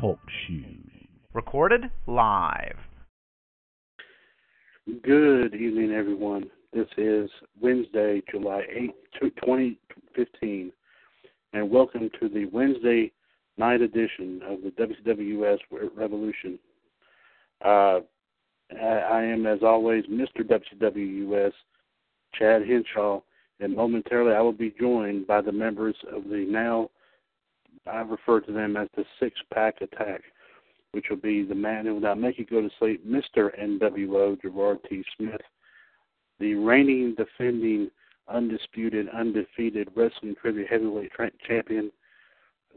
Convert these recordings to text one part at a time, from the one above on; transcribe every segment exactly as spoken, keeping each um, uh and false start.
Talk shoes. Recorded live. Good evening, everyone. This is Wednesday, July eighth, twenty fifteen, and welcome to the Wednesday night edition of the W C W U S Revolution. Uh, I, I am, as always, Mister W C W U S, Chad Henshaw, and momentarily I will be joined by the members of the now, I refer to them as the Six Pack Attack, which will be the man who will not make you go to sleep, Mister N W O, Gerard T. Smith, the reigning, defending, undisputed, undefeated wrestling trivia heavyweight tra- champion,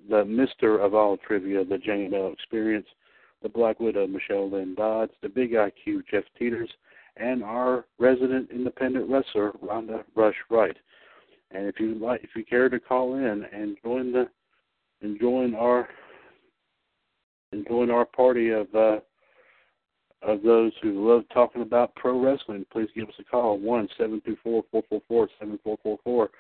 the mister of all trivia, the J M L Experience, the Black Widow, Michelle Lynn Dodds, the Big I Q, Jeff Teeters, and our resident independent wrestler, Rhonda Rush Wright. And if you like, if you care to call in and join the, and join our, and join our party of. Uh, Of those who love talking about pro wrestling, please give us a call, one seven two four, four four four, seven four four four.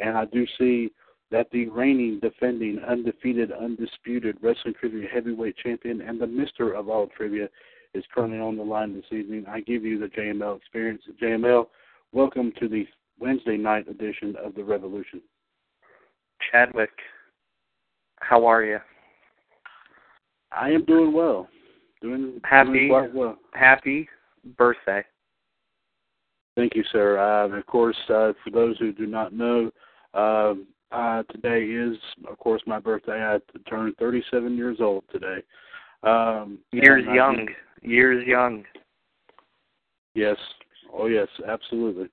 And I do see that the reigning, defending, undefeated, undisputed wrestling trivia heavyweight champion and the mister of all trivia is currently on the line this evening. I give you the J M L Experience. J M L, welcome to the Wednesday night edition of The Revolution. Chadwick, how are you? I am doing well. Doing, happy, doing well. Happy birthday. Thank you, sir. Uh, of course, uh, for those who do not know, uh, uh, today is, of course, my birthday. I turned thirty-seven years old today. Um, Years young. I, Years young. Yes. Oh, yes, absolutely.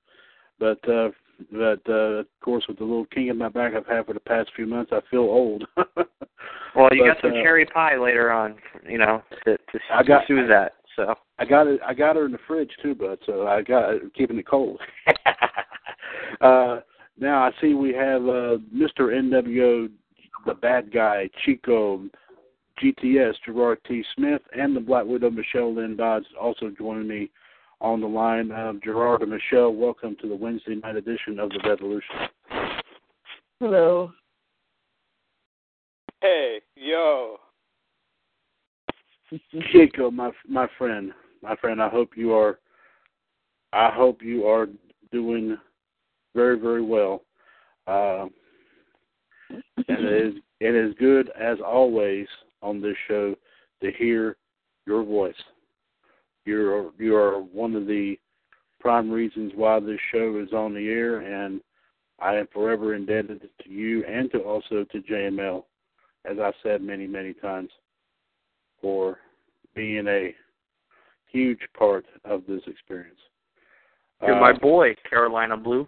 But, uh, but uh, of course, with the little king in my back I've had for the past few months, I feel old. Well, you but, got some uh, cherry pie later on, you know, to, to I got, pursue that. So I got it. I got her in the fridge too, bud. So I got keeping it cold. uh, now I see we have uh, Mister N W O, the bad guy, Chico, G T S, Gerard T. Smith, and the Black Widow, Michelle Lynn Dodds, also joining me on the line. Uh, Gerard and Michelle, welcome to the Wednesday night edition of The Revolution. Hello. Hey, yo. Chico, my my friend, my friend, I hope you are I hope you are doing very, very well. Uh, and it is it is good as always on this show to hear your voice. You're you are one of the prime reasons why this show is on the air, and I am forever indebted to you and to also to J M L. As I said many, many times, for being a huge part of this experience. You're uh, my boy, Carolina Blue.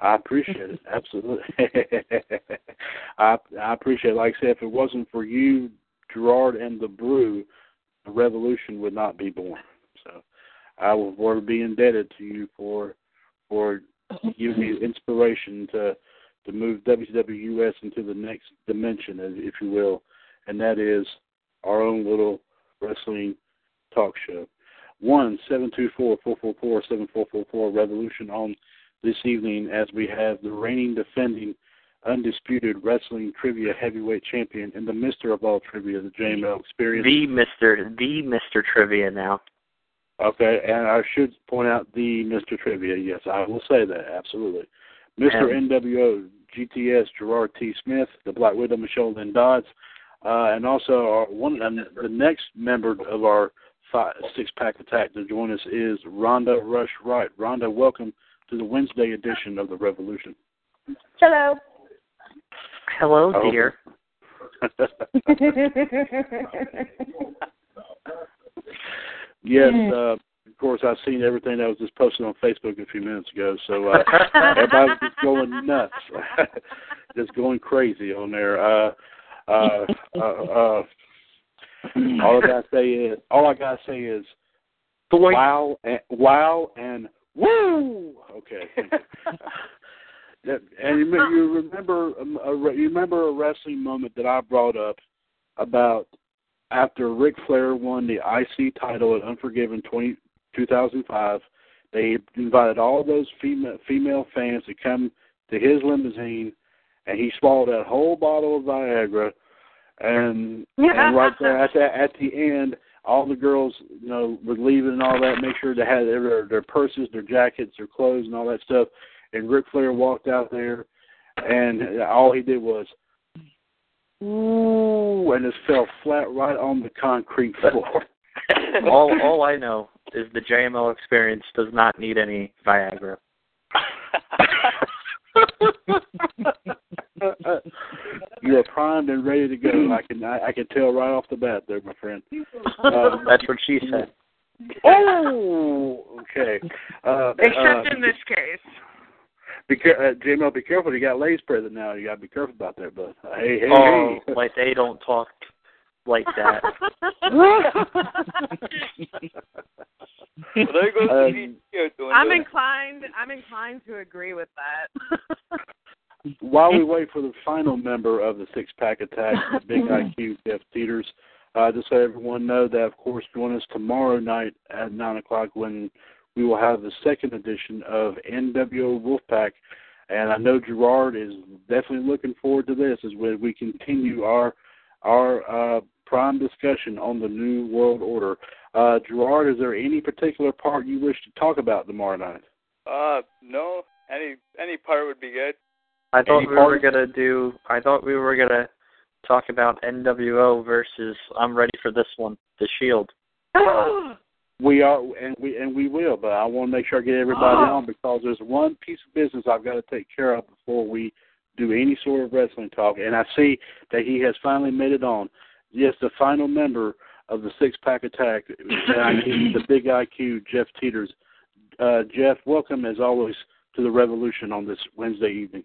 I appreciate it, absolutely. I, I appreciate it. Like I said, if it wasn't for you, Gerard and the Brew, the Revolution would not be born. So I will forever be indebted to you for for giving me inspiration to. to move W C W U S into the next dimension, if you will, and that is our own little wrestling talk show. one seven two four, four four four, seven four four four, Revolution on this evening as we have the reigning, defending, undisputed wrestling trivia heavyweight champion and the mister of all trivia, the J M L Experience. The Mister The Mister Trivia now. Okay, and I should point out the Mister Trivia, yes, I will say that, absolutely. Mister And, N W O, G T S, Gerard T. Smith, the Black Widow, Michelle Lynn Dodds, uh, and also our one uh, the next member of our five, six-pack attack to join us is Rhonda Rush Wright. Rhonda, welcome to the Wednesday edition of The Revolution. Hello. Hello, oh. dear. Yes, uh, of course, I've seen everything that was just posted on Facebook a few minutes ago, so uh, everybody was just going nuts, just going crazy on there. Uh, uh, uh, uh, all I gotta say is, all I gotta say is, wow and wow and woo. Okay. And you remember, you remember a wrestling moment that I brought up about after Ric Flair won the I C title at Unforgiven two thousand five, they invited all those female, female fans to come to his limousine, and he swallowed that whole bottle of Viagra, and, and right there at the, at the end, all the girls, you know, were leaving and all that, make sure they had their, their purses, their jackets, their clothes, and all that stuff. And Ric Flair walked out there, and all he did was, ooh, and it fell flat right on the concrete floor. all all I know is the J M L Experience does not need any Viagra. You are primed and ready to go. I can I, I can tell right off the bat there, my friend. Um, That's what she said. Oh, okay. Uh, Except uh, in this case. Be care- uh, J M L, be careful. You got Lay's present now. You got to be careful about that, bud. Hey, hey, oh, hey. Like they don't talk like that. Well, um, I'm inclined. I'm inclined to agree with that. While we wait for the final member of the Six Pack Attack, the Big I Q, Jeff Teeters, uh, just so everyone know that, of course, join us tomorrow night at nine o'clock when we will have the second edition of N W O Wolfpack, and I know Gerard is definitely looking forward to this as we continue our our uh, prime discussion on the New World Order. Uh, Gerard, is there any particular part you wish to talk about tomorrow night? Uh, no, any any part would be good. I thought any we part? were gonna do. I thought we were gonna talk about N W O versus. I'm ready for this one. The SHIELD. We are, and we and we will, but I want to make sure I get everybody oh. on because there's one piece of business I've got to take care of before we do any sort of wrestling talk, and I see that he has finally made it on. Yes, the final member of the Six Pack Attack, the Big I Q, Jeff Teeters. Uh, Jeff, welcome, as always, to the Revolution on this Wednesday evening.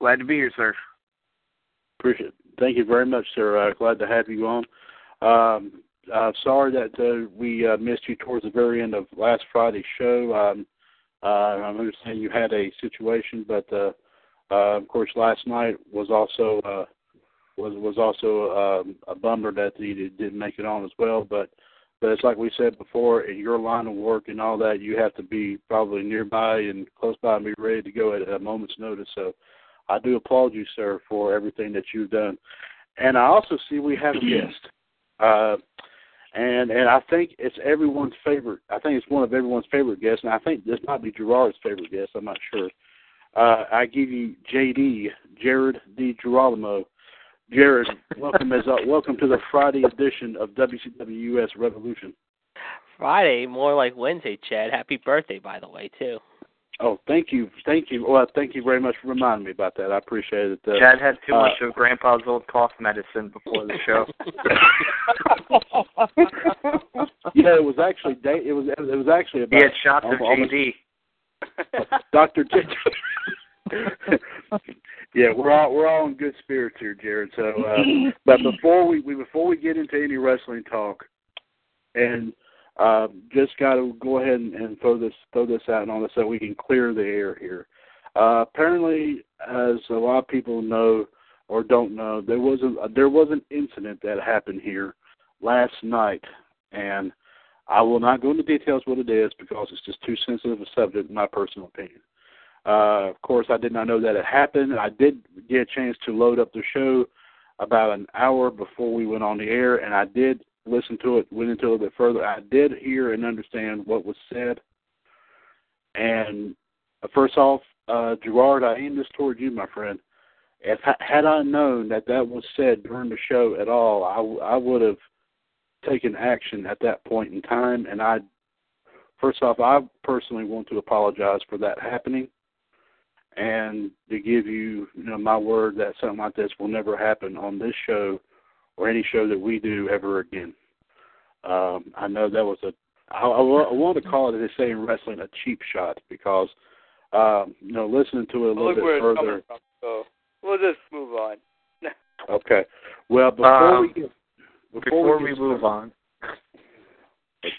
Glad to be here, sir. Appreciate it. Thank you very much, sir. Uh, glad to have you on. Um Uh, sorry that uh, we uh, missed you towards the very end of last Friday's show. Um, uh, I understand you had a situation, but uh, uh, of course, last night was also uh, was was also um, a bummer that you didn't make it on as well. But but it's like we said before, in your line of work and all that, you have to be probably nearby and close by and be ready to go at a moment's notice. So I do applaud you, sir, for everything that you've done. And I also see we have a guest. Uh, And and I think it's everyone's favorite. I think it's one of everyone's favorite guests, and I think this might be Gerard's favorite guest. I'm not sure. Uh, I give you J D, Jared DiGirolamo. Jared, welcome as uh, welcome to the Friday edition of W C W U S Revolution. Friday, more like Wednesday, Chad. Happy birthday, by the way, too. Oh, thank you, thank you. Well, thank you very much for reminding me about that. I appreciate it. Uh, Chad had too much uh, of Grandpa's old cough medicine before the show. Yeah, it was actually da- it was it was actually about. He had shots um, of J D. Doctor J D. Yeah, we're all we're all in good spirits here, Jared. So, uh, but before we, we before we get into any wrestling talk, and. Uh, just got to go ahead and, and throw this throw this out and all this so we can clear the air here. Uh, apparently, as a lot of people know or don't know, there was a, there was an incident that happened here last night, and I will not go into details what it is because it's just too sensitive a subject in my personal opinion. Uh, of course, I did not know that it happened. I did get a chance to load up the show about an hour before we went on the air, and I did listen to it, went into it a bit further. I did hear and understand what was said. And first off, uh, Gerard, I aim this toward you, my friend. If had I known that that was said during the show at all, I, I would have taken action at that point in time. And I, first off, I personally want to apologize for that happening and to give you, you know, my word that something like this will never happen on this show or any show that we do ever again. Um, I know that was a I, I, I wanted to call it, as they say in wrestling, a cheap shot, because, um, you know, listening to it a little bit further. From, so we'll just move on. Okay. Well, before um, we before, before we, we move started, on.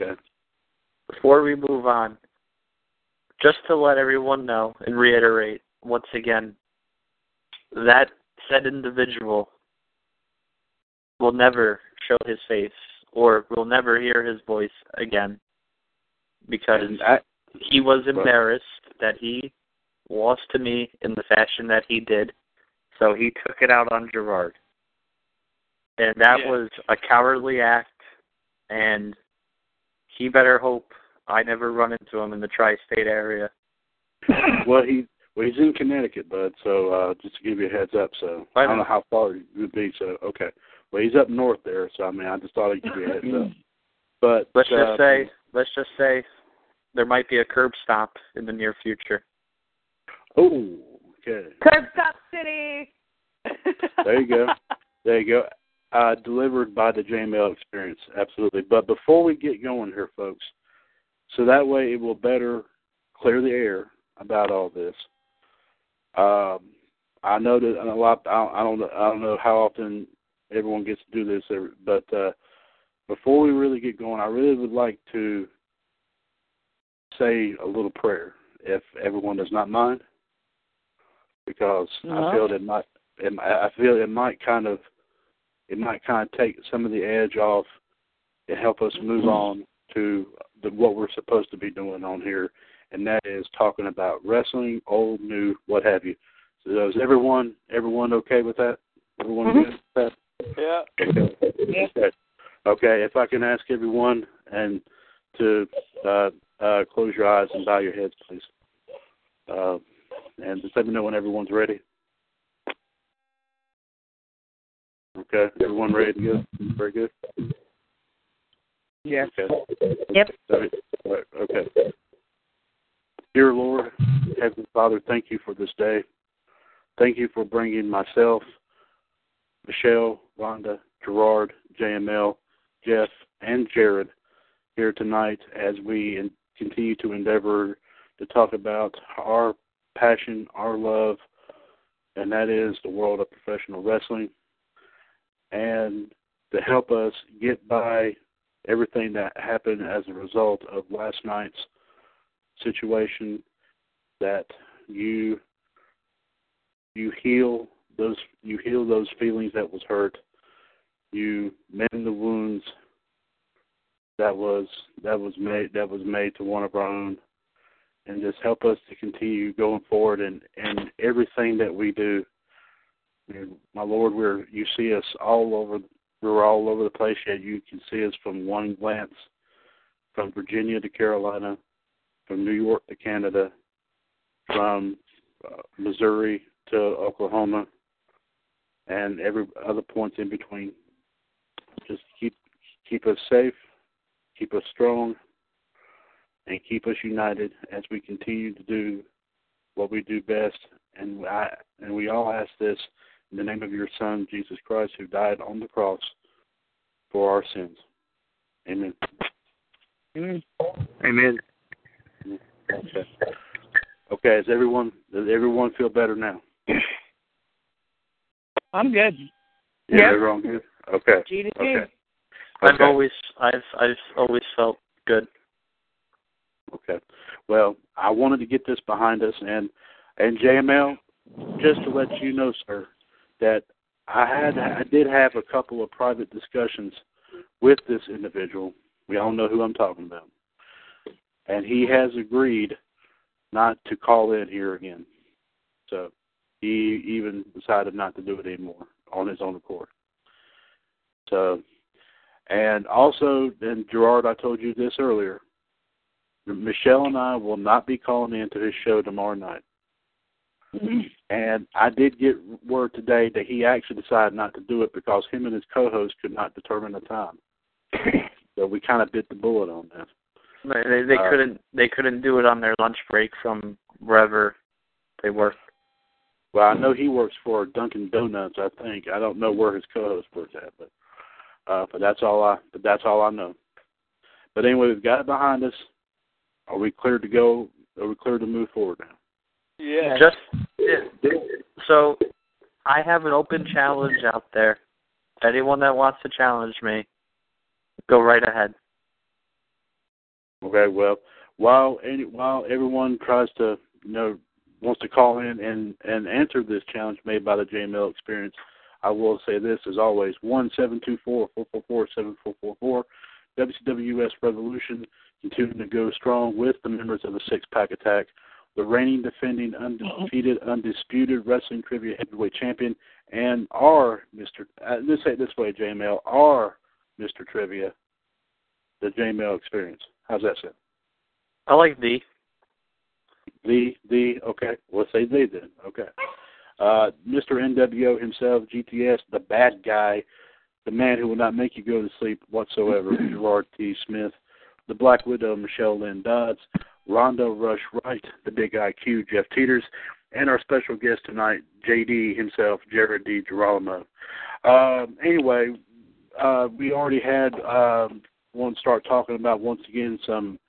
Okay. Before we move on, just to let everyone know and reiterate once again, that said individual will never show his face or will never hear his voice again, because I, he was embarrassed that he lost to me in the fashion that he did, so he took it out on Gerard. And that yeah. was a cowardly act, and he better hope I never run into him in the tri-state area. Well, he... Well, he's in Connecticut, bud, so uh, just to give you a heads up. So I don't know how far it would be, so okay. Well, he's up north there, so I mean, I just thought I'd give you a heads up. But let's uh, just say, let's just say, there might be a curb stop in the near future. Oh, okay. Curb Stop City. There you go. There you go. Uh, delivered by the J M L Experience, absolutely. But before we get going here, folks, so that way it will better clear the air about all this. Um, I know that a lot. I don't know. I don't know how often everyone gets to do this, but uh, before we really get going, I really would like to say a little prayer, if everyone does not mind, because uh-huh. I feel that it might. It, I feel it might kind of. It might kind of take some of the edge off and help us move mm-hmm. on to the, what we're supposed to be doing on here. And that is talking about wrestling, old, new, what have you. So is everyone everyone okay with that? Everyone mm-hmm. good with that? Yeah. Okay. Yeah. Okay. Okay, if I can ask everyone and to uh, uh, close your eyes and bow your heads, please. Uh, and just let me know when everyone's ready. Okay, everyone ready to go? Very good? Yeah. Okay. Yep. Okay. Dear Lord, Heavenly Father, thank you for this day. Thank you for bringing myself, Michelle, Rhonda, Gerard, J M L, Jeff, and Jared here tonight as we continue to endeavor to talk about our passion, our love, and that is the world of professional wrestling, and to help us get by everything that happened as a result of last night's situation, that you you heal those you heal those feelings that was hurt, you mend the wounds that was that was made that was made to one of our own, and just help us to continue going forward and and everything that we do. And my Lord, we're you see us all over we're all over the place, yet you can see us from one glance, from Virginia to Carolina, from New York to Canada, from uh, Missouri to Oklahoma, and every other points in between. Just keep keep us safe, keep us strong, and keep us united as we continue to do what we do best. And I, and we all ask this in the name of your Son, Jesus Christ, who died on the cross for our sins. Amen. Amen. Amen. Okay. Okay. Is everyone does everyone feel better now? I'm good. Yeah, yep. Everyone good. Okay. G to G. Okay. I've okay. always I've I've always felt good. Okay. Well, I wanted to get this behind us, and and J M L, just to let you know, sir, that I had I did have a couple of private discussions with this individual. We all know who I'm talking about. And he has agreed not to call in here again. So he even decided not to do it anymore on his own accord. So, and also, and Gerard, I told you this earlier, Michelle and I will not be calling in to his show tomorrow night. Mm-hmm. And I did get word today that he actually decided not to do it because him and his co-host could not determine the time. So we kind of bit the bullet on that. They, they uh, couldn't. They couldn't do it on their lunch break from wherever they work. Well, I know he works for Dunkin' Donuts. I think I don't know where his co-host works at, but uh, but that's all I. But that's all I know. But anyway, we've got it behind us. Are we cleared to go? Are we cleared to move forward now? Yeah. Just so I have an open challenge out there. Anyone that wants to challenge me, go right ahead. Okay. Well, while any, while everyone tries to, you know, wants to call in and, and answer this challenge made by the J M L Experience, I will say this as always: one seven two four four four four seven four four four. W C W U S Revolution continuing to go strong with the members of the Six Pack Attack, the reigning, defending, undefeated, undisputed wrestling trivia heavyweight champion, and our Mister Uh, let's say it this way, J M L, our Mister Trivia, the J M L Experience. How's that sound? I like the. The, the, okay. We'll say the then. Okay. Uh, Mister N W O himself, G T S, the bad guy, the man who will not make you go to sleep whatsoever, Gerard T. Smith, the Black Widow, Michelle Lynn Dodds, Rhonda Rush Wright, the Big I Q, Jeff Teeters, and our special guest tonight, J D himself, Jared DiGirolamo. Um, anyway, uh, we already had, um, want to start talking about, once again, some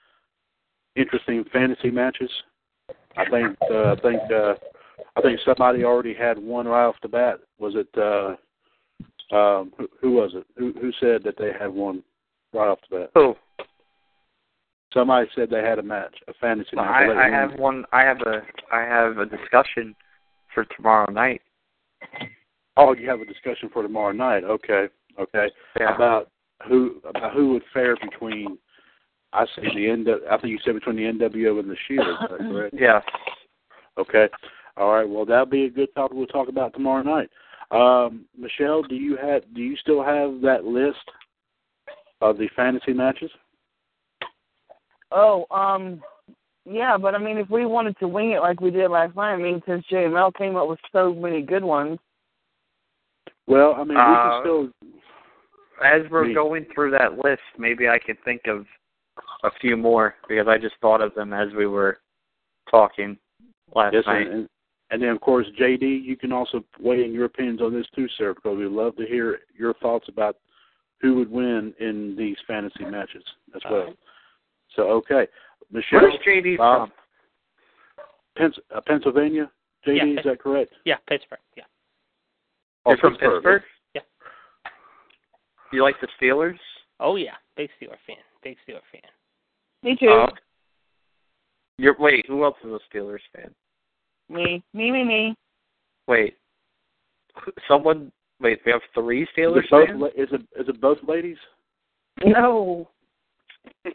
interesting fantasy matches. I think, uh, I think, uh, I think somebody already had one right off the bat. Was it, uh, Um, who, who was it? Who, who said that they had one right off the bat? Who? Somebody said they had a match, a fantasy well, match. I, I have one. I have a. I have a discussion for tomorrow night. Oh, you have a discussion for tomorrow night? Okay, okay. Yeah. About who? About who would fare between? I say the end. I think you said between the N W O and the SHIELD. Is that correct? Yeah. Okay. All right. Well, that'll be a good topic we'll talk about tomorrow night. Um, Michelle, do you have? Do you still have that list of the fantasy matches? Oh, um, yeah, but I mean, if we wanted to wing it like we did last night, I mean, since J M L came up with so many good ones. Well, I mean, we uh, can still. As we're me. going through that list, maybe I could think of a few more because I just thought of them as we were talking last yes, night. And, And then, of course, J D, you can also weigh in your opinions on this too, sir, because we'd love to hear your thoughts about who would win in these fantasy matches as well. Right. So, okay. Michelle, where's J D Bob, from? Pens- uh, Pennsylvania? J D, yeah, is Pittsburgh. That correct? Yeah, Pittsburgh, yeah. Oh, you're from Pittsburgh? Pittsburgh? Yeah. You like the Steelers? Oh, yeah. Big Steelers fan. Big Steelers fan. Me too. Uh, you're, wait, who else is a Steelers fan? Me, me, me, me. Wait, someone. Wait, we have three Steelers. Is it both, la- is it, is it both ladies? No.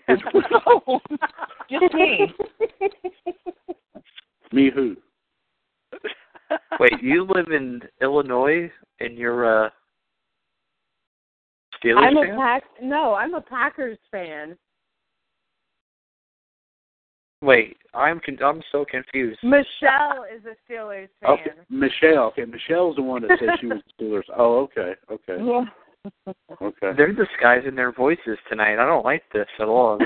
No. Just me. Me who? Wait, you live in Illinois, and you're a Steelers I'm fan? A pack. No, I'm a Packers fan. Wait, I'm con- I'm so confused. Michelle is a Steelers fan. Okay, Michelle. Okay, Michelle's the one that said she was a Steelers. Oh, okay, okay. Yeah. Okay. They're disguising their voices tonight. I don't like this at all.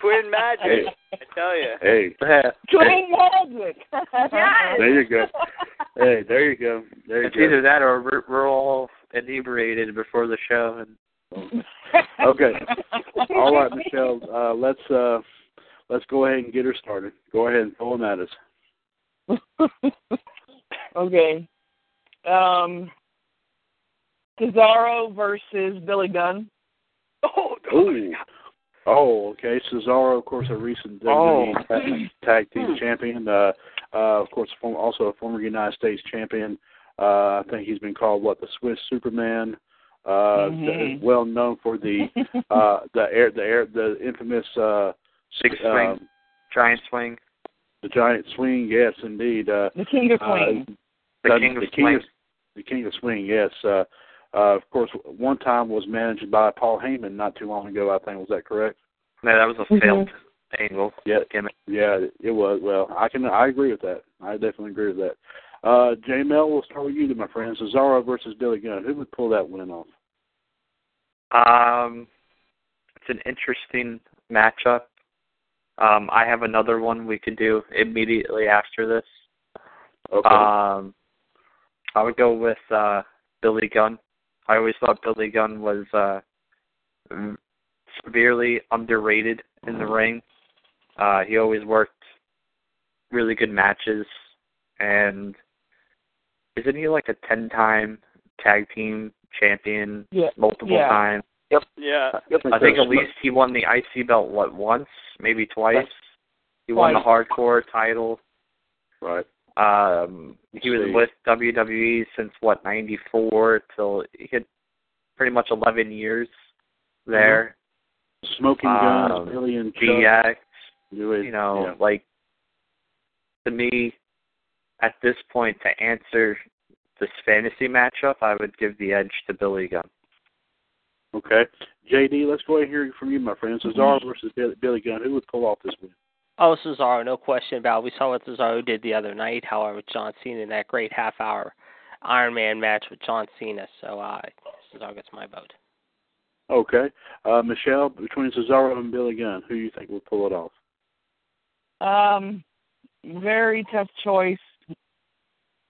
Twin magic, hey. I tell you. Hey. Twin magic. Yes. There you go. Hey, there you go. There you it's go. Either that or we're, we're all inebriated before the show and. Okay. All right, Michelle. Uh, let's uh, let's go ahead and get her started. Go ahead and throw them at us. Okay. Um, Cesaro versus Billy Gunn. Oh, God. Oh, okay. Cesaro, of course, a recent W W E oh. tag, tag team champion. Uh, uh, of course, also a former United States champion. Uh, I think he's been called what, the Swiss Superman. Uh, mm-hmm. Well known for the uh, the air the air the infamous uh, big swing, um, giant swing, the giant swing. Yes, indeed. Uh, the king of swing. Uh, the, the king, of, the king swing. of the king of swing. Yes. Uh, uh, of course, one time was managed by Paul Heyman not too long ago. I think was that correct? No, that was a failed mm-hmm. angle. Yeah, yeah, it was. Well, I can I agree with that. I definitely agree with that. Uh, J M L, we'll start with you, my friend. Cesaro versus Billy Gunn. Who would pull that win off? Um, it's an interesting matchup. Um, I have another one we could do immediately after this. Okay. Um, I would go with uh, Billy Gunn. I always thought Billy Gunn was uh, severely underrated in the ring. Uh, he always worked really good matches, and isn't he like a ten-time tag team champion yeah. multiple yeah. times? Yep. Yeah. Yep. I think at least he won the I C belt, what, once, maybe twice. That's he won twice. The hardcore title. Right. Um, he was with W W E since, what, ninety-four till he had pretty much eleven years there. Mm-hmm. Smoking Guns, um, Billy and D X, you know, yeah. like, to me, at this point, to answer this fantasy matchup, I would give the edge to Billy Gunn. Okay. J D, let's go ahead and hear from you, my friend. Cesaro versus Billy Gunn. Who would pull off this win? Oh, Cesaro, no question about it. We saw what Cesaro did the other night, however, John Cena in that great half-hour Iron Man match with John Cena. So uh, Cesaro gets my vote. Okay. Uh, Michelle, between Cesaro and Billy Gunn, who do you think will pull it off? Um, very tough choice.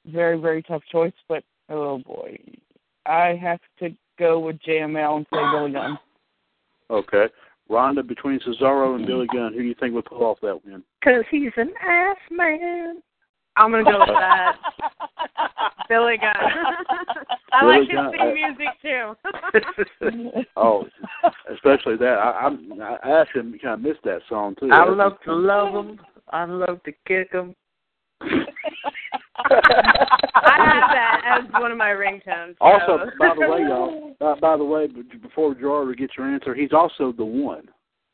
Very, very tough choice, but, oh, boy. I have to go with J M L and say Billy Gunn. Okay. Rhonda, between Cesaro and Billy Gunn, who do you think would pull off that win? Because he's an ass man. I'm going to go with that. Billy Gunn. I Billy like his theme music, too. Oh, especially that. I, I, I actually kind of missed that song, too. I love to love him. I love to kick him. I have that as one of my ringtones. So. Also, by the way, y'all, uh, by the way, before Gerard gets your answer, he's also the one,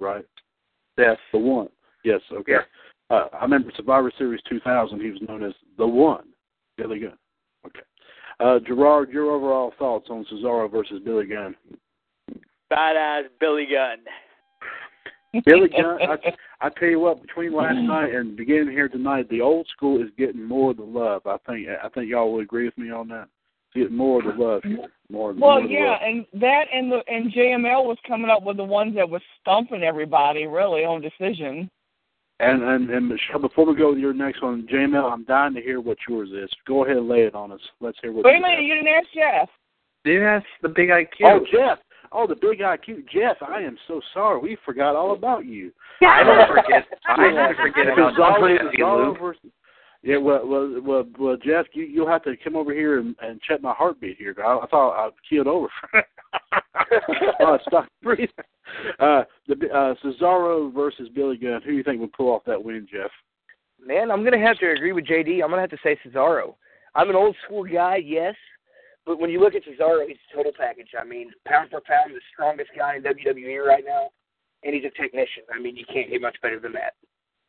right? Yes. The one. Yes, okay. Yes. Uh, I remember Survivor Series two thousand, he was known as the one. Billy Gunn. Okay. Uh, Gerard, your overall thoughts on Cesaro versus Billy Gunn? Badass Billy Gunn. Billy Gunn, I, I tell you what, between last night and beginning here tonight, the old school is getting more of the love. I think I think y'all will agree with me on that. It's getting more of the love here. More, well, more yeah, and that and the and J M L was coming up with the ones that was stumping everybody, really, on decision. And, and, and Michelle, before we go to your next one, J M L, I'm dying to hear what yours is. Go ahead and lay it on us. Let's hear what yours is. Wait a minute, you didn't ask Jeff. You didn't ask the big I Q. Oh, Jeff. Oh, the big I Q. Jeff, I am so sorry. We forgot all about you. I don't forget. I never forget about Cesaro. Yeah, well, well, well, well, Jeff, you, you'll have to come over here and, and check my heartbeat here. I, I thought I keeled over. uh, stop breathing. Uh, the, uh, Cesaro versus Billy Gunn. Who do you think would pull off that win, Jeff? Man, I'm going to have to agree with J D. I'm going to have to say Cesaro. I'm an old school guy, yes. But when you look at Cesaro, he's a total package. I mean, pound for pound, the strongest guy in W W E right now, and he's a technician. I mean, you can't get much better than that.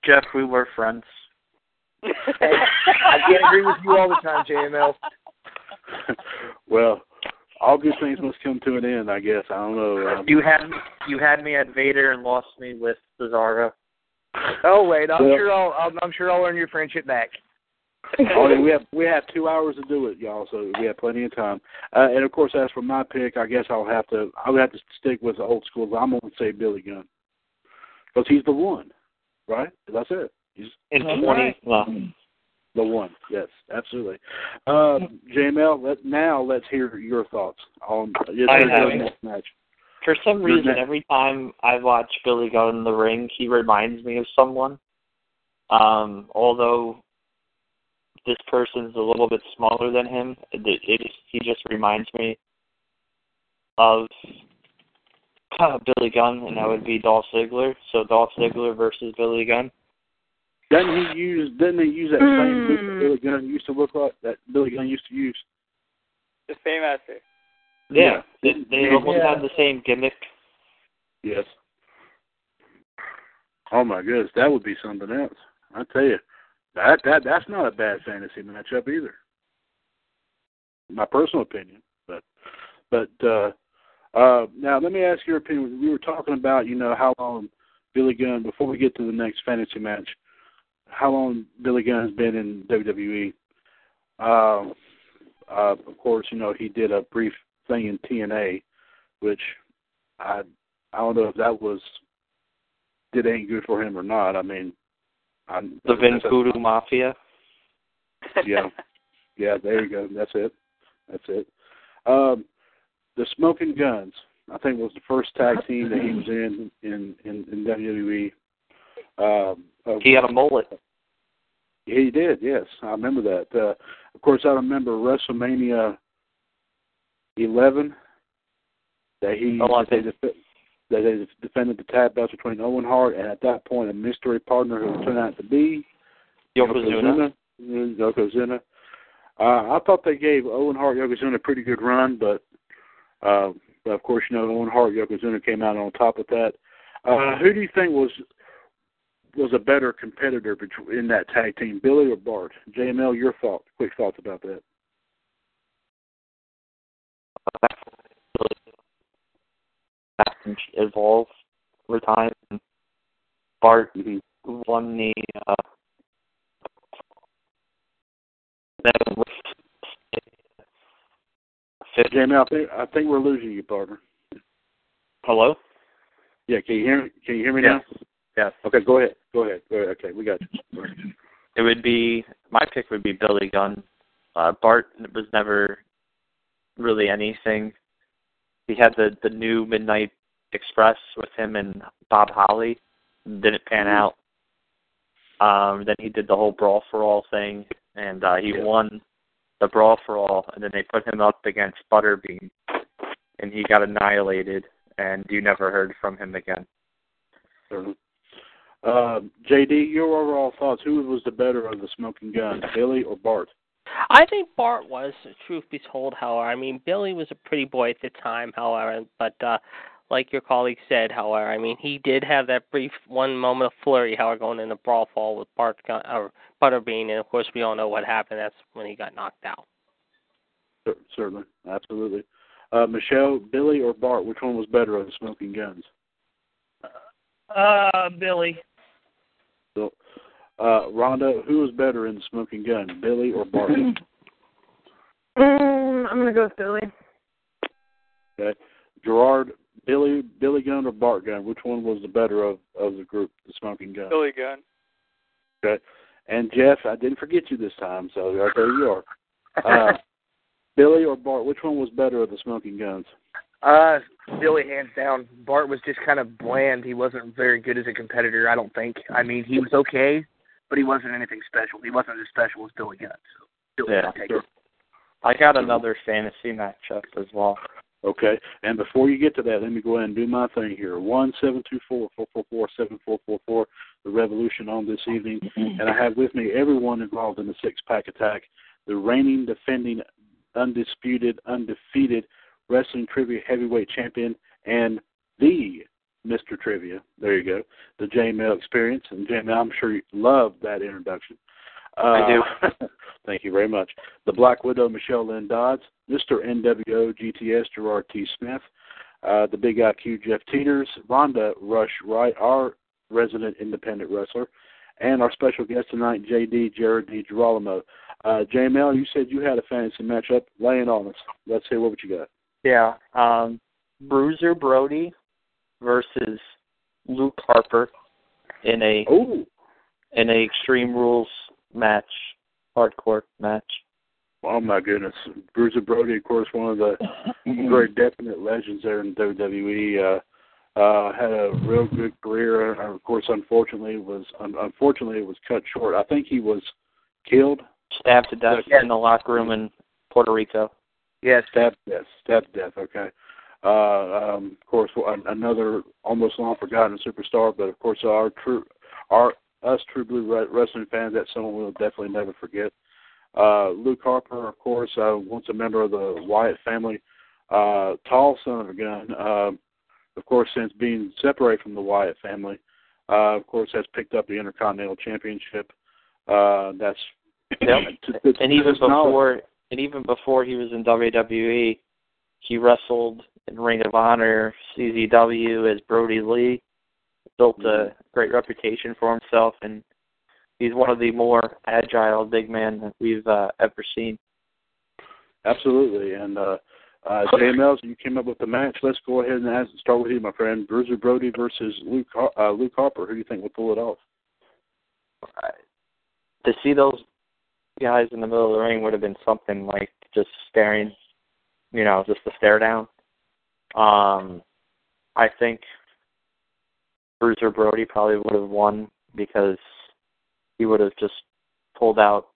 Jeff, we were friends. Hey, I can't agree with you all the time, J M L. Well, all good things must come to an end, I guess. I don't know. Um, you had you had me at Vader and lost me with Cesaro. Oh wait, I'm well, sure I'll I'm sure I'll earn your friendship back. Only we have we have two hours to do it, y'all. So we have plenty of time. Uh, and of course, as for my pick, I guess I'll have to I'll have to stick with the old school. I'm gonna say Billy Gunn because he's the one, right? That's it. He's in twenty. Right. The one, yes, absolutely. Uh, J M L, let, now let's hear your thoughts on this match. For some reason, every time I watch Billy Gunn in the ring, he reminds me of someone. Um, although. This person's a little bit smaller than him. It, it, he just reminds me of uh, Billy Gunn, and that would be Dolph Ziggler. So Dolph Ziggler versus Billy Gunn. Doesn't he use? Doesn't he use that mm. same look that Billy Gunn used to look like? That Billy Gunn used to use. The same actor. Yeah, yeah. they, they yeah. almost have the same gimmick. Yes. Oh my goodness, that would be something else. I tell you. That that that's not a bad fantasy matchup either. My personal opinion, but but uh, uh, now let me ask your opinion. We were talking about you know how long Billy Gunn before we get to the next fantasy match. How long Billy Gunn's been in W W E? Um, uh, of course, you know he did a brief thing in T N A, which I I don't know if that was did ain't good for him or not. I mean. I'm, the Vince Voodoo Mafia. Yeah. Yeah, there you go. That's it. That's it. Um, the Smoking Guns. I think was the first tag team that he was in in, in, in W W E. Um, of, he had a mullet. He did, yes. I remember that. Uh, of course, I remember WrestleMania eleven that he oh, that they, def- that they defended the tag belts between Owen Hart and, at that point, a mystery partner who turned out to be Yokozuna. Yokozuna. Uh, I thought they gave Owen Hart Yokozuna a pretty good run, but, uh, but of course, you know, Owen Hart Yokozuna came out on top of that. Uh, who do you think was was a better competitor in that tag team, Billy or Bart? J M L, your thought, quick thoughts about that. Evolve over time. Bart mm-hmm. won the. Uh, J M L, I think, I think we're losing you, partner. Hello? Yeah, can you hear me? Can you hear me yes. now? Yes. Okay, go ahead. Go ahead. Go ahead. Okay, we got you. It would be my pick would be Billy Gunn. Uh, Bart was never really anything. He had the, the new Midnight Express with him and Bob Holly. Didn't pan out. Um, then he did the whole Brawl for All thing, and uh, he yeah. won the Brawl for All, and then they put him up against Butterbean, and he got annihilated, and you never heard from him again. Certainly. Uh, J D, your overall thoughts, who was the better of the smoking gun, Billy or Bart? I think Bart was, truth be told, however. I mean, Billy was a pretty boy at the time, however, but uh, like your colleague said, however, I mean, he did have that brief one moment of flurry, however, going in the brawl fall with Bart Gun- or Butterbean, and of course we all know what happened. That's when he got knocked out. Certainly, absolutely. Uh, Michelle, Billy or Bart, which one was better of the smoking guns? Uh, Billy. So, uh, Rhonda, who was better in the smoking gun, Billy or Bart? Mm, I'm going to go with Billy. Okay. Gerard, Billy Billy Gunn or Bart Gunn? Which one was the better of, of the group, the smoking gun? Billy Gunn. Okay. And Jeff, I didn't forget you this time, so right there you are. Uh, Billy or Bart, which one was better of the smoking guns? Uh, Billy, hands down. Bart was just kind of bland. He wasn't very good as a competitor, I don't think. I mean, he was okay, but he wasn't anything special. He wasn't as special as Billy Gunn. So Billy yeah, sure. I got another fantasy matchup as well. Okay, and before you get to that, let me go ahead and do my thing here. one seven two four, four four four, seven four four four, the revolution on this evening. And I have with me everyone involved in the six-pack attack, the reigning, defending, undisputed, undefeated wrestling trivia heavyweight champion, and the Mister Trivia, there you go, the J M L Experience. And J M L, I'm sure you love that introduction. Uh, I do. Thank you very much. The Black Widow, Michelle Lynn Dodds, Mister N W O, G T S, Gerard T. Smith, uh, the Big I Q, Jeff Teeters, Rhonda Rush Wright, our resident independent wrestler, and our special guest tonight, J D, Jared DiGirolamo. Uh, J M L, you said you had a fantasy matchup. Lay it on us. Let's hear what you got. Yeah. Um, Bruiser Brody versus Luke Harper in a Ooh. in a Extreme Rules match, hardcore match. Oh, my goodness. Bruiser Brody, of course, one of the very definite legends there in W W E. Uh, uh, had a real good career. Uh, of course, unfortunately, was un- unfortunately it was cut short. I think he was killed. Stabbed to death yeah. in the locker room in Puerto Rico. Yeah, stabbed to death. Stabbed to death, okay. Uh, um, of course, another almost long-forgotten superstar, but, of course, our true, our us True Blue wrestling fans, that's someone we'll definitely never forget. Uh, Luke Harper, of course, uh, once a member of the Wyatt family, uh, tall son of a gun, uh, of course, since being separated from the Wyatt family, uh, of course, has picked up the Intercontinental Championship. Uh, that's yep. to, to, and even before knowledge. and even before he was in W W E, he wrestled in Ring of Honor, C Z W as Brody Lee, built a great reputation for himself, and he's one of the more agile big men that we've uh, ever seen. Absolutely. And uh, uh, J M L, you came up with the match. Let's go ahead and ask, start with you, my friend. Bruiser Brody versus Luke uh, Luke Harper. Who do you think will pull it off? Uh, to see those guys in the middle of the ring would have been something like just staring, you know, just a stare down. Um, I think Bruiser Brody probably would have won because he would have just pulled out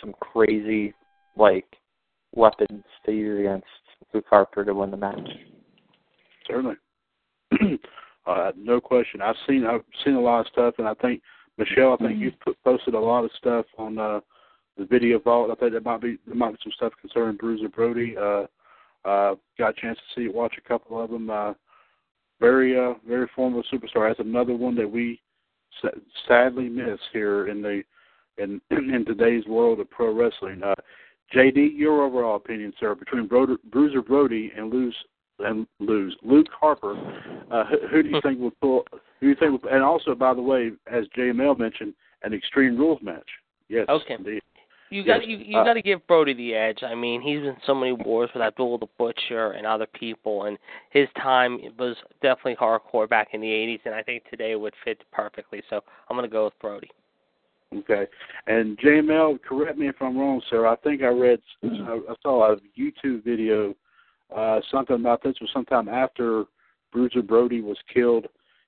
some crazy, like, weapons to use against Luke Harper to win the match. Certainly. uh, no question. I've seen I've seen a lot of stuff, and I think, Michelle, I think mm-hmm. you've put, posted a lot of stuff on uh, the video vault. I think there might be there might be some stuff concerning Bruiser Brody. Uh, uh, got a chance to see watch a couple of them. Uh, very uh, very formidable superstar. That's another one that we sadly miss here in the in in today's world of pro wrestling. Uh, J D, your overall opinion, sir, between Broder, Bruiser Brody and Luke and lose Luke Harper, uh, who, who do you think will pull? Who do you think? Will, and also, by the way, as J M L mentioned, an Extreme Rules match. Yes. Okay. Indeed. You yes. got you, you uh, got to give Brody the edge. I mean, he's in so many wars with Abdul the Butcher and other people, and his time was definitely hardcore back in the eighties, and I think today would fit perfectly. So I'm going to go with Brody. Okay. And J M L, correct me if I'm wrong, sir. I think I read, mm-hmm. I, I saw a YouTube video, uh, something about this was sometime after Bruiser Brody was killed.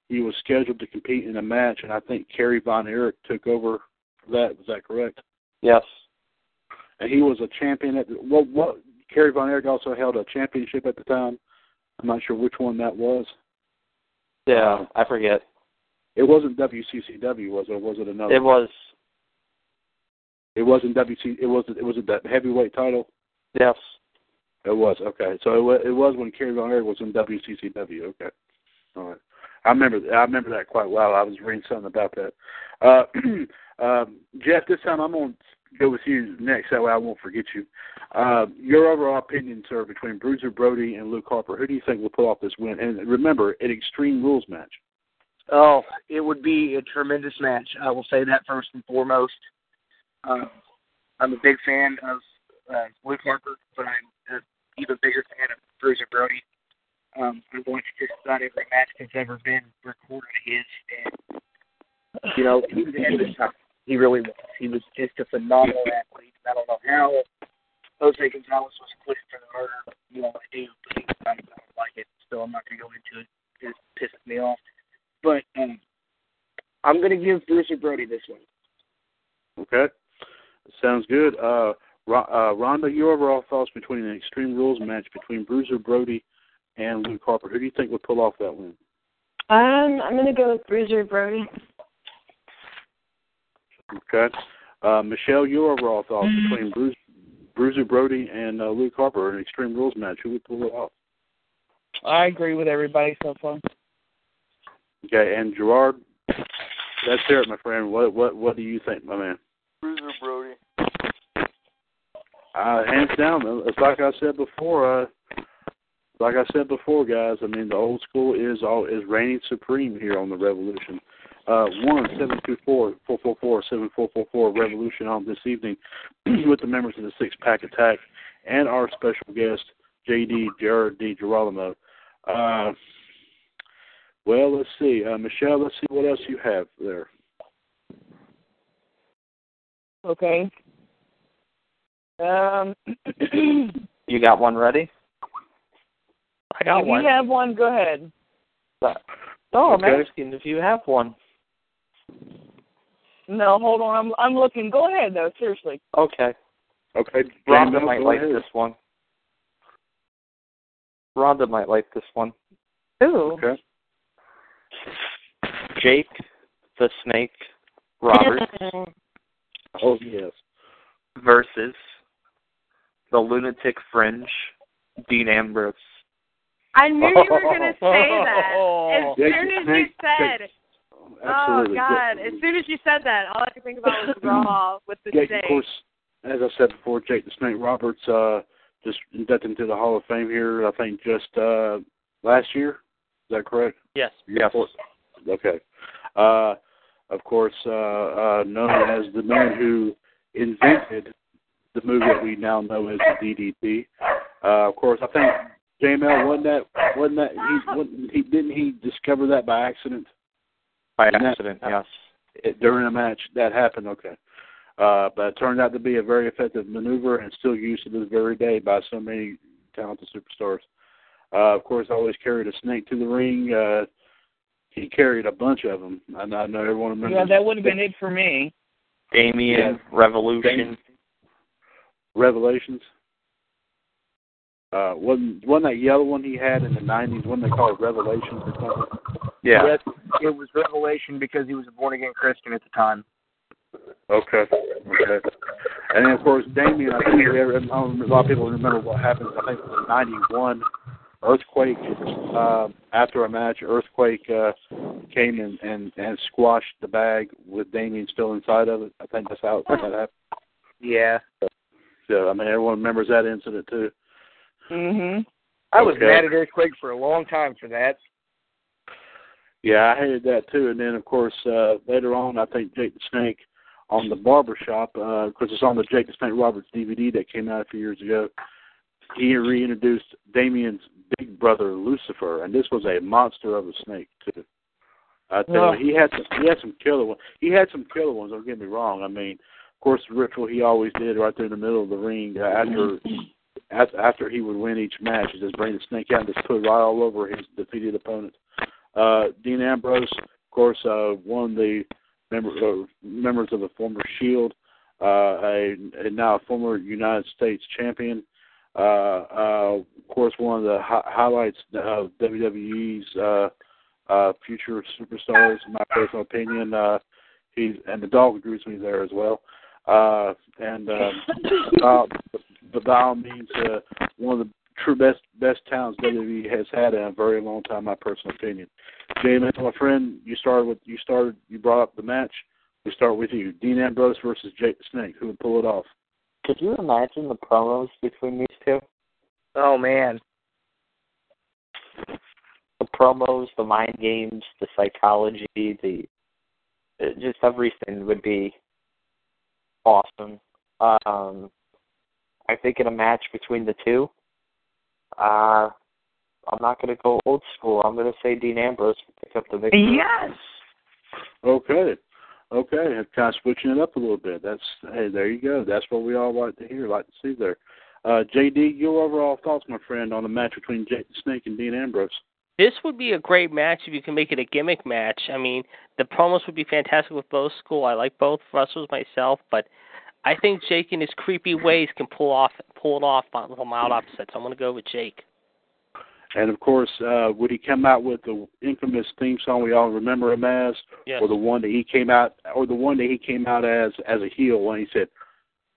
He was scheduled to compete in a match, and I think Kerry Von Erich took over for that. Was that correct? Yes. And he was a champion at the, what? What? Kerry Von Erich also held a championship at the time. I'm not sure which one that was. Yeah, um, I forget. It wasn't W C C W, was it? Or was it another? It was. It wasn't W C. It was. It was that heavyweight title. Yes. It was okay. So it was. It was when Kerry Von Erich was in W C C W. Okay. All right. I remember. I remember that quite well. I was reading something about that. Uh, um, Jeff, this time I'm on. Go with you next. That way I won't forget you. Uh, your overall opinion, sir, between Bruiser Brody and Luke Harper, who do you think will pull off this win? And remember, an Extreme Rules match. Oh, it would be a tremendous match. I will say that first and foremost. Uh, I'm a big fan of uh, Luke Harper, but I'm an even bigger fan of Bruiser Brody. Um, I've watched just about every match that's ever been recorded his, and, you know, he was ahead of his time. He really was. He was just a phenomenal athlete. I don't know how Jose Gonzalez was acquitted for the murder. You know, I do, but I don't like it, so I'm not going to go into it. It pisses me off. But um, I'm going to give Bruiser Brody this one. Okay. Sounds good. Uh, uh, Rhonda, your overall thoughts between an Extreme Rules match between Bruiser Brody and Luke Harper. Who do you think would pull off that win? Um, I'm going to go with Bruiser Brody. Okay. Uh, Michelle, your overall thoughts between Bruce, Bruiser Brody and uh, Luke Harper in an Extreme Rules match. Who would pull it off? I agree with everybody so far. Okay, and Gerard, that's it, my friend. What what what do you think, my man? Bruiser Brody. Uh, hands down. It's like I said before. Uh, like I said before, guys. I mean, the old school is all is reigning supreme here on the Revolution. Uh, one seven two four, four four four, seven four four four Revolution on this evening with the members of the Six Pack Attack and our special guest, J D Jared DiGirolamo. Uh, well, let's see. Uh, Michelle, let's see what else you have there. Okay. Um, you got one ready? I got if one. If you have one, go ahead. Oh, I'm okay. asking if you have one. No, hold on. I'm I'm looking. Go ahead, though. Seriously. Okay. Okay. Rhonda might like ahead. this one. Rhonda might like this one. Ooh. Okay. Jake the Snake Roberts. Oh, yes. Versus the Lunatic Fringe, Dean Ambrose. I knew you were going to say that. As Jake soon as Snake, you said... Jake. Absolutely. Oh, God. As soon as you said that, all I could think about was Raw with the Jake, Snake. Of course, as I said before, Jake the Snake Roberts uh, just inducted into the Hall of Fame here, I think, just uh, last year. Is that correct? Yes. Yes. Okay. Uh, of course, uh, uh, known as the man who invented the move that we now know as the D D T. Uh, of course, I think J M L, wasn't that, wasn't that, he, wasn't, he, didn't he discover that by accident? By accident, that, yes. It, during a match, that happened, okay. Uh, but it turned out to be a very effective maneuver and still used to this very day by so many talented superstars. Uh, of course, always carried a snake to the ring. Uh, he carried a bunch of them. I, I know everyone remembers. Well, that would have been it for me. Damien, yeah. Revolution. Damien. Revelations. Uh, wasn't, wasn't that yellow one he had in the nineties, wasn't they called Revelations or something? Yeah. Yes, it was Revelation because he was a born-again Christian at the time. Okay. Okay. And then, of course, Damien, I think every, I a lot of people remember what happened. I think it was ninety-one Earthquake. Uh, after a match, Earthquake uh, came and, and, and squashed the bag with Damien still inside of it. I think that's how that happened. Yeah. So, I mean, everyone remembers that incident, too. Mhm. I was okay. mad at Earthquake for a long time for that. Yeah, I hated that too. And then, of course, uh, later on, I think Jake the Snake on the barbershop, because uh, it's on the Jake the Snake Roberts D V D that came out a few years ago, he reintroduced Damien's big brother, Lucifer, and this was a monster of a snake, too. I tell well, you, he had, some, he had some killer ones. He had some killer ones, don't get me wrong. I mean, of course, the ritual he always did right there in the middle of the ring uh, after... After he would win each match, he just bring the snake out and just put it right all over his defeated opponent. Uh, Dean Ambrose, of course, uh, one of the member, uh, members of the former SHIELD, uh, a, a now a former United States champion. Uh, uh, of course, one of the hi- highlights of W W E's uh, uh, future superstars, in my personal opinion. Uh, he's and the dog grew me there as well. Uh, and um, uh, but by all means, uh, one of the true best best talents W W E has had in a very long time, my personal opinion. James, my friend, you started with you started you brought up the match. We start with you, Dean Ambrose versus Jake the Snake. Who would pull it off? Could you imagine the promos between these two? Oh man, the promos, the mind games, the psychology, the just everything would be awesome. Um, I think in a match between the two, uh, I'm not going to go old school. I'm going to say Dean Ambrose will pick up the victory. Yes. Okay. Okay. I'm kind of switching it up a little bit. That's hey, there you go. That's what we all like to hear, like to see there. Uh, J D, your overall thoughts, my friend, on the match between Jake the Snake and Dean Ambrose? This would be a great match if you can make it a gimmick match. I mean, the promos would be fantastic with both school. I like both wrestlers myself, but I think Jake in his creepy ways can pull off pull it off by a little mild upset. So I'm going to go with Jake. And, of course, uh, would he come out with the infamous theme song we all remember him as, yes. or the one that he came out, or the one that he came out as as a heel when he said,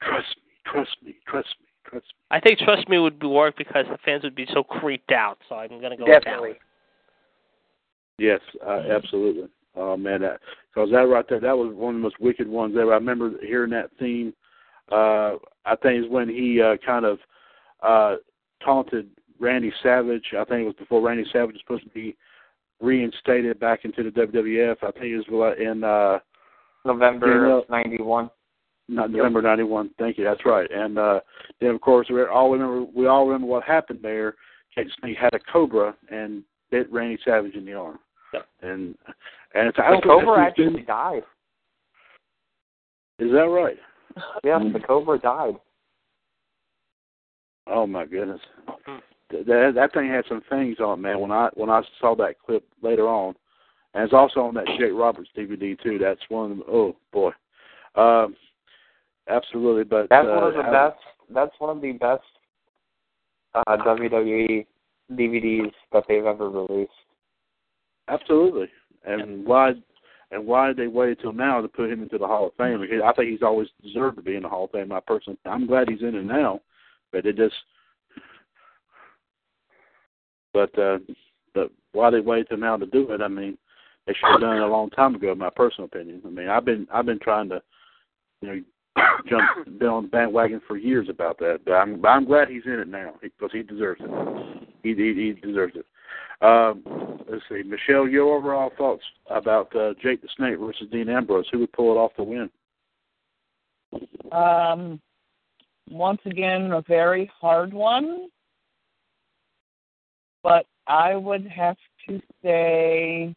"Trust me, trust me, trust me, trust me." I think "Trust me" would work because the fans would be so creeped out. So I'm going to go Definitely. with that. Yes, uh, absolutely. Oh, man, that, cause that right there, that was one of the most wicked ones ever. I remember hearing that theme. Uh, I think it's when he uh, kind of uh, taunted Randy Savage. I think it was before Randy Savage was supposed to be reinstated back into the W W F. I think it was in uh, November ninety-one. Not November ninety-one. Thank you. That's right. And uh, then, of course, we all remember. We all remember what happened there. Jake the Snake had a cobra and bit Randy Savage in the arm. Yep. And and it's, I the Cobra actually been... died. Is that right? Yeah, the Cobra died. Oh my goodness, that that thing had some things on, man. When I when I saw that clip later on, and it's also on that Jake Roberts D V D too. That's one of them. Oh boy, um, absolutely. But that's uh, one of the I... best. That's one of the best uh, W W E D V Ds that they've ever released. Absolutely, and why, and why did they wait until now to put him into the Hall of Fame? Because I think he's always deserved to be in the Hall of Fame. My personal, I'm glad he's in it now, but it just, but uh, but why they wait until now to do it? I mean, they should have done it a long time ago. In my personal opinion. I mean, I've been I've been trying to, you know, jump been on the bandwagon for years about that. But I'm I'm glad he's in it now because he deserves it. He he, he deserves it. Um, let's see, Michelle, your overall thoughts about uh, Jake the Snake versus Dean Ambrose. Who would pull it off to win? Um, once again, a very hard one, but I would have to say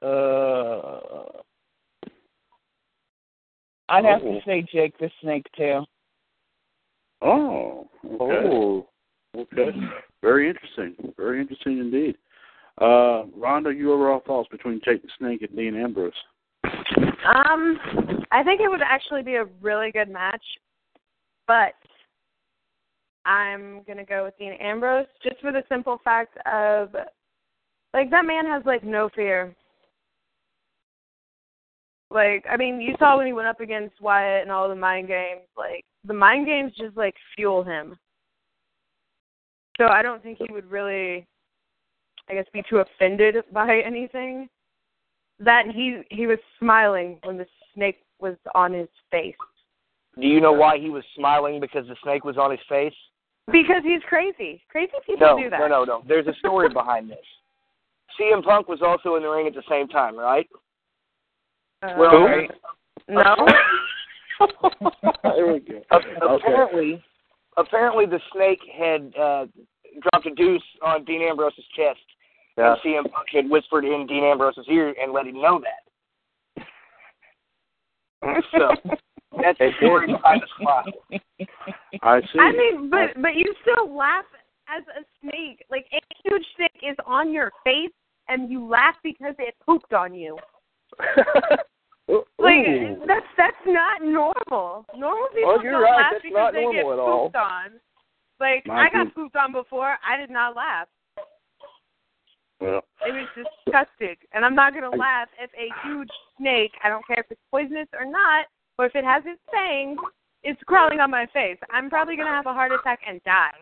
uh, I'd have oh. to say Jake the Snake too. Oh, okay. Oh. Okay. Very interesting. Very interesting indeed. Uh, Rhonda, your overall thoughts between Jake the Snake and Dean Ambrose? Um, I think it would actually be a really good match, but I'm going to go with Dean Ambrose just for the simple fact of, like, that man has, like, no fear. Like, I mean, you saw when he went up against Wyatt and all the mind games, like, the mind games just, like, fuel him. So I don't think he would really, I guess, be too offended by anything. That he he was smiling when the snake was on his face. Do you know why he was smiling because the snake was on his face? Because he's crazy. Crazy people no, do that. No, no, no. There's a story behind this. C M Punk was also in the ring at the same time, right? Uh, well, okay. No. There we go. Apparently, okay. apparently the snake had uh, dropped a deuce on Dean Ambrose's chest. Yeah. And C M Punk had whispered in Dean Ambrose's ear and let him know that. So that's the story behind the smile. I see. I mean, but but you still laugh as a snake. Like, a huge snake is on your face, and you laugh because it pooped on you. Like, ooh. that's that's not normal. Normal people oh, don't right. laugh that's because they get pooped on. Like, My I got pooped on before. I did not laugh. Well, it was disgusting, and I'm not going to laugh if a huge snake, I don't care if it's poisonous or not, or if it has its fangs, it's crawling on my face. I'm probably going to have a heart attack and die.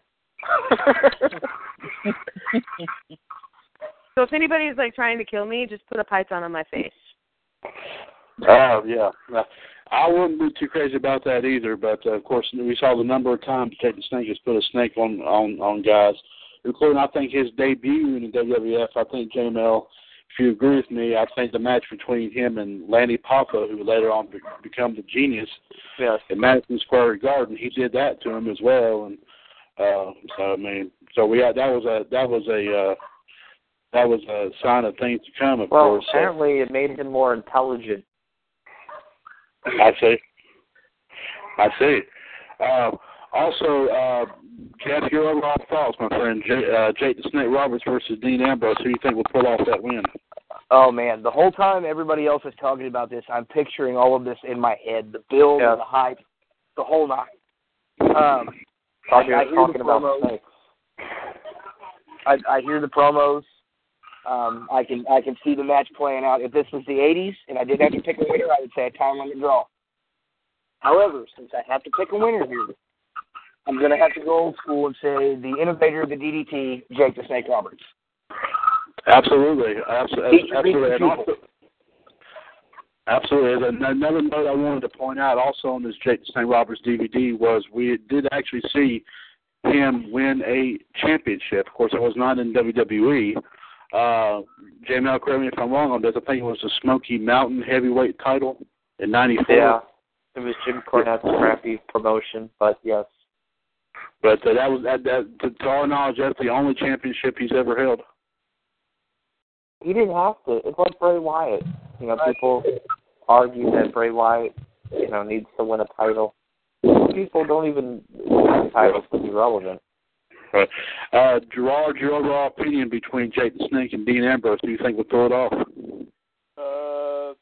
So if anybody's, like, trying to kill me, just put a python on my face. Oh, yeah. I wouldn't be too crazy about that either, but, uh, of course, we saw the number of times Jake the Snake has put a snake on, on, on guys. Including, I think, his debut in the W W F. I think, J M L, if you agree with me, I think the match between him and Lanny Poffo, who later on be- become the Genius yes. in Madison Square Garden, he did that to him as well. And uh, so, I mean, so we had, that was a that was a uh, that was a sign of things to come. Of well, course, apparently, so. It made him more intelligent. I see. I see. Uh, Also, uh, Jeff, your overall thoughts, my friend, J- uh, Jake the Snake Roberts versus Dean Ambrose, who do you think will pull off that win? Oh, man, the whole time everybody else is talking about this, I'm picturing all of this in my head, the build, yeah. the hype, the whole night. Um, I, I, hear talking the about the I, I hear the promos. Um, I can I can see the match playing out. If this was the eighties and I didn't have to pick a winner, I would say a time limit draw. However, since I have to pick a winner here, I'm going to have to go old school and say the innovator of the D D T, Jake the Snake Roberts. Absolutely. Absolutely. Absolutely. And also, absolutely. And another note I wanted to point out also on this Jake the Snake Roberts D V D was we did actually see him win a championship. Of course, it was not in W W E. Uh, J M L, correct me if I'm wrong on this. I think it was the Smoky Mountain heavyweight title in ninety-four. Yeah. It was Jim Cornette's crappy promotion, but yes. But uh, that was, that, that, to, to our knowledge, that's the only championship he's ever held. He didn't have to. It's like Bray Wyatt. You know, people argue that Bray Wyatt, you know, needs to win a title. People don't even win titles to be relevant. Right. Uh, Gerard, your overall opinion between Jake the Snake and Dean Ambrose, do you think will throw it off? Uh,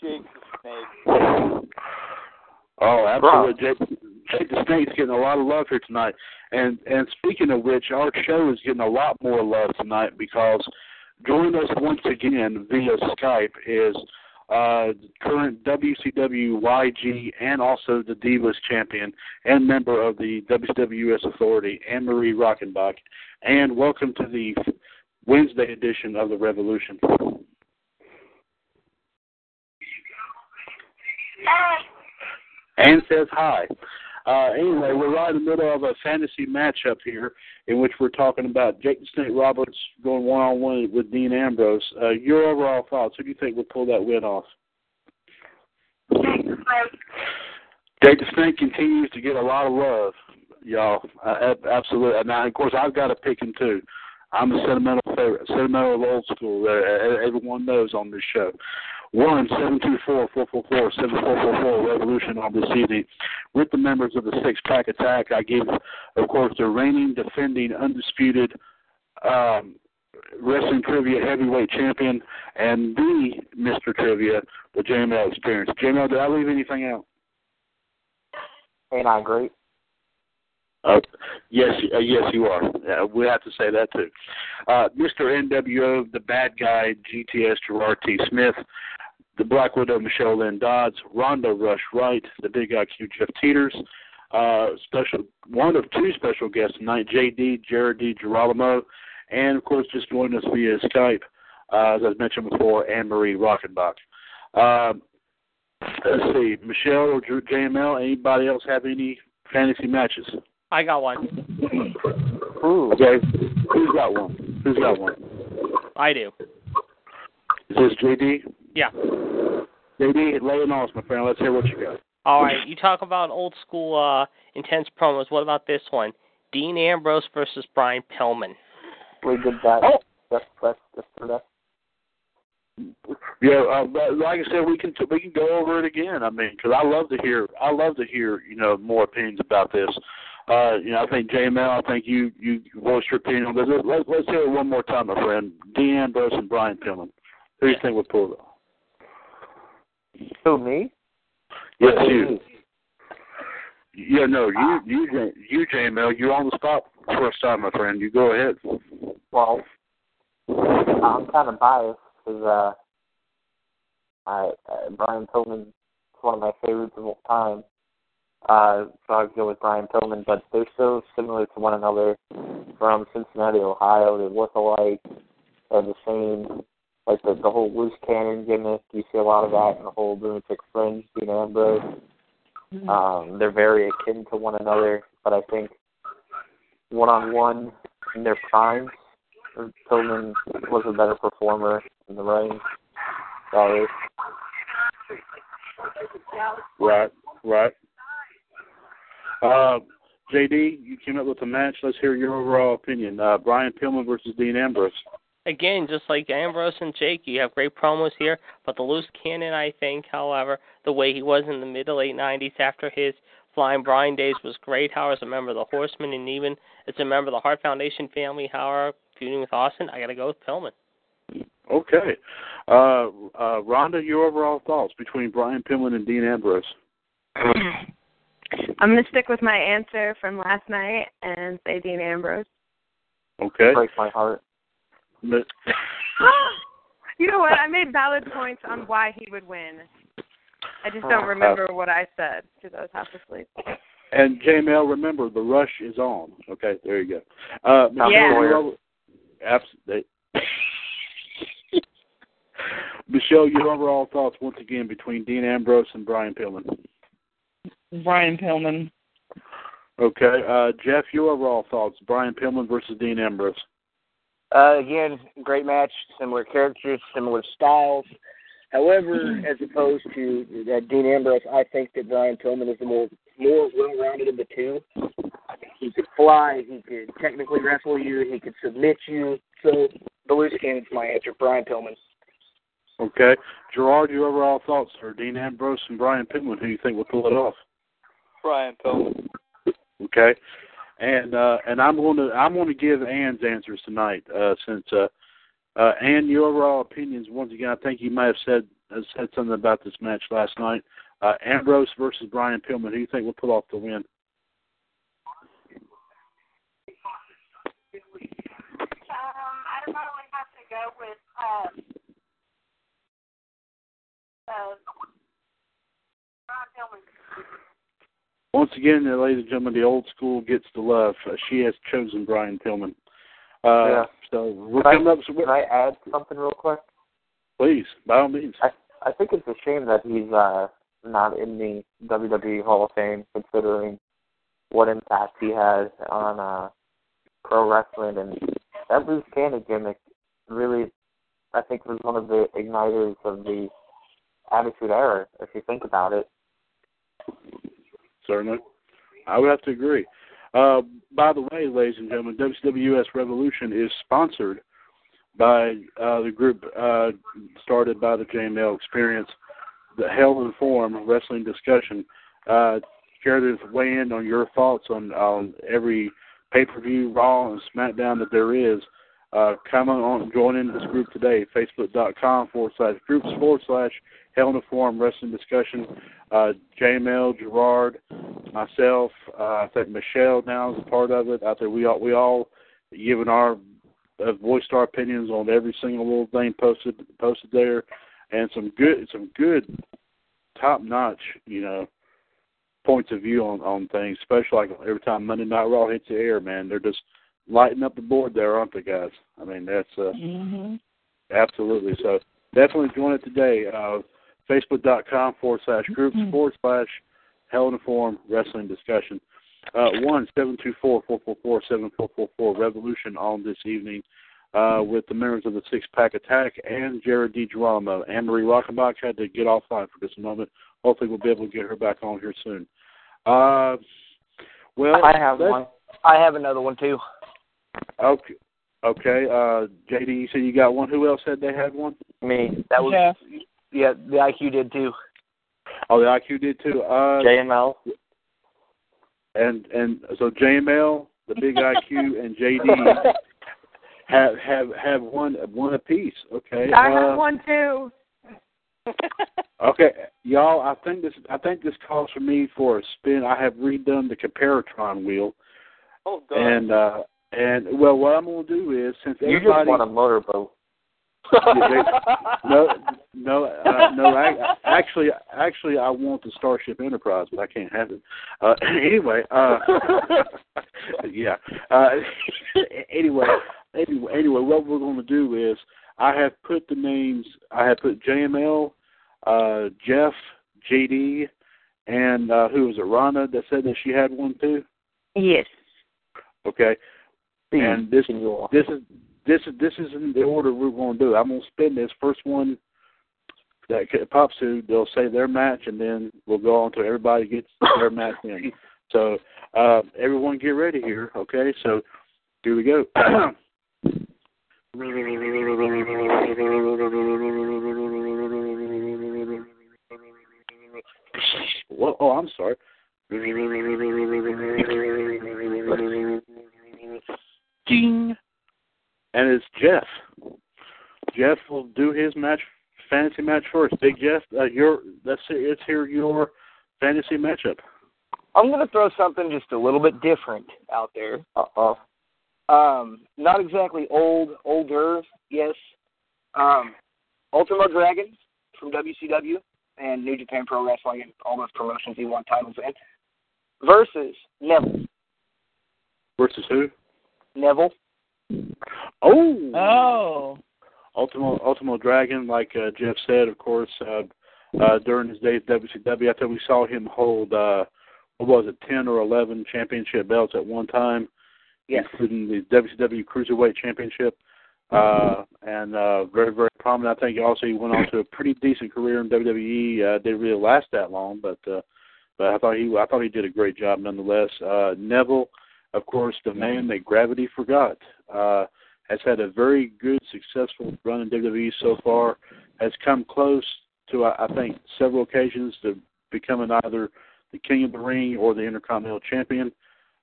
Jake the Snake. Oh, absolutely. Jake, Jake the Snake's getting a lot of love here tonight. And and speaking of which, our show is getting a lot more love tonight because joining us once again via Skype is uh, current W C W Y G and also the Divas champion and member of the W C W U S Authority, Anne Marie Rockenbach. And welcome to the Wednesday edition of The Revolution. Hi. Anne says hi. Uh, anyway, we're right in the middle of a fantasy matchup here in which we're talking about Jake the Snake Roberts going one-on-one with Dean Ambrose. Uh, your overall thoughts, who do you think would pull that win off? Jake the Snake. Jake the Snake continues to get a lot of love, y'all. Uh, absolutely. Now, of course, I've got to pick him, too. I'm a sentimental favorite, sentimental old school, uh, everyone knows on this show. one seven two four, four four four, seven four four four Revolution on this evening with the members of the Six Pack Attack. I give, of course, the reigning, defending, undisputed um, wrestling trivia heavyweight champion and the Mister Trivia, the J M L Experience. J M L, did I leave anything out? And I'm great. Uh, yes, uh, yes, you are. Uh, we have to say that too. Uh, Mister N W O, the bad guy, G T S, Gerard T. Smith, the Black Widow, Michelle Lynn Dodds, Rhonda Rush Wright, the Big I Q, Jeff Teeters, uh, special one of two special guests tonight, J D, Jared DiGirolamo, and of course, just joining us via Skype, uh, as I mentioned before, Anne Marie Rockenbach. Uh, let's see, Michelle or Drew, J M L, anybody else have any fantasy matches? I got one. Ooh. Okay. Who's got one? Who's got one? I do. Is this J D? Yeah. J D, lay it on us, my friend. Let's hear what you got. All right. You talk about old school uh, intense promos. What about this one? Dean Ambrose versus Brian Pillman. We did that. Oh. That's, that's, that's, that's. Yeah, uh, like I said, we can we can go over it again. I mean, because I love to hear I love to hear you know more opinions about this. Uh, you know, I think J M L, I think you, you voiced your opinion on this. Let's, let's hear it one more time, my friend. Dean Ambrose and Brian Pillman. Who do you think would pull it off? Who, me? Yes, Who you. Me? Yeah, no, you, you, you, J M L, you're on the spot first time, my friend. You go ahead. Well, I'm kind of biased because uh, I, uh, Brian Pillman is one of my favorites of all time. Uh, so I'd go with Brian Pillman, but they're so similar to one another from Cincinnati, Ohio. They look alike. They're the same. Like the, the whole loose cannon gimmick, you see a lot of that in the whole lunatic fringe, Dean Ambrose. Um, they're very akin to one another, but I think one-on-one in their primes, Pillman was a better performer in the ring. Sorry. Right, right. Uh, J D, you came up with a match. Let's hear your overall opinion. Uh, Brian Pillman versus Dean Ambrose. Again, just like Ambrose and Jake, you have great promos here, but the loose cannon, I think, however, the way he was in the mid to late nineties after his Flying Brian days was great. However, as a member of the Horsemen and even as a member of the Hart Foundation family, however, feuding with Austin, I got to go with Pillman. Okay. Uh, uh, Rhonda, your overall thoughts between Brian Pillman and Dean Ambrose? I'm going to stick with my answer from last night and say Dean Ambrose. Okay. Breaks my heart. You know what? I made valid points on why he would win. I just don't remember what I said because I was half asleep. And, J M L, remember, the rush is on. Okay, there you go. Uh, Michelle, yeah. Absolutely. Michelle, your overall thoughts, once again, between Dean Ambrose and Brian Pillman. Brian Pillman. Okay. Uh, Jeff, your overall thoughts, Brian Pillman versus Dean Ambrose. Uh, again, great match, similar characters, similar styles. However, as opposed to uh, Dean Ambrose, I think that Brian Pillman is the more, more well-rounded of the two. He could fly, he could technically wrestle you, he could submit you. So, the loose cannon's my answer, Brian Pillman. Okay. Gerard, your overall thoughts for Dean Ambrose and Brian Pillman, who do you think will pull it off? Brian Pillman. Okay, and uh, and I'm going to I'm going to give Ann's answers tonight, uh, since uh, uh, Ann, your overall opinions once again. I think you might have said uh, said something about this match last night. Uh, Ambrose versus Brian Pillman. Who do you think will pull off the win? Um, I don't know. I have to go with. Um, uh, Brian Pillman. Once again, ladies and gentlemen, the old school gets the love. She has chosen Brian Pillman. Uh, yeah. So we're can coming I, up. Some... Can I add something real quick? Please, by all means. I, I think it's a shame that he's uh, not in the W W E Hall of Fame, considering what impact he has on uh, pro wrestling. And that loose cannon gimmick really, I think, was one of the igniters of the Attitude Era, if you think about it. Certainly. I would have to agree. Uh, by the way, ladies and gentlemen, W C W U S Revolution is sponsored by uh, the group uh, started by the J M L Experience, the Hell in Form Wrestling Discussion. Uh, Jared, weigh in on your thoughts on, on every pay-per-view, Raw, and SmackDown that there is. Uh, come on, join in this group today, facebook.com forward slash groups forward slash Hell in a Forum Wrestling Discussion. Uh, J M L, Gerard, myself, uh, I think Michelle now is a part of it. I think we all, we all given our uh, voiced our opinions on every single little thing posted posted there, and some good some good top notch you know points of view on, on things. Especially like every time Monday Night Raw hits the air, man, they're just lighting up the board there, aren't they, guys? I mean, that's uh, mm-hmm. absolutely. So definitely join it today. Uh, Facebook.com forward slash groups mm-hmm. forward slash Hell in a Forum Wrestling Discussion. Uh, one seven two four, four four four, seven four four four Revolution on this evening uh, with the members of the Six Pack Attack and Jared DiGirolamo. Anne Marie Rockenbach had to get offline for just a moment. Hopefully we'll be able to get her back on here soon. Uh, well, I have one. I have another one, too. Okay, okay. Uh, J D, you said you got one. Who else said they had one? Me. That was Jeff. Yeah, the I Q did too. Oh, the I Q did too. Uh, J M L. And and so J M L, the big I Q, and J D have have have one one apiece. Okay. I uh, have one too. Okay, y'all. I think this I think this calls for me for a spin. I have redone the Comparatron wheel. Oh, God. And. Uh, And, well, what I'm going to do is, since everybody... You just want a motorboat. no, no, uh, no. I, actually, actually, I want the Starship Enterprise, but I can't have it. Uh, anyway, uh, yeah. Uh, anyway, anyway, anyway, what we're going to do is, I have put the names, I have put J M L, uh, Jeff, J D, and uh, who was it, Rhonda, that said that she had one too? Yes. Okay. And this, this is this is this is in the order we're going to do. I'm going to spin this first one that pops to. They'll say their match, and then we'll go on until everybody gets their match in. So uh, everyone, get ready here, okay? So here we go. Well, oh, I'm sorry. Ding. And it's Jeff. Jeff will do his match, fantasy match first. Big Jeff, uh, your let's see, let's hear your fantasy matchup. I'm going to throw something just a little bit different out there. Uh-oh. Um, not exactly old, older, yes. Um, Ultimo Dragon from W C W and New Japan Pro Wrestling and all those promotions he won titles in versus Neville. Versus who? Neville. Oh. Oh. Ultimo, Ultimo Dragon, like uh, Jeff said, of course, uh, uh, during his days at W C W, I think we saw him hold, uh, what was it, ten or eleven championship belts at one time, yes. Including the W C W Cruiserweight Championship, uh, and uh, very, very prominent. I think also he went on to a pretty decent career in W W E. Uh, didn't really last that long, but uh, but I thought he I thought he did a great job nonetheless. Uh, Neville. Of course, the man that gravity forgot uh, has had a very good, successful run in W W E so far, has come close to, I, I think, several occasions to becoming either the king of the ring or the Intercontinental Champion.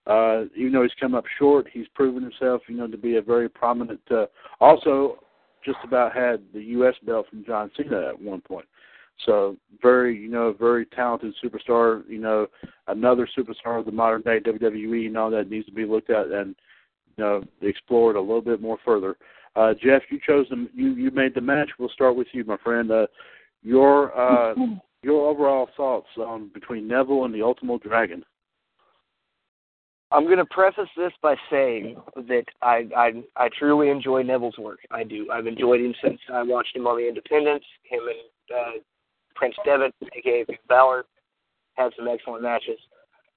Uh, even though he's come up short, he's proven himself, you know, to be a very prominent, uh, also just about had the U S belt from John Cena at one point. So very, you know, very talented superstar, you know, another superstar of the modern day W W E and all that needs to be looked at and, you know, explored a little bit more further. Uh, Jeff, you chose the, you, you made the match. We'll start with you, my friend. Uh, your uh, your overall thoughts on between Neville and the Ultimo Dragon. I'm going to preface this by saying that I, I I truly enjoy Neville's work. I do. I've enjoyed him since I watched him on the Independents. Him and uh, Prince Devitt, a k a. Finn Balor, had some excellent matches.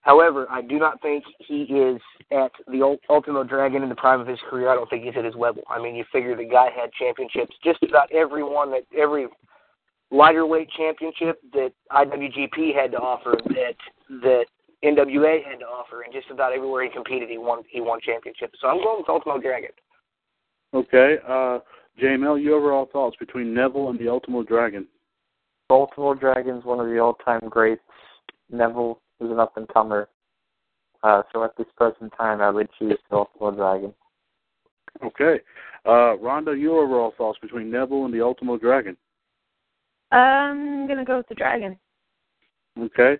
However, I do not think he is at the Ultimo Dragon in the prime of his career. I don't think he's at his level. I mean, you figure the guy had championships, just about everyone, that every lighter weight championship that I W G P had to offer, that that N W A had to offer, and just about everywhere he competed, he won he won championships. So I'm going with Ultimo Dragon. Okay. Uh, J M L, your overall thoughts between Neville and the Ultimo Dragon? Ultimo Dragon's one of the all-time greats. Neville is an up-and-comer. Uh, so at this present time, I would choose the Ultimo Dragon. Okay. Uh, Rhonda, your overall thoughts between Neville and the Ultimo Dragon? I'm going to go with the Dragon. Okay.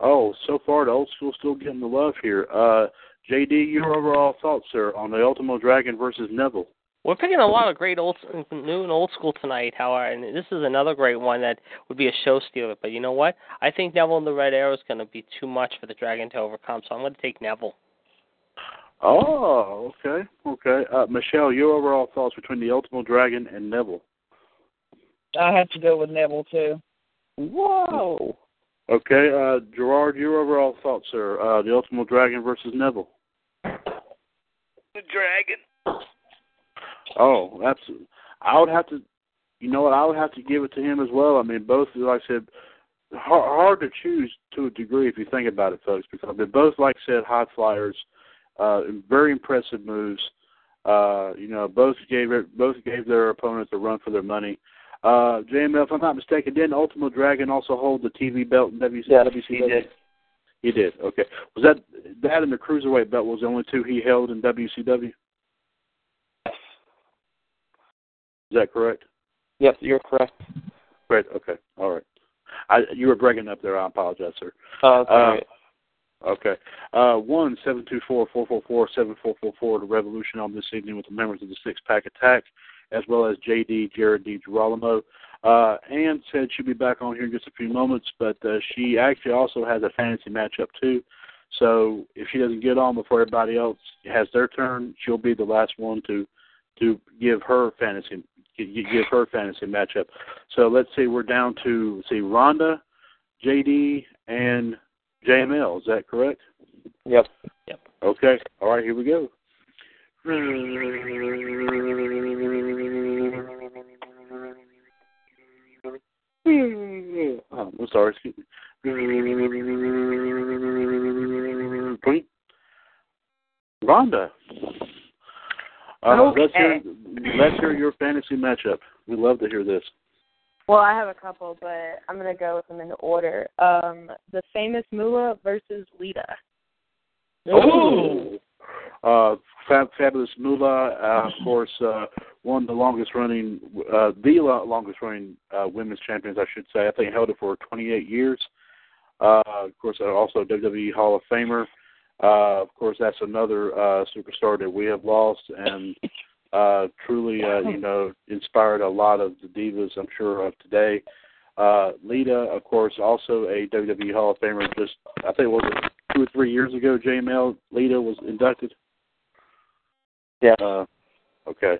Oh, so far the old school's still getting the love here. Uh, J D, your overall thoughts, sir, on the Ultimo Dragon versus Neville? We're picking a lot of great old, new and old school tonight, however, and this is another great one that would be a show stealer. But you know what? I think Neville and the Red Arrow is going to be too much for the Dragon to overcome, so I'm going to take Neville. Oh, okay, okay. Uh, Michelle, your overall thoughts between the Ultimo Dragon and Neville? I have to go with Neville, too. Whoa! Okay, uh, Gerard, your overall thoughts, sir, uh, the Ultimo Dragon versus Neville? The Dragon. Oh, absolutely. I would have to, you know what, I would have to give it to him as well. I mean, both, like I said, hard, hard to choose to a degree if you think about it, folks, because they're both, like I said, high flyers, uh, very impressive moves. Uh, you know, both gave both gave their opponents a run for their money. Uh, J M L, if I'm not mistaken, didn't Ultimo Dragon also hold the T V belt in W C W? Yeah, he did. He did, okay. Was that, that and the Cruiserweight belt was the only two he held in W C W? Is that correct? Yes, you're correct. Great. Okay. All right. I, you were breaking up there. I apologize, sir. Oh, okay. Uh, okay. Uh, one seven two four four four four seven four four four. The Revolution on this evening with the members of the Six Pack Attack, as well as J D, Jared DiGirolamo. Uh, Anne said she'll be back on here in just a few moments, but uh, she actually also has a fantasy matchup too. So if she doesn't get on before everybody else has their turn, she'll be the last one to to give her fantasy. Give her fantasy matchup. So let's see, we're down to let's see Rhonda, J D, and J M L. Is that correct? Yep. Yep. Okay. All right. Here we go. Oh, I'm sorry. Excuse me. Rhonda. Uh, okay. let's, hear, let's hear your fantasy matchup. We'd love to hear this. Well, I have a couple, but I'm going to go with them in order. Um, the Famous Moolah versus Lita. Oh! Uh, fab, fabulous Moolah, uh, of course, uh, one of the longest-running, uh, the longest-running uh, women's champions, I should say. I think held it for twenty-eight years. Uh, of course, also W W E Hall of Famer. Uh, of course, that's another uh, superstar that we have lost, and uh, truly, uh, you know, inspired a lot of the divas, I'm sure, of today. Uh, Lita, of course, also a W W E Hall of Famer. Just, I think, was it two or three years ago, J M L, Lita was inducted? Yeah. Uh, okay.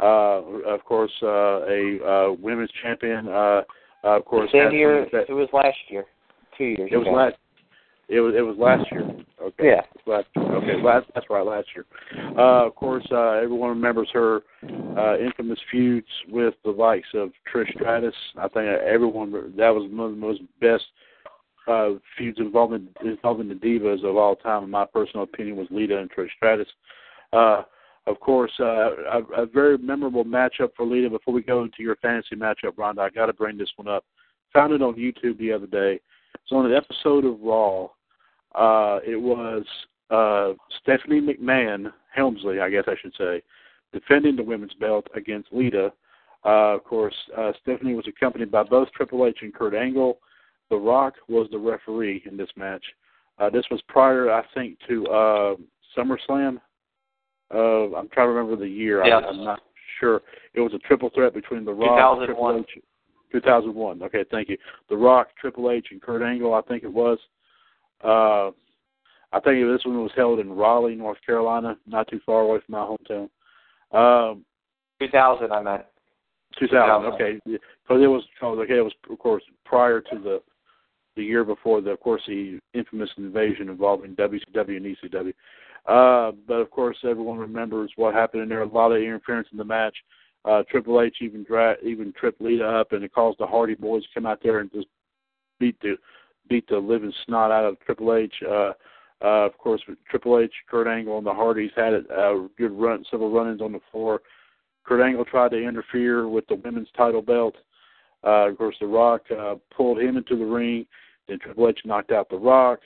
Uh, of course, uh, a uh, women's champion. Uh, uh, of course, year, that, it was last year. Two years It ago. was last It was it was last year. Okay. Yeah. Last, okay. Last, that's right. Last year. Uh, of course, uh, everyone remembers her uh, infamous feuds with the likes of Trish Stratus. I think everyone that was one of the most best uh, feuds involving involving the divas of all time. In my personal opinion, was Lita and Trish Stratus. Uh, of course, uh, a, a very memorable matchup for Lita. Before we go into your fantasy matchup, Rhonda, I got to bring this one up. Found it on YouTube the other day. So on an episode of Raw, uh, it was uh, Stephanie McMahon, Helmsley, I guess I should say, defending the women's belt against Lita. Uh, of course, uh, Stephanie was accompanied by both Triple H and Kurt Angle. The Rock was the referee in this match. Uh, this was prior, I think, to uh, SummerSlam. Uh, I'm trying to remember the year. Yeah. I, I'm not sure. It was a triple threat between The Rock and Triple H. two thousand one. Okay, thank you. The Rock, Triple H, and Kurt Angle, I think it was. Uh, I think this one was held in Raleigh, North Carolina, not too far away from my hometown. Um, two thousand, I meant. two thousand, two thousand. Okay. Because it was, okay, it was, of course, prior to the the year before, the, of course, the infamous invasion involving W C W and E C W. Uh, but, of course, everyone remembers what happened in there. A lot of interference in the match. Uh, Triple H even dra- even tripped Lita up, and it caused the Hardy Boys to come out there and just beat the beat the living snot out of Triple H. Uh, uh, of course, with Triple H, Kurt Angle, and the Hardys had a uh, good run, several run-ins on the floor. Kurt Angle tried to interfere with the women's title belt. Uh, of course, The Rock uh, pulled him into the ring. Then Triple H knocked out The Rock,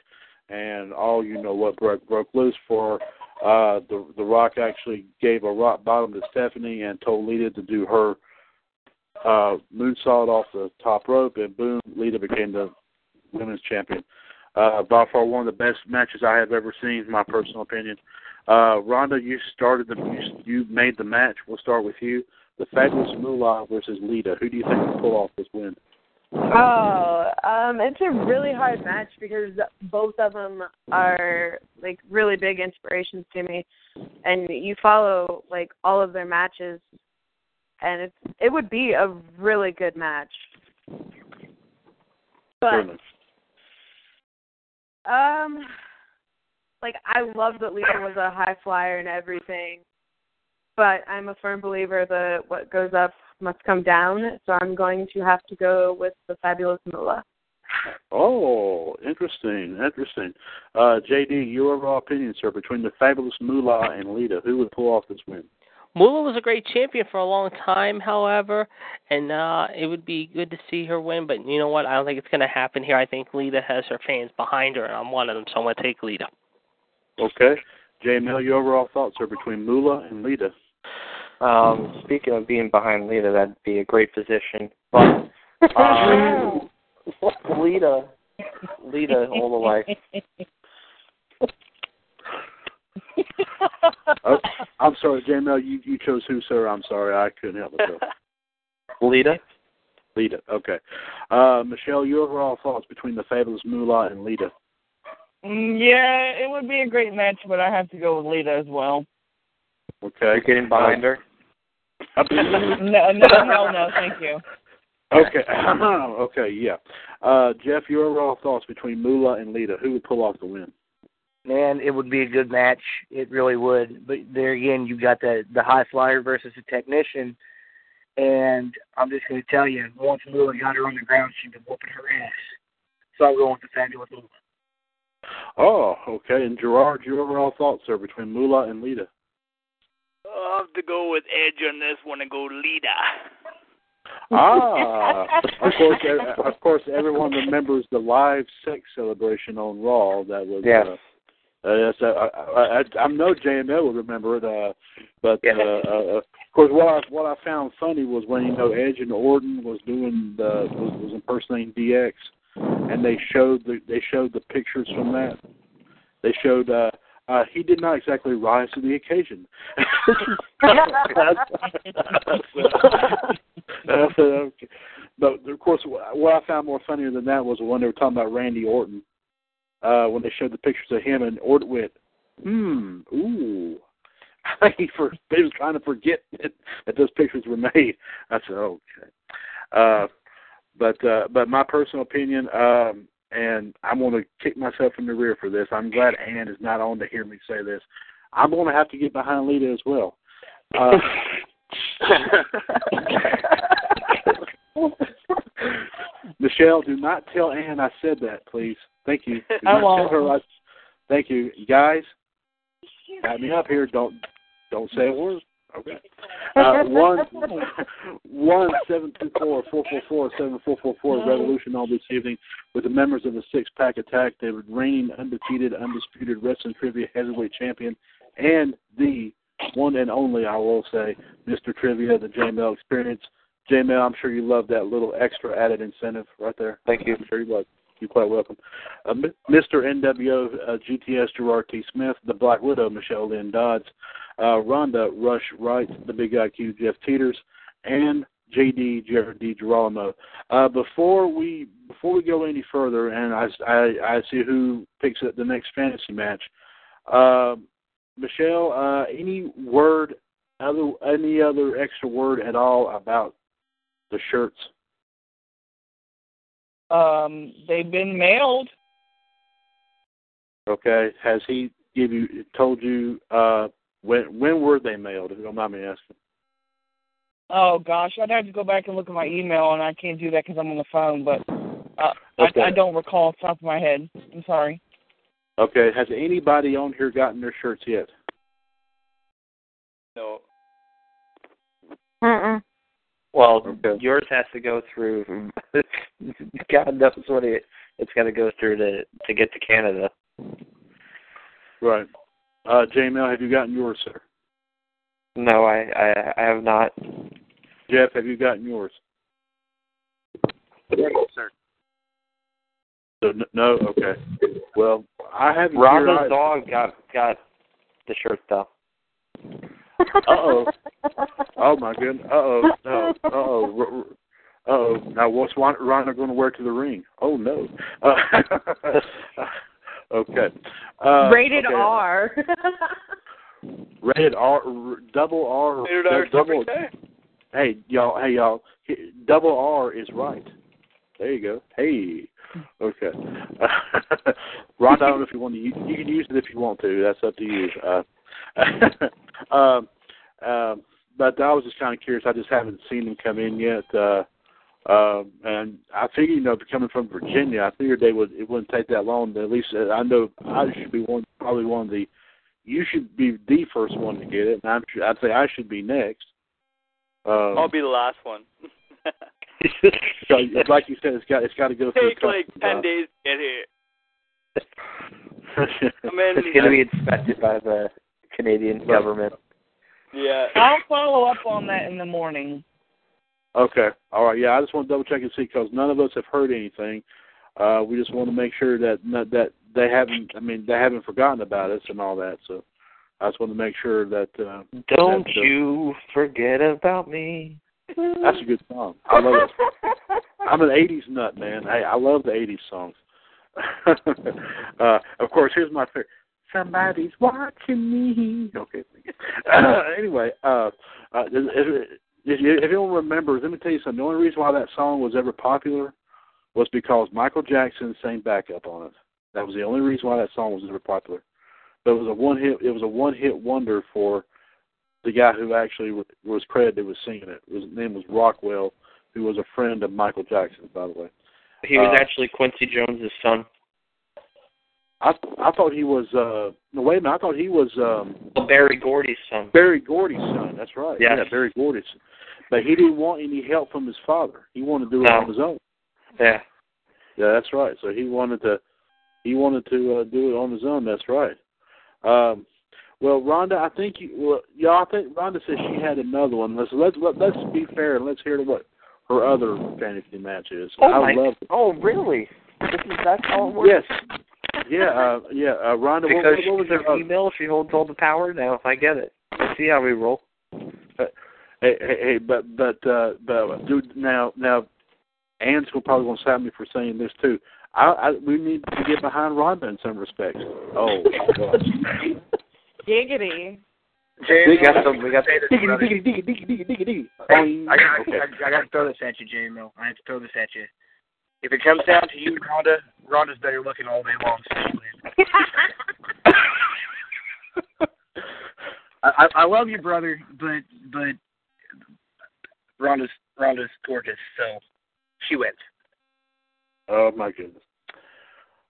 and all you know what broke, broke loose for uh, the The Rock actually gave a rock bottom to Stephanie and told Lita to do her uh, moonsault off the top rope, and boom, Lita became the women's champion. Uh, by far one of the best matches I have ever seen, in my personal opinion. Uh, Rhonda, you started the you made the match. We'll start with you. The Fabulous Moolah versus Lita. Who do you think will pull off this win? Oh, um, it's a really hard match because both of them are, like, really big inspirations to me. And you follow, like, all of their matches. And it's, it would be a really good match. But, um, like, I love that Lita was a high flyer and everything. But I'm a firm believer that what goes up must come down, so I'm going to have to go with the Fabulous Moolah. Oh, interesting, interesting. Uh, J D, your raw opinion, sir, between the Fabulous Moolah and Lita, who would pull off this win? Moolah was a great champion for a long time, however, and uh, it would be good to see her win, but you know what? I don't think it's going to happen here. I think Lita has her fans behind her, and I'm one of them, so I'm going to take Lita. Okay. J M L, your overall thoughts are between Moolah and Lita. Um, speaking of being behind Lita, that'd be a great position. But um, Lita, Lita all the way. Oh, I'm sorry, J M L, you, you chose who, sir? I'm sorry, I couldn't help myself. Lita. Lita, okay. Uh, Michelle, your overall thoughts between the Fabulous Moolah and Lita. Yeah, it would be a great match, but I have to go with Lita as well. Okay. You're getting behind her? no, no, hell no, thank you. Okay, okay, yeah. Uh, Jeff, your raw thoughts between Moolah and Lita. Who would pull off the win? Man, it would be a good match. It really would. But there again, you've got the, the high flyer versus the technician, and I'm just going to tell you, once Moolah got her on the ground, she'd be whooping her ass. So I'm going with the Fabulous Moolah. Oh, okay. And Gerard, your overall thoughts, sir, between Moolah and Lita? I'll have to go with Edge on this one and go Lita. Ah, of course, of course, everyone remembers the live sex celebration on Raw. That was, yes. Uh, uh, yes uh, I, I, I know J M L will remember it, uh, but uh, uh, of course, what I, what I found funny was when you know Edge and Orton was doing the was, was impersonating D X, and they showed the they showed the pictures from that. They showed. Uh, Uh, he did not exactly rise to the occasion. But, of course, what I found more funnier than that was when they were talking about Randy Orton, uh, when they showed the pictures of him, and Orton went, hmm, ooh. he, for, he was trying to forget that, that those pictures were made. I said, oh, okay. Uh, but, uh, but my personal opinion, um, and I'm going to kick myself in the rear for this. I'm glad Ann is not on to hear me say this. I'm going to have to get behind Lita as well. Uh, Michelle, do not tell Ann I said that, please. Thank you. Do not tell her I, thank you. You guys, got me up here. Don't don't say a word. Okay. Uh, one one seven two four four four four seven four four four Revolution on this evening with the members of the Six Pack Attack. They were reigning undefeated, undisputed wrestling trivia heavyweight champion, and the one and only, I will say, Mister Trivia, the J M L Experience. J M L, I'm sure you love that little extra added incentive right there. Thank you. I'm sure you love. You're quite welcome. Uh, Mister N W O, uh, G T S, Gerard T. Smith, the Black Widow, Michelle Lynn Dodds, uh, Rhonda Rush Wright, the Big I Q, Jeff Teeters, and J D, Jared DiGirolamo. Uh, before we before we go any further, and I, I, I see who picks up the next fantasy match, uh, Michelle, uh, any word, other any other extra word at all about the shirts? Um, they've been mailed. Okay. Has he give you told you uh, when when were they mailed? If you don't mind me asking. Oh gosh, I'd have to go back and look at my email, and I can't do that because I'm on the phone. But uh, okay. I, I don't recall off the top of my head. I'm sorry. Okay. Has anybody on here gotten their shirts yet? No. Mm-mm. Well, okay. Yours has to go through. God knows what it, it's got to go through to to get to Canada. Right. Uh, J M L, have you gotten yours, sir? No, I, I I have not. Jeff, have you gotten yours? Yes, sir. So no, okay. Well, I have. Rhonda's dog got got the shirt though. Uh-oh. Oh, my goodness. Uh-oh. No. Uh-oh. Uh-oh. Now, what's Rhonda going to wear to the ring? Oh, no. Uh, okay. Uh, Rated okay. R. Rated R. Double R. Rated R. Double, hey, y'all. Hey, y'all. Double R is right. There you go. Hey. Okay. Uh, Rhonda, I don't know if you want to use, you can use it if you want to. That's up to you. Uh um, um, but I was just kind of curious. I just haven't seen them come in yet, uh, um, and I figure, you know, coming from Virginia, I figured they would. It wouldn't take that long. But at least uh, I know I should be one, probably one of the. You should be the first one to get it, and I'm, I'd say I should be next. Um, I'll be the last one. So, like you said, it's got it's got to go through. Take like ten uh, days to get here. It's going to be inspected by the Canadian right. government. Yeah. I'll follow up on that in the morning. Okay. All right. Yeah, I just want to double check and see because none of us have heard anything. Uh, we just want to make sure that that they haven't. I mean, they haven't forgotten about us and all that. So I just want to make sure that. Uh, Don't that, uh, you forget about me? That's a good song. I love it. I'm an eighties nut, man. Hey, I love the eighties songs. uh, of course, here's my favorite. Somebody's watching me. Okay. Uh, anyway, uh, uh, if, if, you, if you don't remember, let me tell you something. The only reason why that song was ever popular was because Michael Jackson sang backup on it. That was the only reason why that song was ever popular. But it was a one hit. It was a one hit wonder for the guy who actually was credited with singing it. His name was Rockwell, who was a friend of Michael Jackson, by the way. He was uh, actually Quincy Jones' son. I I thought he was, uh, no, wait a minute, I thought he was... Um, Barry Gordy's son. Barry Gordy's son, that's right. Yes. Yeah, Barry Gordy's son. But he didn't want any help from his father. He wanted to do it no. on his own. Yeah. Yeah, that's right. So he wanted to he wanted to uh, do it on his own, that's right. Um, well, Rhonda, I think you, well, yeah, I think Rhonda says she had another one. Let's, let's, let's be fair and let's hear what her other fantasy match is. Oh, I love it. Oh, really? This is, that's all it works? Yes. Yeah, uh, yeah. Uh, Rhonda, because what, what was her email? She holds all the power now. If I get it, let's see how we roll. Uh, hey, hey, hey, but but uh, but dude, now now, Anne's probably gonna slap me for saying this too. I, I we need to get behind Rhonda in some respects. Oh my gosh. Giggity. James, we got some. We got some. Diggity, diggity, diggity, diggity, diggity. Hey, I got. Okay. I, I got to throw this at you, J M L. I have to throw this at you. If it comes down to you, Rhonda, Rhonda's better looking all day long. I, I love you, brother, but but Rhonda's Rhonda's gorgeous, so she wins. Oh my goodness!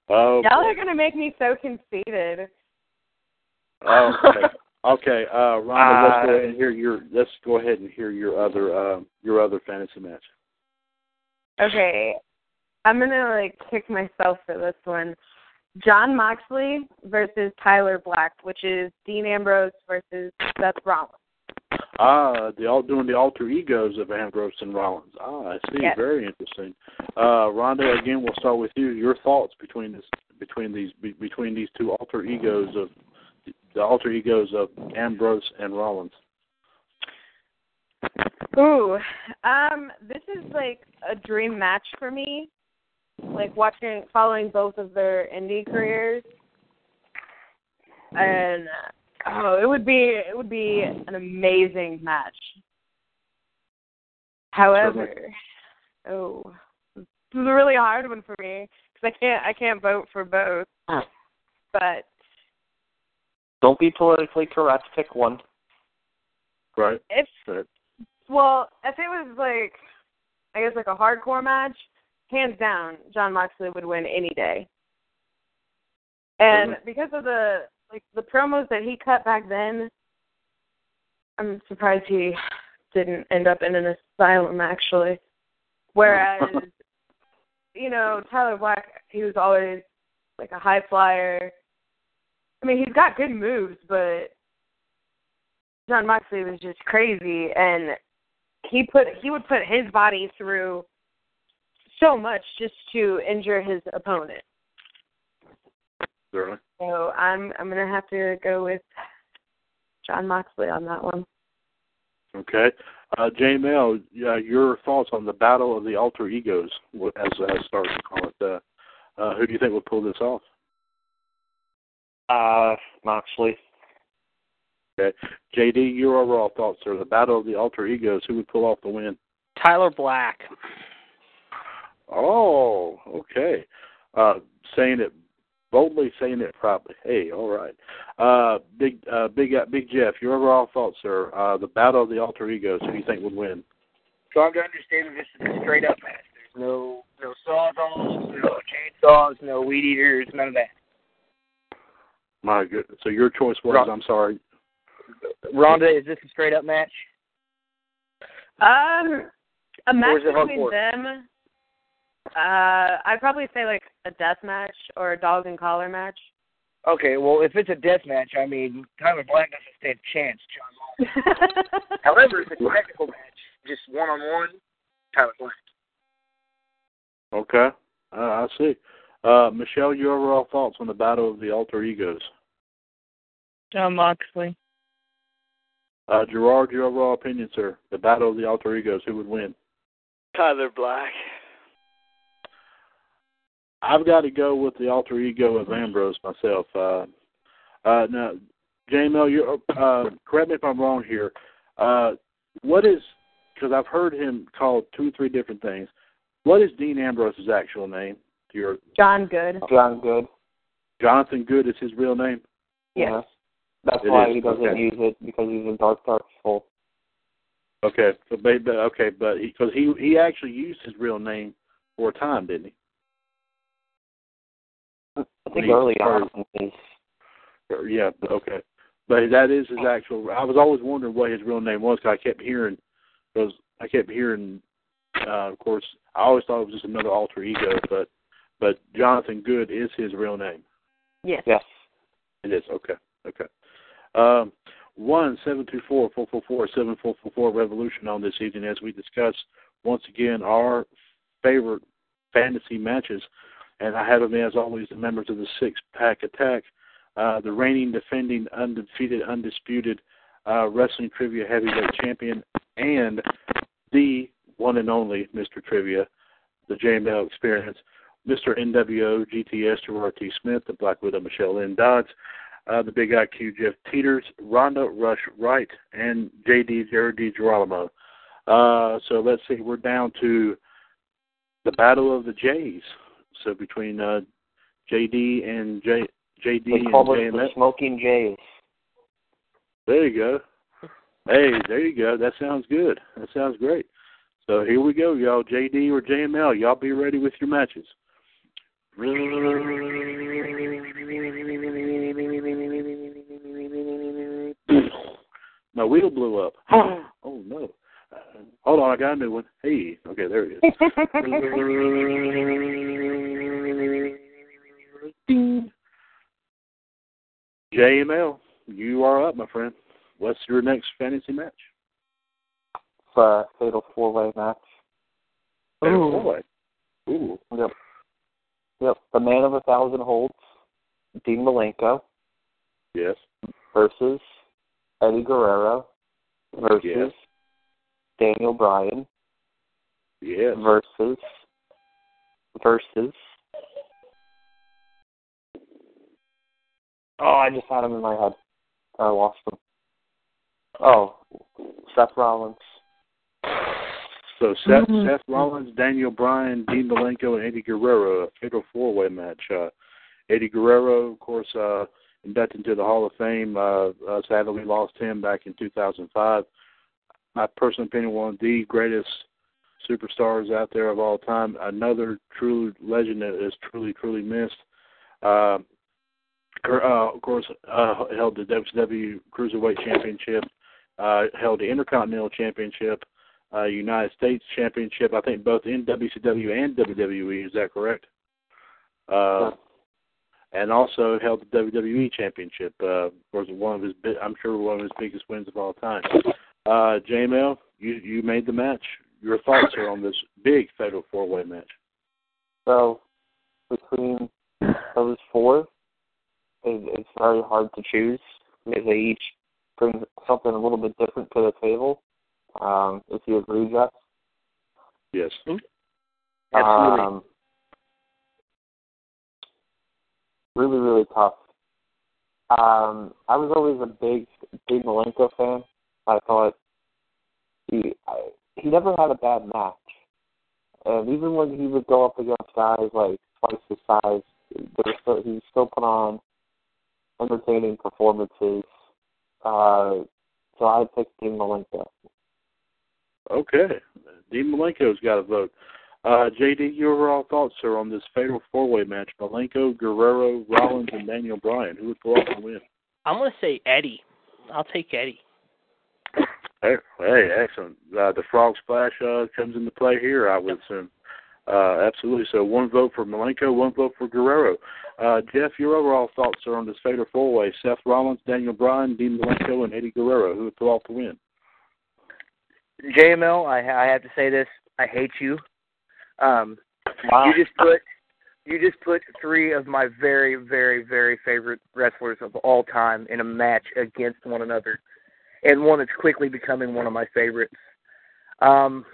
Oh, y'all boy. Are gonna make me so conceited. Oh, okay. Okay, uh, Rhonda, uh, let's go ahead and hear your. Let's go ahead and hear your other uh, your other fantasy match. Okay. I'm going to, like, kick myself for this one. Jon Moxley versus Tyler Black, which is Dean Ambrose versus Seth Rollins. Ah, the all doing the alter egos of Ambrose and Rollins. Ah, I see. Yes. Very interesting. Uh, Rhonda, again, we'll start with you. Your thoughts between this, between these, be, between these two alter egos of the alter egos of Ambrose and Rollins. Ooh, um, this is like a dream match for me. Like watching, following both of their indie careers, and oh, it would be it would be an amazing match. However, oh, this is a really hard one for me because I can't I can't vote for both. But don't be politically correct. Pick one. Right. If right. well, if it was like, I guess like a hardcore match. Hands down, Jon Moxley would win any day. And mm-hmm. because of the like the promos that he cut back then, I'm surprised he didn't end up in an asylum, actually. Whereas, you know, Tyler Black, he was always like a high flyer. I mean, he's got good moves, but Jon Moxley was just crazy, and he put he would put his body through so much just to injure his opponent. Certainly. So I'm I'm gonna have to go with Jon Moxley on that one. Okay, uh, J M L, uh, your thoughts on the battle of the alter egos, as I started to call it. Uh, uh, who do you think would pull this off? Uh, Moxley. Okay, J D, your overall thoughts are the battle of the alter egos. Who would pull off the win? Tyler Black. Oh, okay. Uh, saying it boldly, saying it proudly. Hey, all right. Uh, big, uh, big, uh, big Jeff. Your overall thoughts are uh, the battle of the alter egos. Who do you think would win? So I'm to understand that this is a straight up match. There's no, no sawdolls, no chainsaws, no weed eaters, none of that. My goodness. So your choice was, Rhonda, I'm sorry. Rhonda, is this a straight up match? Um, a match between them. Uh, I'd probably say like a death match or a dog and collar match. Okay, well, if it's a death match, I mean, Tyler Black doesn't stand a chance, Jon Moxley. However, if it's a technical match, just one on one, Tyler Black. Okay, uh, I see. Uh, Michelle, your overall thoughts on the battle of the alter egos? Jon Moxley. Uh, Gerard, your overall opinion, sir? The battle of the alter egos, who would win? Tyler Black. I've got to go with the alter ego of Ambrose myself. Uh, uh, now, J M L, you uh, correct me if I'm wrong here. Uh, what is, because I've heard him called two, three different things. What is Dean Ambrose's actual name? Your John Good. John Good. Jonathan Good is his real name. Yes. Yeah. That's it why is. He doesn't okay. use it because he's a dark, dark soul. Okay, so maybe, okay, but because he, he he actually used his real name for a time, didn't he? I think early on. Yeah, okay. But that is his actual... I was always wondering what his real name was because I kept hearing... Cause I kept hearing, uh, of course, I always thought it was just another alter ego, but but Jonathan Good is his real name. Yes. Yes. It is, okay. Okay. Um, one seven two four, four four four, seven four four four Revolution on this evening as we discuss, once again, our favorite fantasy matches. And I have them, as always, the members of the Six Pack Attack, uh, the reigning, defending, undefeated, undisputed uh, wrestling trivia heavyweight champion, and the one and only Mister Trivia, the J M L Experience, Mister N W O, G T S, Gerard T. Smith, the Black Widow, Michelle Lynn Dodds, uh, the Big I Q, Jeff Teeters, Rhonda Rush Wright, and J D, Jared DiGirolamo. Uh, so let's see, we're down to the Battle of the Jays. So between uh, J D and J, J D and J M L, Smoking Jays. There you go. Hey, there you go. That sounds good. That sounds great. So here we go, y'all. J D or J M L, y'all be ready with your matches. My wheel blew up. Oh no. Uh, hold on, I got a new one. Hey, okay, there it is. J M L, you are up, my friend. What's your next fantasy match? It's a fatal four-way match. Fatal four-way? Ooh. Yep. Yep. The man of a thousand holds, Dean Malenko. Yes. Versus Eddie Guerrero. Versus... Yes. Daniel Bryan, yeah, versus versus. Oh, I just had him in my head. I lost him. Oh, Seth Rollins. So Seth, mm-hmm. Seth Rollins, Daniel Bryan, Dean Malenko, and Eddie Guerrero, a fatal four-way match. Uh, Eddie Guerrero, of course, uh, inducted into the Hall of Fame. Uh, uh, sadly, we lost him back in two thousand five. My personal opinion, one of the greatest superstars out there of all time. Another true legend that is truly, truly missed. Uh, uh, of course, uh, held the W C W Cruiserweight Championship uh, held the Intercontinental Championship, uh, United States Championship, I think both in W C W and W W E. Is that correct? Uh, and also held the W W E Championship. Uh, was one of his, I'm sure, one of his biggest wins of all time. Uh, J M L, you you made the match. Your thoughts are on this big fatal four-way match. So, between those four, it, it's very hard to choose. They each bring something a little bit different to the table. Um, if you agree, Jeff? Yes. Absolutely. Um, really, really tough. Um, I was always a big, big Malenko fan. I thought he I, he never had a bad match. And even when he would go up against guys like twice his size, still, he still put on entertaining performances. Uh, so I picked Dean Malenko. Okay. Dean Malenko's got a vote. Uh, J D, your overall thoughts are on this fatal four-way match, Malenko, Guerrero, Rollins, and Daniel Bryan. Who would go up and win? I'm going to say Eddie. I'll take Eddie. Hey, hey, excellent. Uh, the frog splash uh, comes into play here, I would assume. Uh, absolutely. So one vote for Malenko, one vote for Guerrero. Uh, Jeff, your overall thoughts are on this fatal four-way, Seth Rollins, Daniel Bryan, Dean Malenko, and Eddie Guerrero. Who would pull off the win? J M L, I, I have to say this. I hate you. Um, wow. You just put you just put three of my very, very, very favorite wrestlers of all time in a match against one another. And one that's quickly becoming one of my favorites. Um,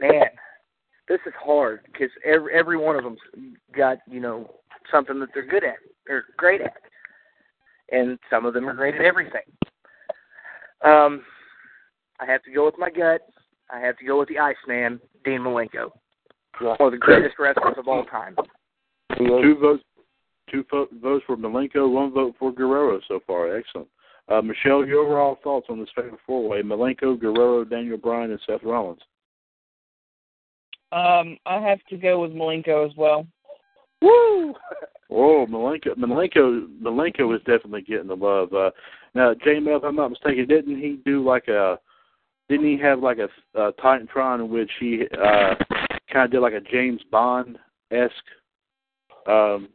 man, this is hard because every, every one of them's got, you know, something that they're good at or great at. And some of them are great at everything. Um, I have to go with my gut. I have to go with the Iceman, Dean Malenko. Yeah. One of the greatest wrestlers of all time. Two votes, two votes for Malenko, one vote for Guerrero so far. Excellent. Uh, Michelle, your overall thoughts on this fatal four-way, Malenko, Guerrero, Daniel Bryan, and Seth Rollins? Um, I have to go with Malenko as well. Woo! Whoa, Malenko, Malenko, Malenko is definitely getting the love. Uh, now, J M L, if I'm not mistaken, didn't he do like a, didn't he have like a, a Titantron in which he uh, kind of did like a James Bond-esque um,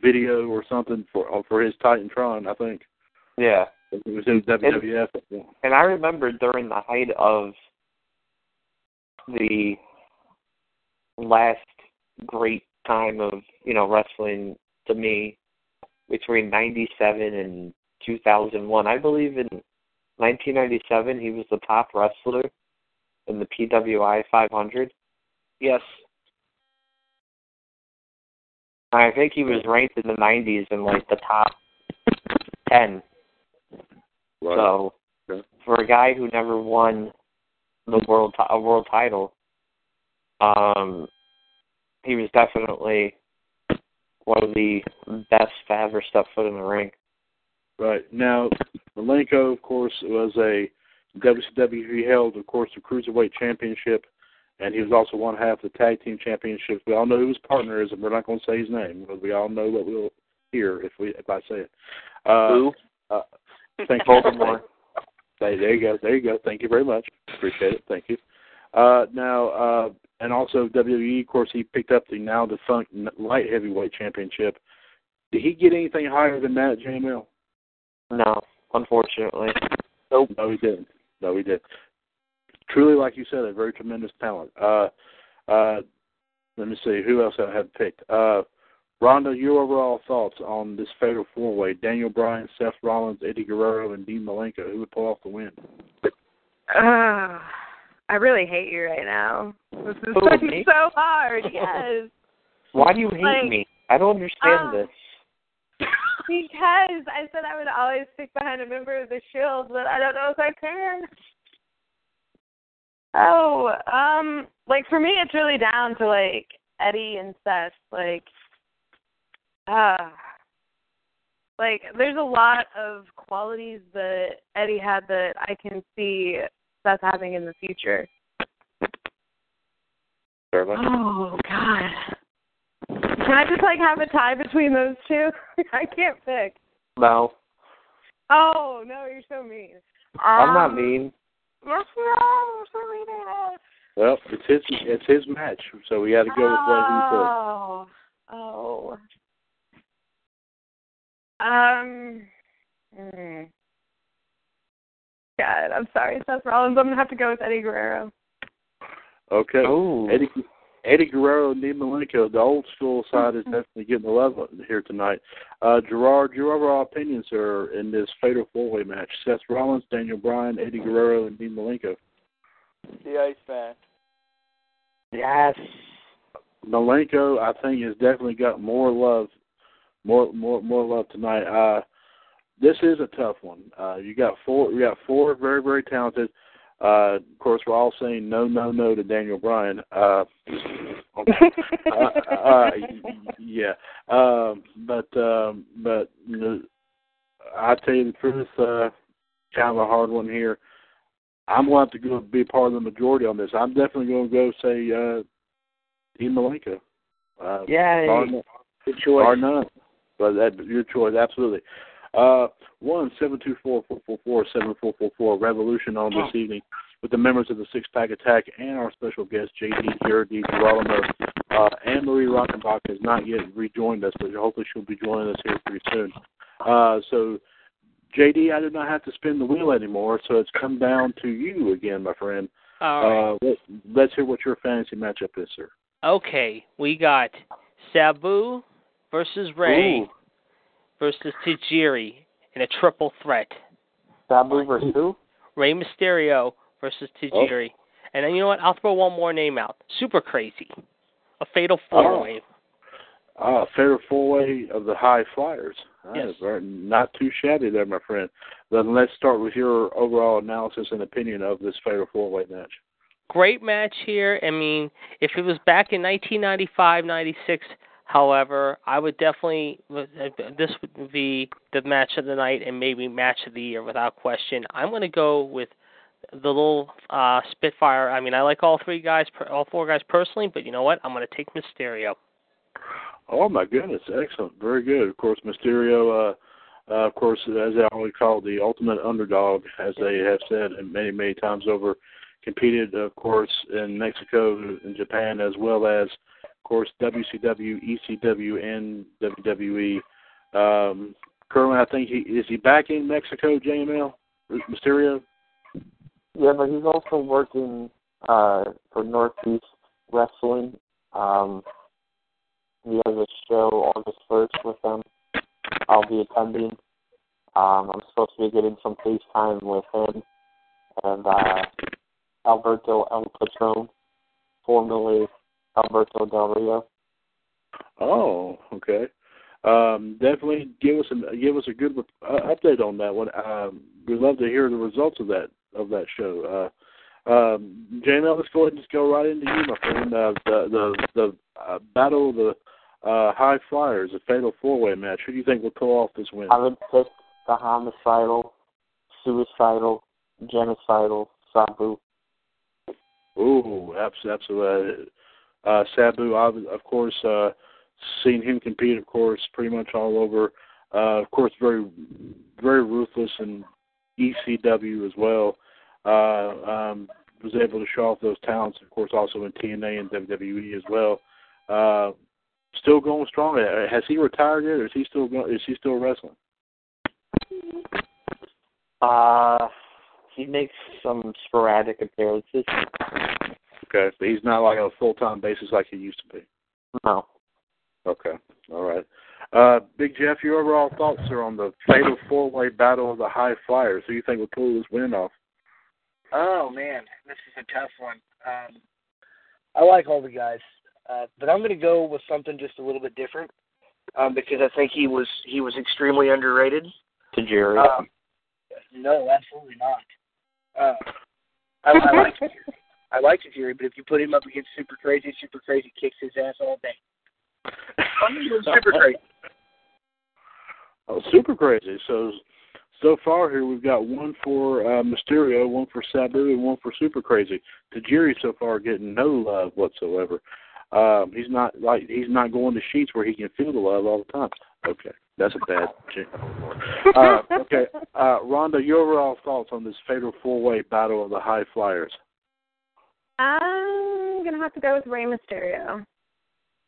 video or something for for his Titantron, I think. Yeah. It was in W W F. And, and I remember during the height of the last great time of, you know, wrestling to me, between ninety-seven and two thousand one, I believe in nineteen ninety-seven he was the top wrestler in the P W I five hundred. Yes. I think he was ranked in the nineties in, like, the top ten. Right. So, okay. For a guy who never won the world t- a world title, um, he was definitely one of the best to ever step foot in the ring. Right. Now, Malenko, of course, was a W C W. He held, of course, the Cruiserweight Championship, and he was also one half of the Tag Team Championships. We all know who his partner is, and we're not going to say his name, but we all know what we'll hear if we if I say it. Uh, who? Uh, Thank you. Hey, there you go. There you go. Thank you very much. Appreciate it. Thank you. Uh, now, uh, and also W W E, of course, he picked up the now defunct light heavyweight championship. Did he get anything higher than that, J M L? No, unfortunately. Nope. No, he didn't. No, he didn't. Truly, like you said, a very tremendous talent. Uh, uh, let me see. Who else I had picked? Uh, Rhonda, your overall thoughts on this fatal four-way, Daniel Bryan, Seth Rollins, Eddie Guerrero, and Dean Malenko. Who would pull off the win? Uh, I really hate you right now. This is oh, me? so hard, yes. Why do you hate like, me? I don't understand um, this. Because I said I would always stick behind a member of the SHIELD, but I don't know if I can. Oh, um, like for me it's really down to like Eddie and Seth, like Uh, like, there's a lot of qualities that Eddie had that I can see Seth having in the future. Oh, God. Can I just, like, have a tie between those two? I can't pick. No. Oh, no, you're so mean. Um, I'm not mean. Yes, you are. You're so mean at us. Well, it's his, it's his match, so we got to go oh. with what he said. Oh. Um. Mm. God, I'm sorry, Seth Rollins. I'm going to have to go with Eddie Guerrero. Okay. Ooh. Eddie Eddie Guerrero and Dean Malenko, the old school side is definitely getting the love here tonight. Uh, Gerard, your overall opinions are in this fatal four-way match. Seth Rollins, Daniel Bryan, Eddie Guerrero, and Dean Malenko. The Iceman. Yes. Malenko, I think, has definitely got more love, more more more love tonight. Uh, this is a tough one. Uh, you got four. You got four very very talented. Uh, of course, we're all saying no, no, no to Daniel Bryan. Uh, uh, uh, yeah, um, but um, but you know, I tell you the truth, uh, kind of a hard one here. I'm going to have to go be part of the majority on this. I'm definitely going to go say uh, Dean Malenko. Uh, yeah, hard, good choice. Hard enough, but that your choice, absolutely. Uh, one seven two four four four four seven four four four Revolution on this evening with the members of the Six Pack Attack and our special guest J D Jared DiGirolamo. Uh, Anne Marie Rockenbach has not yet rejoined us, but hopefully she'll be joining us here pretty soon. Uh, so J D, I do not have to spin the wheel anymore, so it's come down to you again, my friend. All right. Uh, let's hear what your fantasy matchup is, sir. Okay, we got Sabu versus Ray. Ooh. Versus Tajiri in a triple threat. Sabu versus who? Rey Mysterio versus Tajiri. Oh. And then you know what? I'll throw one more name out. Super Crazy. A fatal four-way. Ah, oh. uh, fatal four-way of the high flyers. That yes. is very, not too shabby there, my friend. Then let's start with your overall analysis and opinion of this fatal four-way match. Great match here. I mean, if it was back in nineteen ninety-five ninety-six... However, I would definitely, this would be the match of the night and maybe match of the year without question. I'm going to go with the little uh, Spitfire. I mean, I like all three guys, all four guys personally, but you know what? I'm going to take Mysterio. Oh, my goodness. Excellent. Very good. Of course, Mysterio, uh, uh, of course, as I always call the ultimate underdog, as they have said many, many times over, competed, of course, in Mexico and Japan as well as, of course, W C W, E C W, and W W E. Um, currently, I think he is he back in Mexico, J M L, Mysterio? Yeah, but he's also working uh, for Northeast Wrestling. Um, he has a show August first with them. I'll be attending. Um, I'm supposed to be getting some FaceTime with him and uh, Alberto El Patron, formerly Alberto Del Rio. Oh, okay. Um, definitely give us a give us a good uh, update on that one. Um, we'd love to hear the results of that of that show. Uh, um, J M L, let's go ahead and just go right into you, my friend. Uh, the the the uh, battle of the uh, High Flyers, a fatal four way match. Who do you think will pull off this win? I would pick the homicidal, suicidal, genocidal Sabu. Ooh, absolutely. Uh, Sabu, I've, of course, uh, seen him compete, of course, pretty much all over. Uh, of course, very, very ruthless in E C W as well. Uh, um, was able to show off those talents, of course, also in T N A and W W E as well. Uh, still going strong. Has he retired yet, or is he still going, is he still wrestling? Uh, he makes some sporadic appearances. Okay, but he's not like on a full-time basis like he used to be. No. Okay, all right. Uh, Big Jeff, your overall thoughts are on the fatal four-way battle of the High Flyers. Who do you think will pull this win off? Oh, man, this is a tough one. Um, I like all the guys, uh, but I'm going to go with something just a little bit different um, because I think he was he was extremely underrated. To Jerry? Um, no, absolutely not. Uh, I, I like him. I like Tajiri, but if you put him up against Super Crazy, Super Crazy kicks his ass all day. I'm going to go Super Crazy. Oh, Super Crazy. So, so far here we've got one for uh, Mysterio, one for Sabu, and one for Super Crazy. Tajiri so far getting no love whatsoever. Um, he's not like he's not going to sheets where he can feel the love all the time. Okay, that's a bad. uh, okay, uh, Rhonda, your overall thoughts on this fatal four-way battle of the High Flyers? I'm gonna have to go with Rey Mysterio.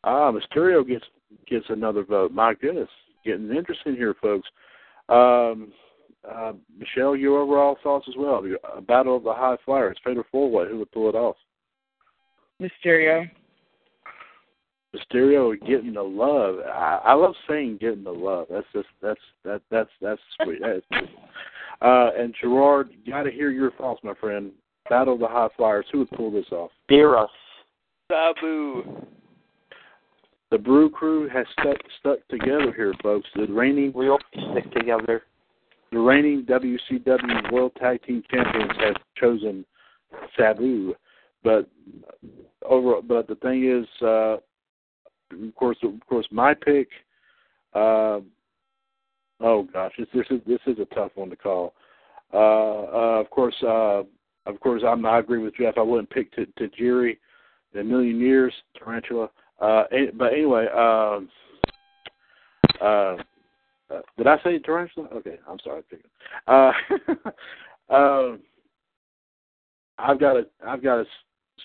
Ah, Mysterio gets gets another vote. My goodness, getting interesting here, folks. Um, uh, Michelle, your overall thoughts as well. A battle of the High Flyers, fatal four-way. Who would pull it off? Mysterio. Mysterio getting the love. I, I love saying getting the love. That's just that's that that's that's sweet. That's sweet. Uh, and Gerard, gotta hear your thoughts, my friend. Battle of the High Flyers. Who would pull this off? Beerus. Sabu. The Brew Crew has stuck stuck together here, folks. The reigning we all stick together. The reigning W C W World Tag Team Champions have chosen Sabu, but over. But the thing is. Uh, Of course, of course, my pick. Uh, oh gosh, this, this is this is a tough one to call. Uh, uh, of course, uh, of course, I'm, I agree with Jeff. I wouldn't pick to Tajiri in a million years, Tarantula. Uh, but anyway, uh, uh, uh, did I say Tarantula? Okay, I'm sorry. Uh, uh, I've got to I've got to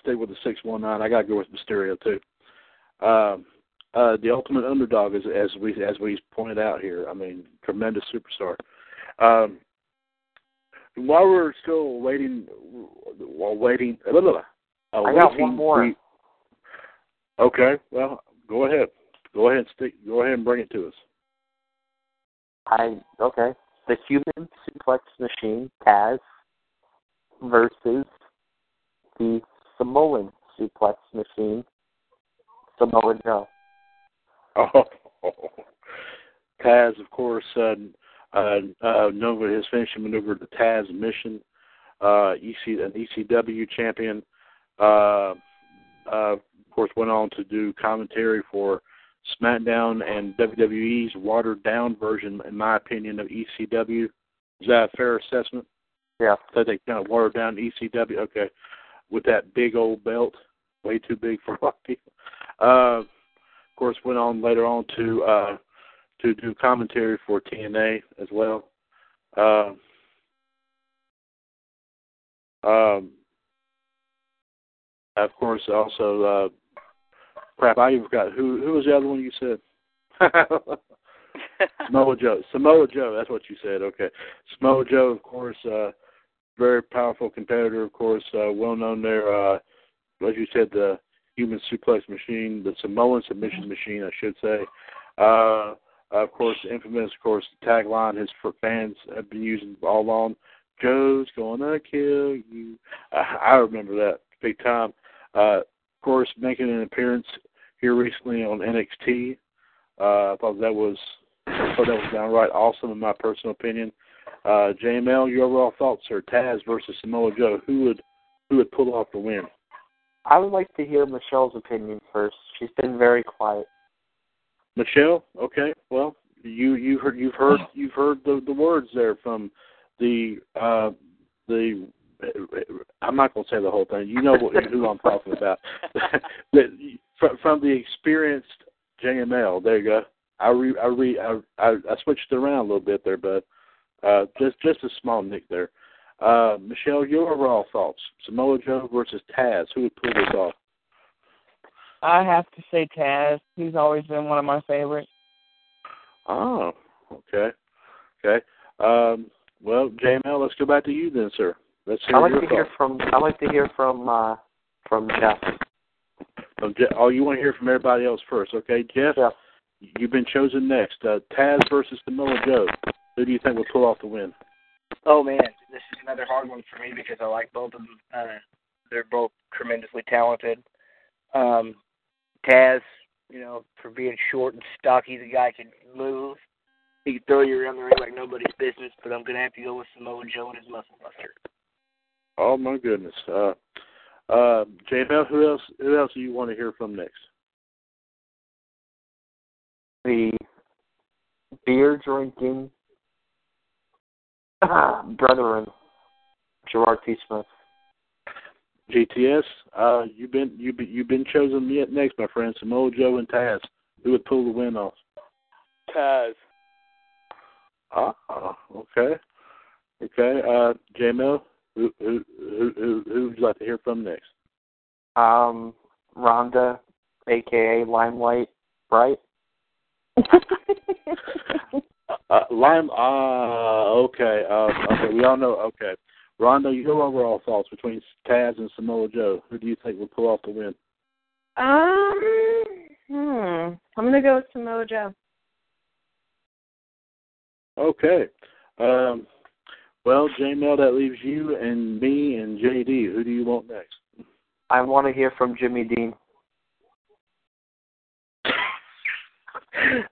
stay with the six one nine. I got to go with Mysterio too. Um, uh, the ultimate underdog, is, as we as we pointed out here. I mean, tremendous superstar. Um, while we're still waiting, while waiting, blah, blah, blah, uh, I got one more. We, okay, well, go ahead, go ahead, and stick, go ahead and bring it to us. I okay. The Human Suplex Machine, Taz, versus the Samoan Suplex Machine. Samoa Joe. Oh, Taz, of course, uh, uh, uh, known for his finishing maneuver, the Taz Mission, uh, E C, an E C W champion. Uh, uh, of course, went on to do commentary for SmackDown and W W E's watered-down version, in my opinion, of E C W. Is that a fair assessment? Yeah. So they kind of watered down E C W. Okay, with that big old belt, way too big for a lot of people. Uh, of course, went on later on to uh, to do commentary for T N A as well. Uh, um, of course, also uh, crap. I even forgot who who was the other one you said. Samoa Joe. Samoa Joe. That's what you said. Okay, Samoa Joe. Of course, uh, very powerful competitor. Of course, uh, well known there. Uh, as you said, the Human Suplex Machine, the Samoan Submission Machine, I should say. Uh, of course, infamous, of course, tagline his for fans have been using all along. Joe's gonna kill you. Uh, I remember that big time. Uh, of course, making an appearance here recently on N X T. Uh, I thought that was I thought that was downright awesome in my personal opinion. Uh, J M L, your overall thoughts, sir? Taz versus Samoa Joe. Who would who would pull off the win? I would like to hear Michelle's opinion first. She's been very quiet. Michelle, okay. Well, you you heard you've heard you've heard the, the words there from the uh, the. I'm not going to say the whole thing. You know what, who I'm talking about. from, from the experienced J M L. There you go. I re, I, re, I I I switched around a little bit there, but uh, just just a small nick there. Uh, Michelle, your overall thoughts? Samoa Joe versus Taz. Who would pull this off? I have to say Taz. He's always been one of my favorites. Oh, okay. Okay. Um, well, J M L, let's go back to you then, sir. Let's hear I like your to thoughts. hear from. I like to hear from uh, from Jeff. Oh, Jeff. Oh, you want to hear from everybody else first, okay, Jeff? Jeff. You've been chosen next. Uh, Taz versus Samoa Joe. Who do you think will pull off the win? Oh, man, this is another hard one for me because I like both of them. Uh, they're both tremendously talented. Um, Taz, you know, for being short and stocky, the guy can move. He can throw you around the ring like nobody's business, but I'm going to have to go with Samoa Joe and his muscle buster. Oh, my goodness. Uh, uh, J M L, who else, who else do you want to hear from next? The beer drinking brethren, Gerard T. Smith. G T S, uh, you've been you be, you've been chosen yet next, my friend. Samoa Joe and Taz. Who would pull the win off? Taz. Ah, okay, okay. Uh, J M L, who who who who who would you like to hear from next? Um, Rhonda, aka Limelight, right? uh, Lime. Ah, uh, okay. Uh, okay. We all know. Okay. Rhonda, your overall thoughts between Taz and Samoa Joe. Who do you think would pull off the win? Um, hmm. I'm going to go with Samoa Joe. Okay. Um, well, J M L, that leaves you and me and J D. Who do you want next? I want to hear from Jimmy Dean.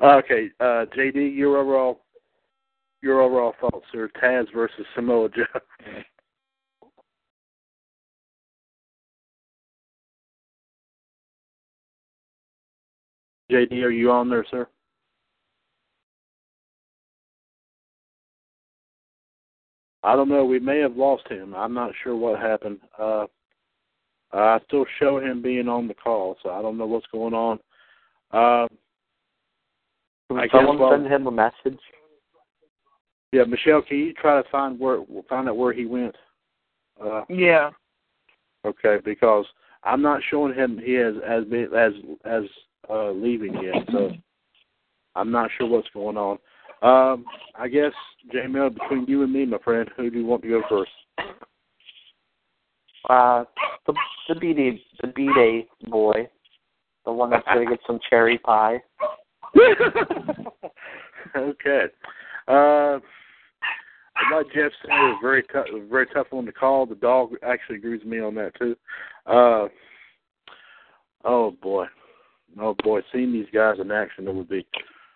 Okay. Uh, J D, your overall, your overall thoughts are Taz versus Samoa Joe. J D, are you on there, sir? I don't know. We may have lost him. I'm not sure what happened. Uh, I still show him being on the call, so I don't know what's going on. Uh, Can I someone well, send him a message? Yeah, Michelle, can you try to find where find out where he went? Uh, yeah. Okay, because I'm not showing him he is as as as Uh, leaving yet, so I'm not sure what's going on. Um, I guess, J M L, between you and me, my friend, who do you want to go first? Uh, the the B D, the B-Day boy, the one that's going to get some cherry pie. Okay. Uh, like Jeff said, it was very tough, very tough one to call. The dog actually agrees with me on that too. Uh, oh boy. Oh, boy, seeing these guys in action, it would be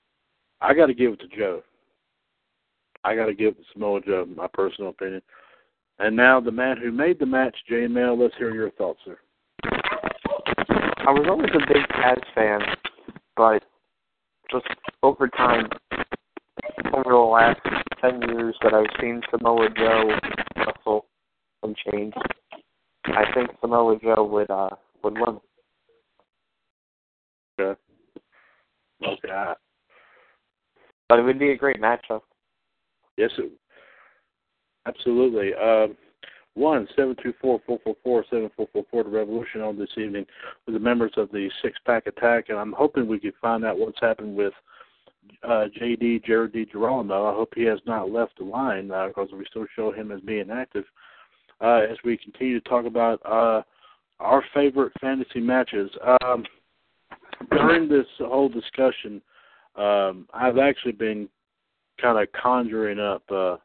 – I got to give it to Joe. I got to give it to Samoa Joe, my personal opinion. And now the man who made the match, J M L, let's hear your thoughts, sir. I was always a big Taz fan, but just over time, over the last ten years that I've seen Samoa Joe wrestle and change, I think Samoa Joe would, uh, would win. Okay. Okay. But it would be a great matchup. Yes, it, absolutely. Um, one seven two four four four four seven four four four. The Revolution on this evening with the members of the Six Pack Attack, and I'm hoping we can find out what's happened with uh, J D Jared DiGirolamo. I hope he has not left the line because uh, we still show him as being active. Uh, as we continue to talk about uh, our favorite fantasy matches. Um, During this whole discussion, um, I've actually been kind of conjuring up uh,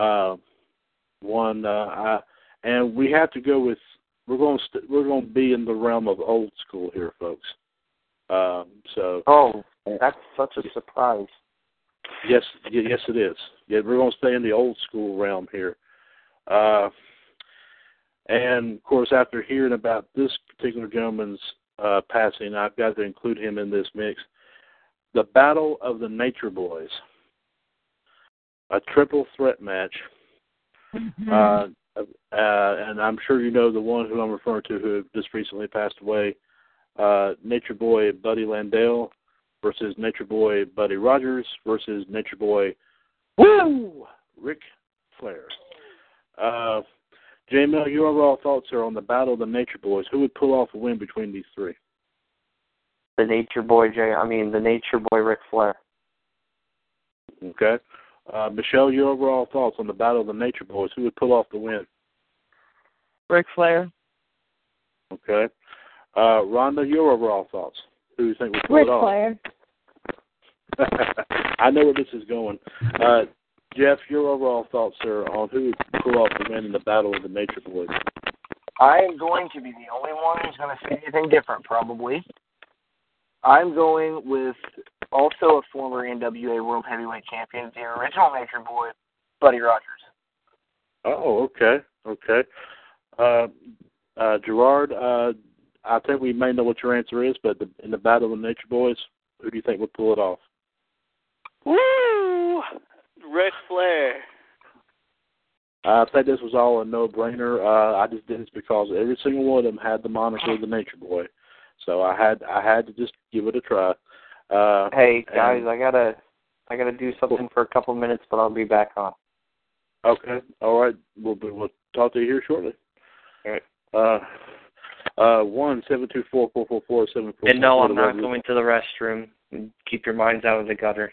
uh, one, uh, I, and we have to go with we're going st- we're going to be in the realm of old school here, folks. Um, so, oh, that's such a surprise. Yes, yes, it is. Yeah, we're going to stay in the old school realm here. Uh, and of course, after hearing about this particular gentleman's Uh, passing, I've got to include him in this mix. The Battle of the Nature Boys, a triple threat match, mm-hmm. uh, uh, and I'm sure you know the one who I'm referring to, who just recently passed away. Uh, Nature Boy Buddy Landell versus Nature Boy Buddy Rogers versus Nature Boy Woo Ric Flair. Uh, J M L, your overall thoughts are on the Battle of the Nature Boys. Who would pull off a win between these three? The Nature Boy, Jay. I mean, the Nature Boy, Ric Flair. Okay. Uh, Michelle, your overall thoughts on the Battle of the Nature Boys. Who would pull off the win? Ric Flair. Okay. Uh, Rhonda, your overall thoughts. Who do you think would pull Ric it off? Ric Flair. I know where this is going. Uh, Jeff, your overall thoughts, sir, on who would pull off the win in the Battle of the Nature Boys? I am going to be the only one who's going to say anything different, probably. I'm going with also a former N W A World Heavyweight Champion, the original Nature Boy, Buddy Rogers. Oh, okay, okay. Uh, uh, Gerard, uh, I think we may know what your answer is, but the, in the Battle of the Nature Boys, who do you think would pull it off? Woo! Ric Flair. Uh, I think this was all a no-brainer. Uh, I just did this because every single one of them had the moniker the Nature Boy, so I had I had to just give it a try. Uh, hey guys, and, I gotta I gotta do something well, for a couple minutes, but I'll be back on. Okay, all right. We'll we'll talk to you here shortly. All right. Uh, uh, one seven two four four four four seven four. And no, I'm not going to the restroom. Keep your minds out of the gutter.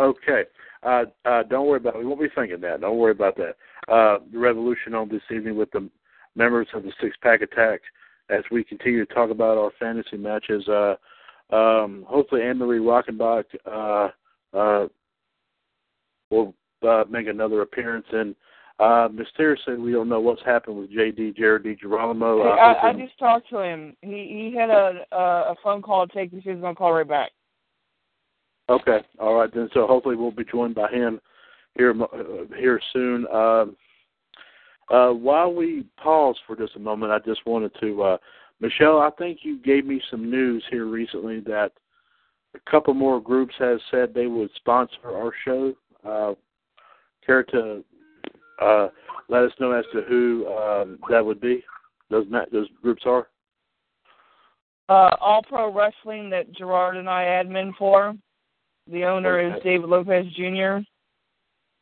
Okay. Uh, uh, don't worry about it. We won't be thinking that. Don't worry about that. Uh, the Revolution on this evening with the members of the Six Pack Attack as we continue to talk about our fantasy matches. Uh, um, hopefully Anne Marie Rockenbach uh, uh, will uh, make another appearance. And uh, mysteriously, we don't know what's happened with J D, Jared DiGirolamo. Hey, I, I just talked to him. He he had a, a phone call to take. He was going to call right back. Okay, all right then. So hopefully we'll be joined by him here uh, here soon. Uh, uh, while we pause for just a moment, I just wanted to, uh, Michelle, I think you gave me some news here recently that a couple more groups have said they would sponsor our show. Uh, care to uh, let us know as to who um, that would be? Those those groups are uh, All Pro Wrestling that Gerard and I admin for. The owner okay. is David Lopez Junior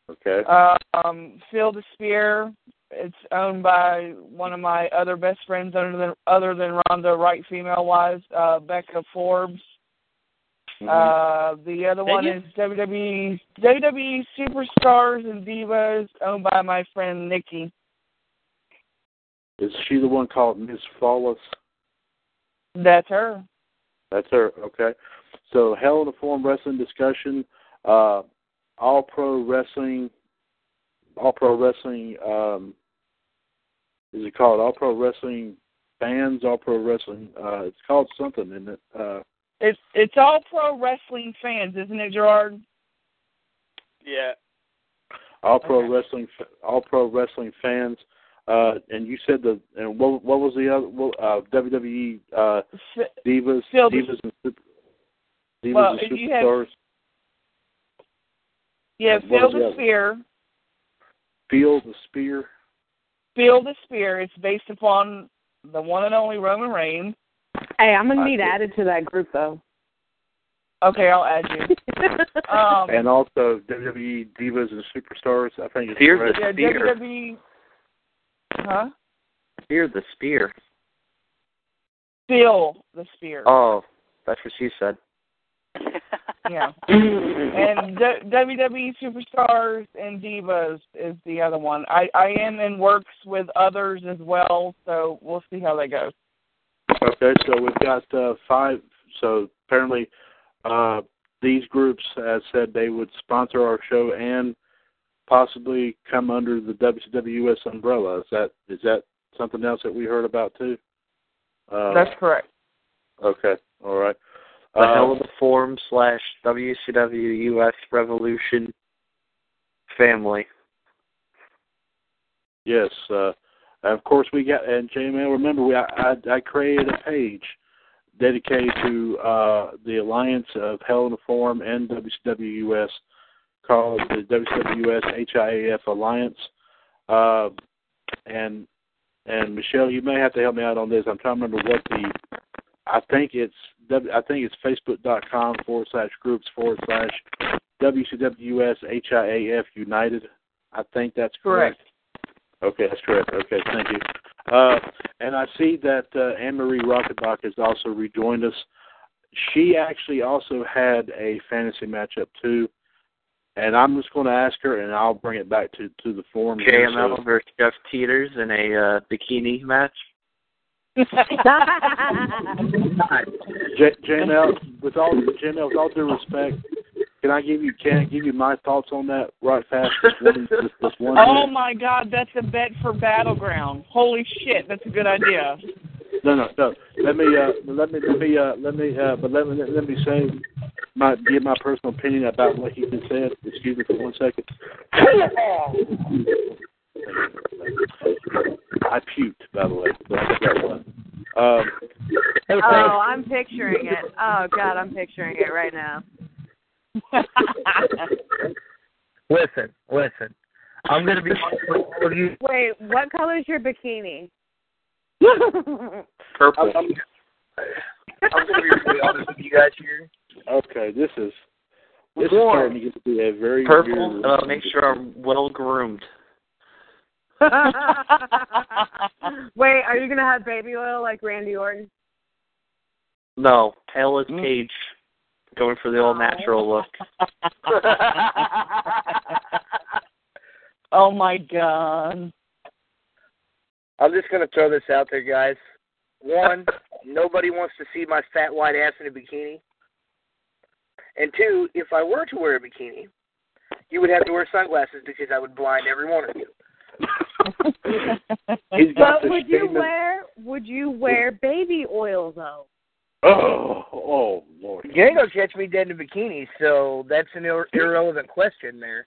Okay. Uh, um, Phil DeSpear. It's owned by one of my other best friends, other than other than Rhonda Wright, female wise, uh, Becca Forbes. Mm-hmm. Uh, the other Did one you? is W W E W W E Superstars and Divas, owned by my friend Nikki. Is she the one called Miss Flawless? That's her. That's her. Okay. So, Hell in a Forum Wrestling Discussion, uh, All Pro Wrestling, All Pro Wrestling, um, is it called All Pro Wrestling Fans, All Pro Wrestling, uh, it's called something, isn't it? Uh, it's, it's All Pro Wrestling Fans, isn't it, Gerard? Yeah. All Pro okay. Wrestling, All Pro Wrestling Fans. Uh, and you said the and what, what was the other what, uh, W W E uh, Divas, Phil Divas and Super. Divas well, and you have, you have Field of Spear. Field of Spear. Field of Spear. It's based upon the one and only Roman Reigns. Hey, I'm gonna need I added to that group though. Okay, I'll add you. um, and also W W E Divas and Superstars. I think it's Fear the yeah, Spear. W W E. Huh? Fear the Spear. Field the Spear. Oh, that's what she said. Yeah, and D- W W E Superstars and Divas is the other one. I, I am in works with others as well, so we'll see how that goes. Okay, so we've got uh, five. So apparently uh, these groups have said they would sponsor our show and possibly come under the W C W U S umbrella. Is that is that something else that we heard about too? Uh, That's correct. Okay, all right. The um, Hell of the Forum slash W C W U S Revolution family. Yes, uh, of course we got, and J M L, remember, we, I, I, I created a page dedicated to uh, the alliance of Hell in the Forum and W C W U S called the W C W U S H I A F Alliance. Uh, and, and Michelle, you may have to help me out on this. I'm trying to remember what the... I think it's I think it's facebook.com forward slash groups forward slash WCWUSHIAF United. I think that's correct. correct. Okay, that's correct. Okay, thank you. Uh, and I see that uh, Anne Marie Rockenbach has also rejoined us. She actually also had a fantasy matchup too, and I'm just going to ask her, and I'll bring it back to, to the forum. J M L so. versus Jeff Teeters in a uh, bikini match. J- JML, with all JML, with all due respect, can I give you can I give you my thoughts on that right fast? This one, this, this one oh minute. My God, that's a bet for Battleground! Holy shit, that's a good idea. No, no, no. Let me, uh, let me, let me, uh, let me, uh, but let me, let me say my give my personal opinion about what he just said. Excuse me for one second. I puked, by the way. Um, oh, I'm picturing it. Oh, God, I'm picturing it right now. Listen, listen. I'm going to be honest with you. Wait, what color is your bikini? Purple. I'm, I'm, I'm going to be really honest with you guys here. Okay, this is... This warm. Is starting to get to be a very... Purple, and I'll make sure I'm well-groomed. Wait, are you going to have baby oil like Randy Orton? No. Hell is mm. Cage. Going for the all-natural look. Oh, my God. I'm just going to throw this out there, guys. One, nobody wants to see my fat white ass in a bikini. And two, if I were to wear a bikini, you would have to wear sunglasses because I would blind every one of you. But would you wear would you wear baby oil, though? Oh, oh Lord. You ain't going to catch me dead in a bikini, so that's an ir- irrelevant question there.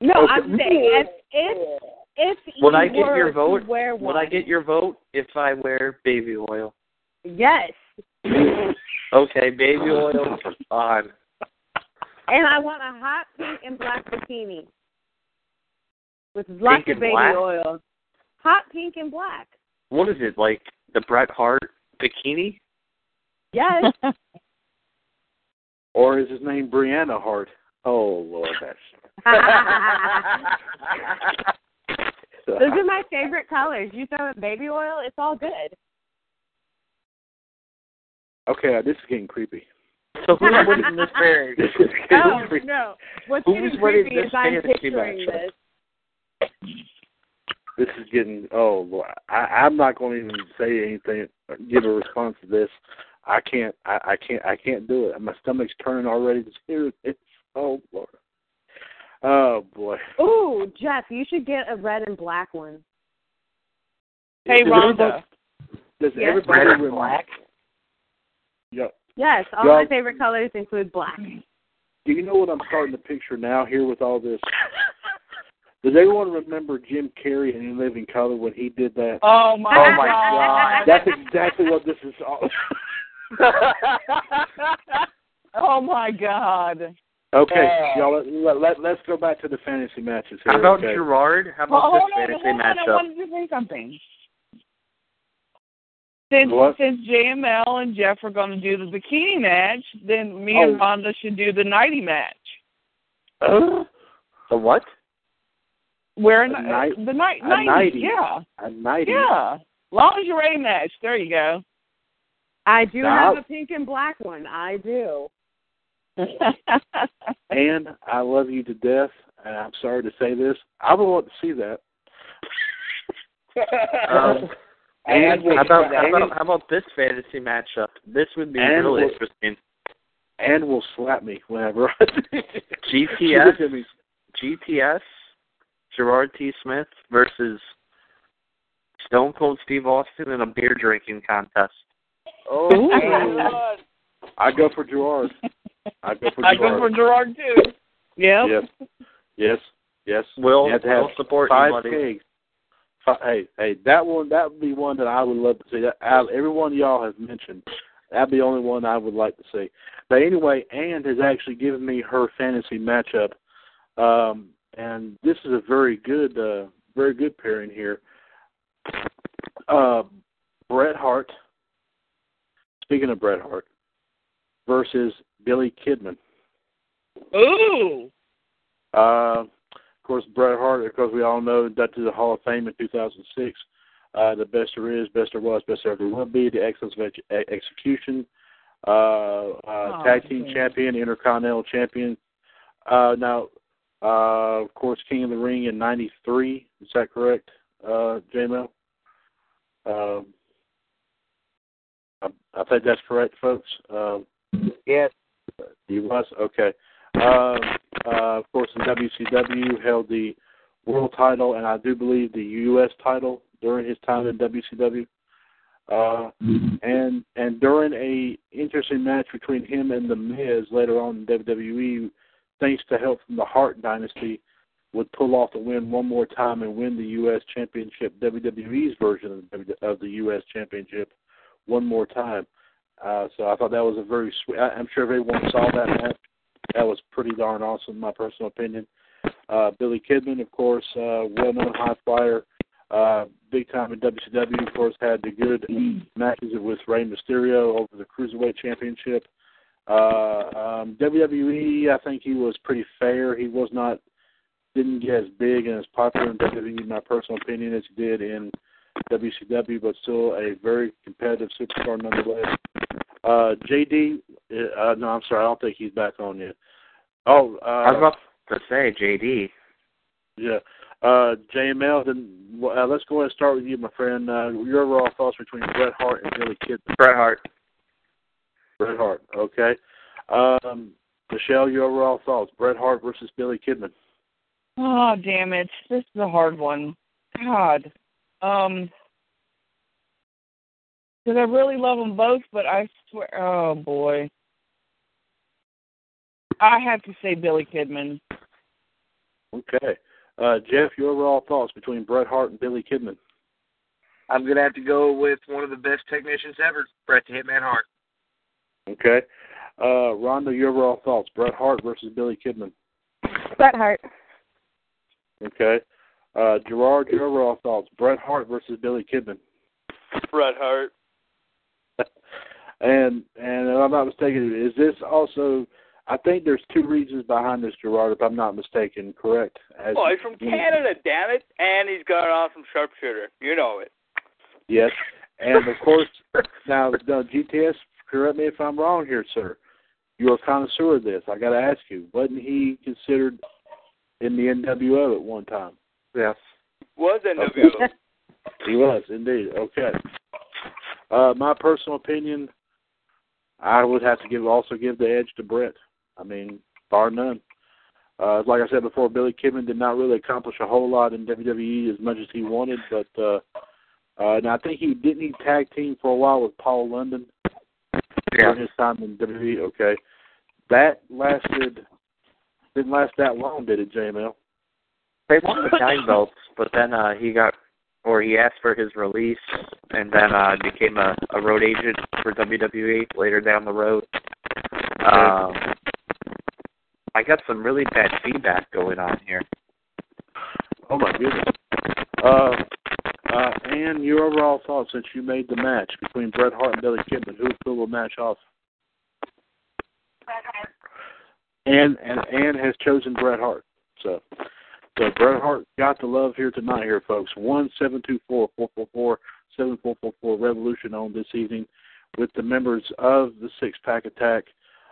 No, okay. I'm saying if if, if you when I get were your vote, wear one. When I get your vote, if I wear baby oil. Yes. Okay, baby oil is on. And I want a hot pink and black bikini with lots of baby black? Oil. Hot pink and black. What is it, like the Bret Hart bikini? Yes. Or is his name Brianna Hart? Oh, Lord, that's... Those are my favorite colors. You throw in baby oil, it's all good. Okay, this is getting creepy. So who's winning this fantasy? Oh, no. What's who's winning this fantasy match? This. this is getting, oh, boy. I, I'm not going to even say anything, give a response to this. I can't, I, I can't, I can't do it. My stomach's turning already. Just hear it. Oh, Lord. Oh, boy. Ooh, Jeff, you should get a red and black one. Hey, Rhonda. Does yes. everybody red and black? Yep. Yes, all Y'all, my favorite colors include black. Do you know what I'm starting to picture now here with all this? Does everyone remember Jim Carrey in Living Color when he did that? Oh, my, oh my God. God. That's exactly what this is all Oh, my God. Okay, uh, y'all, let, let, let's go back to the fantasy matches here. How about okay? Gerard? How about well, this on, fantasy matchup? I wanted to say something. Since, since J M L and Jeff are going to do the bikini match, then me oh. and Rhonda should do the nighty match. Uh, the what? We're in, night, uh, the night, nighty, nighty. Yeah. A nighty. Yeah. Lingerie match. There you go. I do now, have a pink and black one. I do. Anne, I love you to death, and I'm sorry to say this. I would want to see that. um, Anne, how, about, how, about, how about this fantasy matchup? This would be Anne really will, interesting. Anne will slap me whenever I G T S, G T S, Gerard T. Smith versus Stone Cold Steve Austin in a beer drinking contest. Oh, God. I go for Gerard. I go for Gerard. I go for Gerard, too. Yeah. Yes. Yes. Yes. We'll, we'll support you, buddy. Pigs. Hey, hey, that one, that would be one that I would love to see. That I, every one y'all have mentioned, that'd be the only one I would like to see. But anyway, Anne has actually given me her fantasy matchup, um, and this is a very good, uh, very good pairing here. Uh, Bret Hart. Speaking of Bret Hart, versus Billy Kidman. Ooh. Uh. Of course, Bret Hart, because we all know, that to the Hall of Fame in two thousand six. Uh, the best there is, best there was, best there ever will be, the excellence of ex- execution, uh, uh, oh, tag team geez. champion, intercontinental champion. Uh, now, uh, of course, King of the Ring in ninety-three. Is that correct, uh, J M L? Uh, I, I think that's correct, folks. Uh, yes. You was? Okay. Uh, uh, of course, in W C W, held the world title, and I do believe the U S title during his time in W C W. Uh, and and during a interesting match between him and The Miz later on in W W E, thanks to help from the Hart Dynasty, would pull off the win one more time and win the U S Championship, W W E's version of the U S Championship, one more time. Uh, so I thought that was a very sweet. I'm sure everyone saw that match. That was pretty darn awesome, in my personal opinion. Uh, Billy Kidman, of course, uh, well-known high flyer, uh, big time in W C W. Of course, had the good matches with Rey Mysterio over the Cruiserweight Championship. Uh, um, W W E, I think he was pretty fair. He was not, didn't get as big and as popular in W W E, in my personal opinion, as he did in W C W, but still a very competitive superstar nonetheless. Uh, J D, uh, no, I'm sorry, I don't think he's back on yet. Oh, uh, I was about to say J D. Yeah, uh, J M L. Then uh, let's go ahead and start with you, my friend. Uh, your overall thoughts between Bret Hart and Billy Kidman? Bret Hart. Bret Hart. Okay. Um, Michelle, your overall thoughts: Bret Hart versus Billy Kidman. Oh, damn it! This is a hard one. God. Um, because I really love them both, but I swear, oh boy, I have to say Billy Kidman. Okay, uh, Jeff, your overall thoughts between Bret Hart and Billy Kidman? I'm gonna have to go with one of the best technicians ever, Bret the Hitman Hart. Okay, uh, Rhonda, your overall thoughts: Bret Hart versus Billy Kidman? Bret Hart. Okay. Uh, Gerard, your overall thoughts: Bret Hart versus Billy Kidman? Bret Hart. and and if I'm not mistaken, is this also? I think there's two reasons behind this, Gerard. If I'm not mistaken, correct? As oh, he's from Canada, damn it! And he's got an awesome sharpshooter. You know it. Yes, and of course, now, now G T S. Correct me if I'm wrong here, sir. You're a connoisseur of this. I got to ask you: wasn't he considered in the N W O at one time? Yes. Was N W O. Okay. He was, indeed. Okay. Uh, my personal opinion, I would have to give also give the edge to Bret. I mean, bar none. Uh, like I said before, Billy Kidman did not really accomplish a whole lot in W W E as much as he wanted, but uh, uh, and I think he didn't he tag team for a while with Paul London during yeah. his time in W W E. Okay. That lasted, didn't last that long, did it, J M L? They won the tag belts, but then uh, he got, or he asked for his release, and then uh, became a, a road agent for W W E later down the road. Um, I got some really bad feedback going on here. Oh my goodness! Uh, uh, and your overall thoughts since you made the match between Bret Hart and Billy Kidman, who still will match off? Bret Hart. And and Anne has chosen Bret Hart, so. So Bret Hart got the love here tonight here, folks. one seven two four, four four four, seven four four four Revolution on this evening with the members of the Six Pack Attack,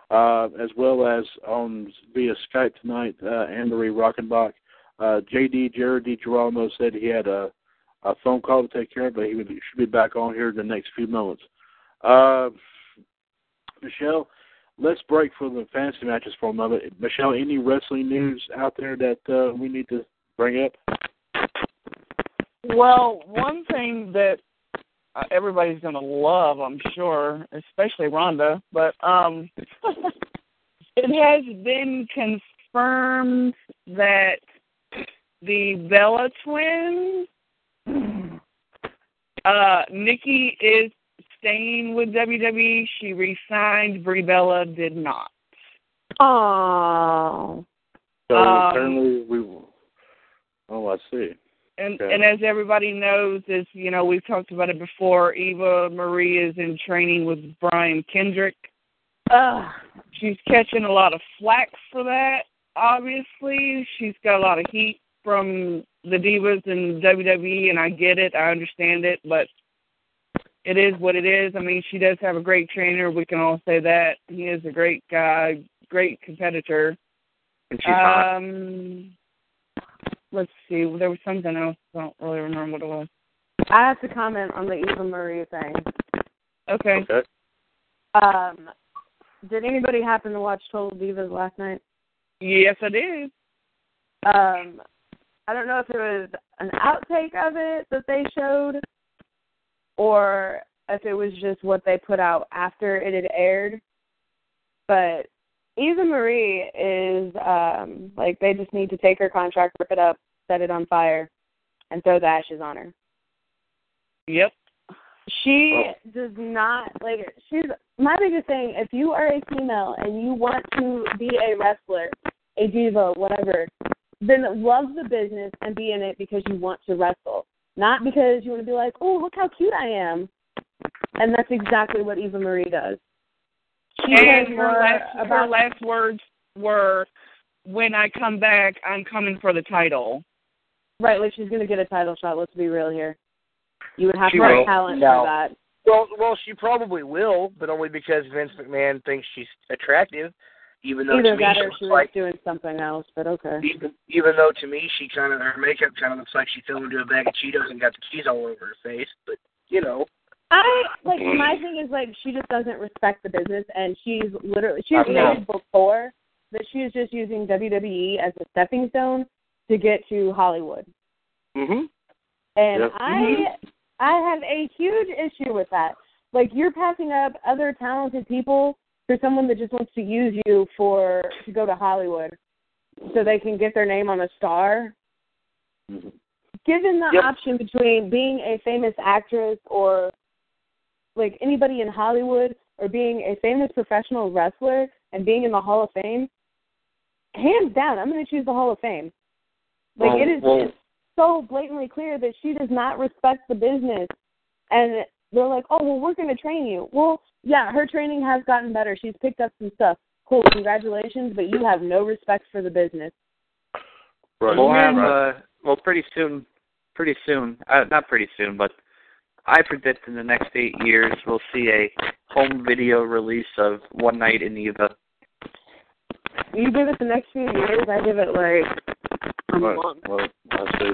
uh, as well as on via Skype tonight, uh, Anne Marie Rockenbach. Uh, J D, Jared DiGirolamo said he had a, a phone call to take care of, but he should be back on here in the next few moments. Uh, Michelle, let's break from the fantasy matches for a moment. Michelle, any wrestling news out there that uh, we need to bring up? Well, one thing that uh, everybody's going to love, I'm sure, especially Rhonda, but um, it has been confirmed that the Bella twins, uh, Nikki is staying with W W E. She resigned. Brie Bella did not. Oh. So um, apparently we will. Oh, I see. And okay. and as everybody knows, as you know, we've talked about it before. Eva Marie is in training with Brian Kendrick. Uh, she's catching a lot of flack for that. Obviously, she's got a lot of heat from the divas in W W E, and I get it. I understand it, but. It is what it is. I mean, she does have a great trainer. We can all say that. He is a great guy, great competitor. And she's um, hot. Let's see. There was something else. I don't really remember what it was. I have to comment on the Eva Marie thing. Okay. okay. Um, did anybody happen to watch Total Divas last night? Yes, I did. Um, I don't know if it was an outtake of it that they showed, or if it was just what they put out after it had aired. But Eva Marie is, um, like, they just need to take her contract, rip it up, set it on fire, and throw the ashes on her. Yep. She oh. does not, like, she's, my biggest thing, if you are a female and you want to be a wrestler, a diva, whatever, then love the business and be in it because you want to wrestle, not because you want to be like, oh, look how cute I am. And that's exactly what Eva Marie does. She and her last, her last words were, when I come back, I'm coming for the title. Right, like she's going to get a title shot, let's be real here. You would have to have talent no. for that. Well, well, she probably will, but only because Vince McMahon thinks she's attractive. Even though Either to me that or she was like, doing something else, but okay. Even, even though to me, she kind of her makeup kind of looks like she fell into a bag of Cheetos and got the cheese all over her face. But you know, I like my thing is like she just doesn't respect the business, and she's literally she's made before that she's just using W W E as a stepping stone to get to Hollywood. Mm-hmm. And yep. I mm-hmm. I have a huge issue with that. Like you're passing up other talented people for someone that just wants to use you for to go to Hollywood so they can get their name on a star. Mm-hmm. Given the yep. option between being a famous actress or like anybody in Hollywood or being a famous professional wrestler and being in the Hall of Fame, hands down, I'm going to choose the Hall of Fame. Like well, it is well, so blatantly clear that she does not respect the business. And they're like, oh, well, we're going to train you. Well, yeah, her training has gotten better. She's picked up some stuff. Cool, congratulations, but you have no respect for the business. Right. We'll have, uh, well, pretty soon, pretty soon, uh, not pretty soon, but I predict in the next eight years we'll see a home video release of One Night in Eva. You give it the next few years, I give it like a right. month. Well, I see.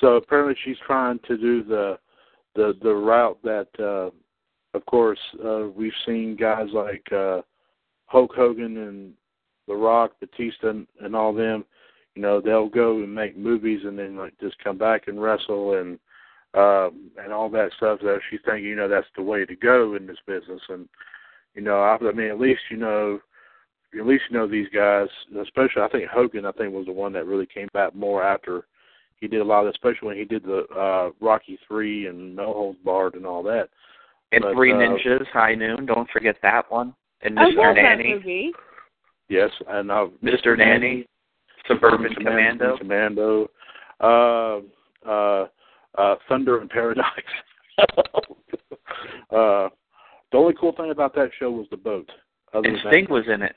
So apparently she's trying to do the the, the route that... Uh, Of course, uh, we've seen guys like uh, Hulk Hogan and The Rock, Batista, and, and all them. You know, they'll go and make movies and then like just come back and wrestle and um, and all that stuff. So she's thinking, you know, that's the way to go in this business. And you know, I, I mean, at least you know, at least you know these guys. Especially, I think Hogan, I think, was the one that really came back more after he did a lot of that, especially when he did the uh, Rocky three and No Holds Barred and all that. And but, Three Ninjas, uh, High Noon, don't forget that one. And Mister Nanny. Yes, and I've Mister Nanny, Suburban Mister Commando. Commando. Uh, uh, uh, Thunder and Paradise. uh, the only cool thing about that show was the boat. Other and Sting that, was in it.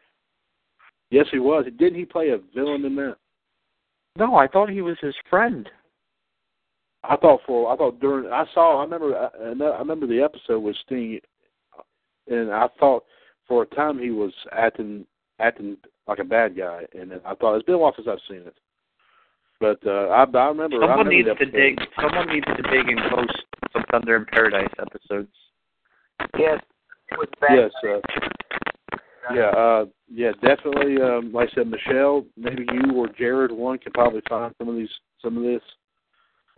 Yes, he was. Didn't he play a villain in that? No, I thought he was his friend. I thought for I thought during I saw I remember I, I remember the episode with Sting, and I thought for a time he was acting acting like a bad guy, and I thought it's been a while since I've seen it, but uh, I, I remember. Someone I remember needs to dig. Someone needs to dig and post some Thunder in Paradise episodes. Yes. Yes. Uh, yeah. Uh, yeah. Definitely. Um, like I said, Michelle, maybe you or Jared one could probably find some of these some of this.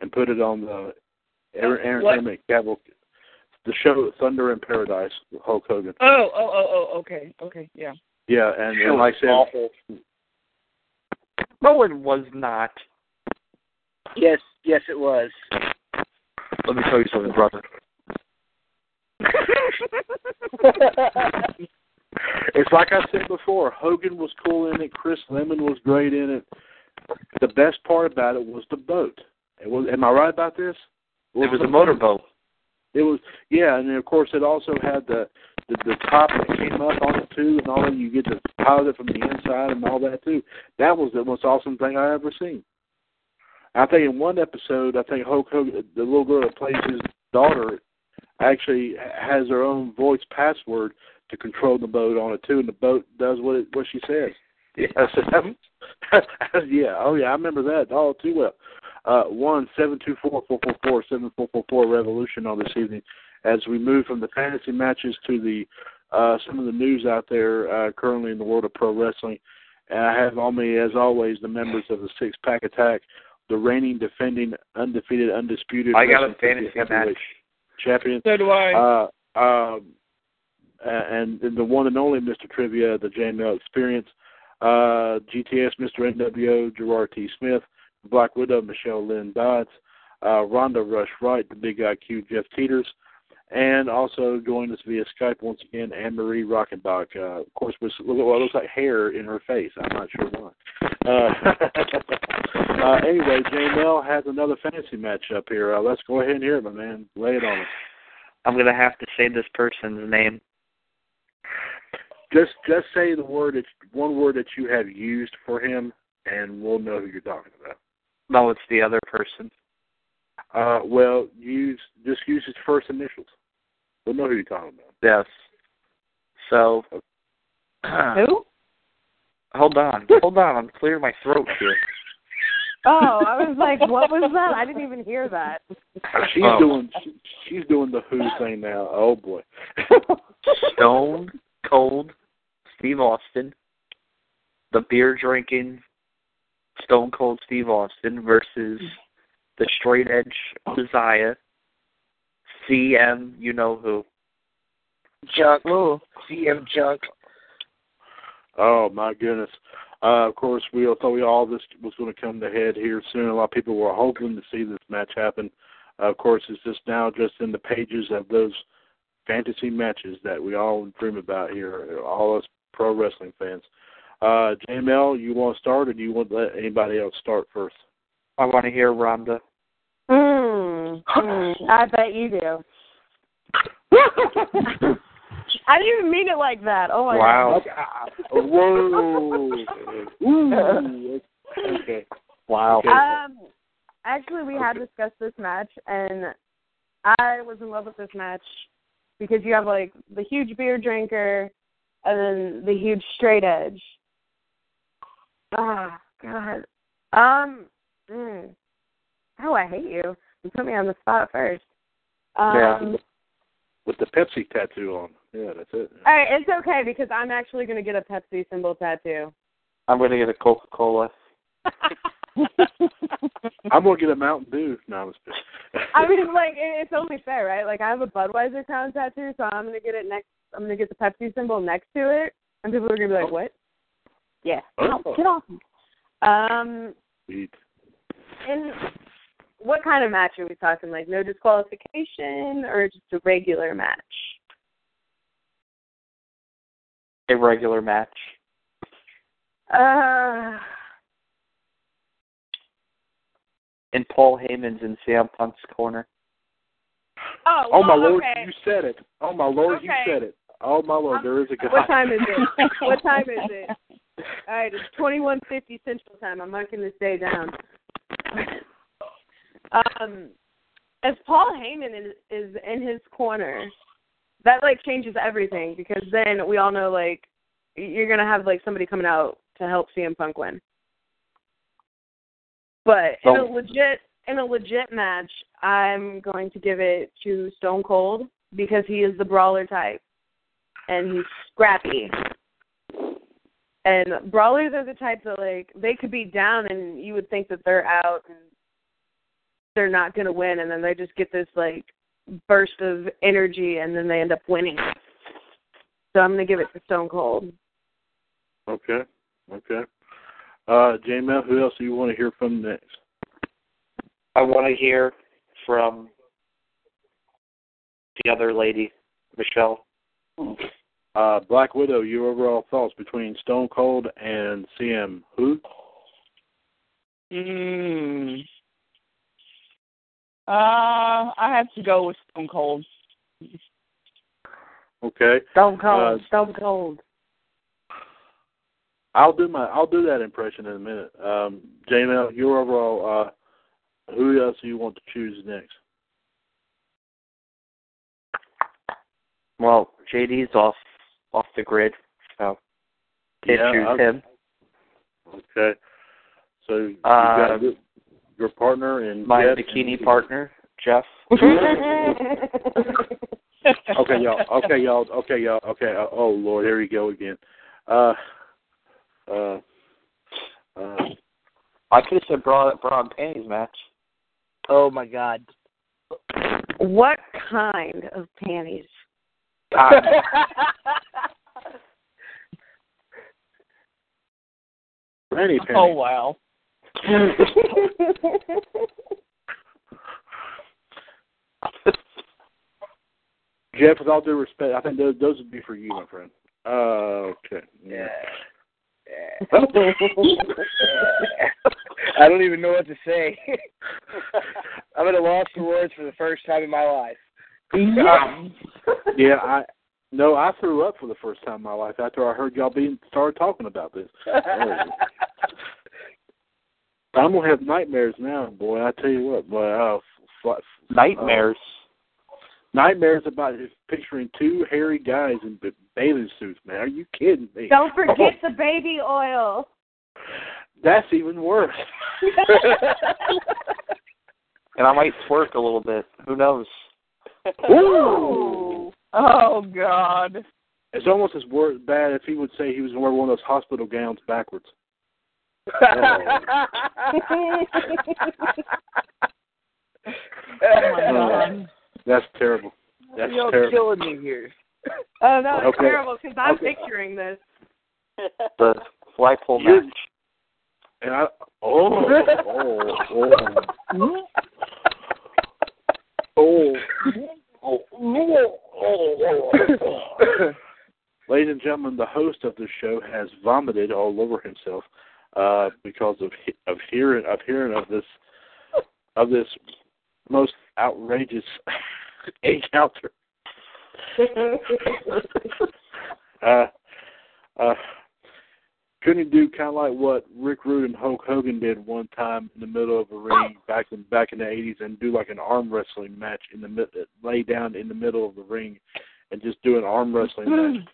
And put it on the entertainment cable, the show Thunder in Paradise with Hulk Hogan. Oh, oh, oh, oh, okay, okay, yeah. Yeah, and, and like I said, awful. No, it was not. Yes, yes, it was. Let me tell you something, brother. It's like I said before, Hogan was cool in it, Chris Lemon was great in it. The best part about it was the boat. It was, am I right about this? It was, it was a motorboat. It was, yeah, and of course it also had the, the the top that came up on it too, and all that you get to pilot it from the inside and all that too. That was the most awesome thing I ever seen. I think in one episode, I think Hulk Hogan, the little girl that plays his daughter, actually has her own voice password to control the boat on it too, and the boat does what it, what she says. Yeah, yeah, oh yeah, I remember that all too well. Uh, one seven two four four four four seven four four four Revolution on this evening as we move from the fantasy matches to the uh, some of the news out there uh, currently in the world of pro wrestling. And I have on me, as always, the members of the Six Pack Attack, the reigning, defending, undefeated, undisputed. I got a fantasy match. Champion. So do I. Uh, uh, and, and the one and only Mister Trivia, the J M L Experience, uh, G T S, Mister N W O, Gerard T. Smith, Black Widow, Michelle Lynn Dodds, uh, Rhonda Rush Wright, the Big I Q, Jeff Teeters, and also joined us via Skype once again, Anne Marie Rockenbach. Uh, of course, with what well, looks like hair in her face. I'm not sure why. Uh, uh, anyway, J M L has another fantasy match up here. Uh, let's go ahead and hear it, my man. Lay it on us. I'm going to have to say this person's name. Just just say the word, that, one word that you have used for him, and we'll know who you're talking about. No, it's the other person. Uh, well, use just use his first initials. We'll know who you're talking about. Yes. So. Okay. Who? Hold on. Hold on. I'm clearing my throat here. Oh, I was like, what was that? I didn't even hear that. She's oh. doing she, she's doing the Who thing now. Oh, boy. Stone Cold Steve Austin, the beer-drinking Stone Cold Steve Austin versus the straight-edge Messiah, C M you-know-who. Junk. Oh, C M Junk. Oh, my goodness. Uh, of course, we all thought we all this was going to come to head here soon. A lot of people were hoping to see this match happen. Uh, of course, it's just now just in the pages of those fantasy matches that we all dream about here, all us pro wrestling fans. Uh, J M L, you want to start, or do you want to let anybody else start first? I want to hear Rhonda. Mm, mm, I bet you do. I didn't even mean it like that. Oh, my wow. God. Wow. Whoa. Okay. Wow. Um, actually, we okay. had discussed this match, and I was in love with this match because you have, like, the huge beer drinker and then the huge straight edge. Oh, God. Um, mm. Oh, I hate you. You put me on the spot first. Um, yeah. With the Pepsi tattoo on. Yeah, that's it. All right, it's okay because I'm actually going to get a Pepsi symbol tattoo. I'm going to get a Coca-Cola. I'm going to get a Mountain Dew. No, I was kidding. I mean, like, it's only fair, right? Like, I have a Budweiser crown tattoo, so I'm going to get it next. I'm going to get the Pepsi symbol next to it, and people are going to be like, "What?" Yeah, oh. Get off me. Um, Sweet. And what kind of match are we talking? Like, no disqualification, or just a regular match? A regular match. Uh, and Paul Heyman's in Sam Punk's corner. Oh, well, oh my lord, okay. you said it. Oh my lord, okay. you said it. Oh my lord, um, there is a guy. What time is it? What time is it? All right, it's twenty-one fifty Central Time. I'm marking this day down. Um, if Paul Heyman is, is in his corner, that, like, changes everything because then we all know, like, you're going to have, like, somebody coming out to help C M Punk win. But in oh. a legit in a legit match, I'm going to give it to Stone Cold because he is the brawler type, and he's scrappy. And brawlers are the type that, like, they could be down and you would think that they're out and they're not going to win, and then they just get this, like, burst of energy, and then they end up winning. So I'm going to give it to Stone Cold. Okay. Okay. Uh, J M L, who else do you want to hear from next? I want to hear from the other lady, Michelle. Uh, Black Widow, your overall thoughts between Stone Cold and C M. Who? Mm. Uh, I have to go with Stone Cold. Okay. Stone Cold. Uh, Stone Cold. I'll do my. I'll do that impression in a minute. Um, J M L, your overall. Uh, who else do you want to choose next? Well, J D's off off the grid, so can't yeah, choose I'll, him. Okay. So you uh, got to do. Your partner and my Jeff bikini and... partner, Jeff. okay, y'all. Okay, y'all. Okay, y'all. Okay. Oh Lord, here we go again. Uh, uh, uh. I could have said bra, bra and panties match. Oh my God. What kind of panties? God. Granny panties. Oh wow. Jeff, with all due respect, I think those, those would be for you, my friend. Uh, okay. Yeah. Yeah. I don't even know what to say. I'm at a loss for words for the first time in my life. Yeah. yeah, I no, I threw up for the first time in my life after I heard y'all being started talking about this. I'm gonna have nightmares now, boy. I tell you what, boy. Uh, fl- fl- nightmares. Uh, nightmares about picturing two hairy guys in bathing suits. Man, are you kidding me? Don't forget oh. the baby oil. That's even worse. And I might twerk a little bit. Who knows? Ooh. Oh, God. It's almost as bad if he would say he was going to wear one of those hospital gowns backwards. Oh. Oh, that's terrible. That's You're terrible. killing me here. Oh, no, it's okay. terrible because I'm okay. picturing this. The flagpole match. And I, oh, oh, oh. Oh. Oh. Oh. Oh. Oh. Ladies and gentlemen, the host of this show has vomited all over himself uh, because of of hearing of hearing of this of this most outrageous encounter. uh, uh, couldn't you do kind of like what Rick Rude and Hulk Hogan did one time in the middle of a ring back in back in the eighties, and do like an arm wrestling match in the mid, lay down in the middle of the ring, and just do an arm wrestling match?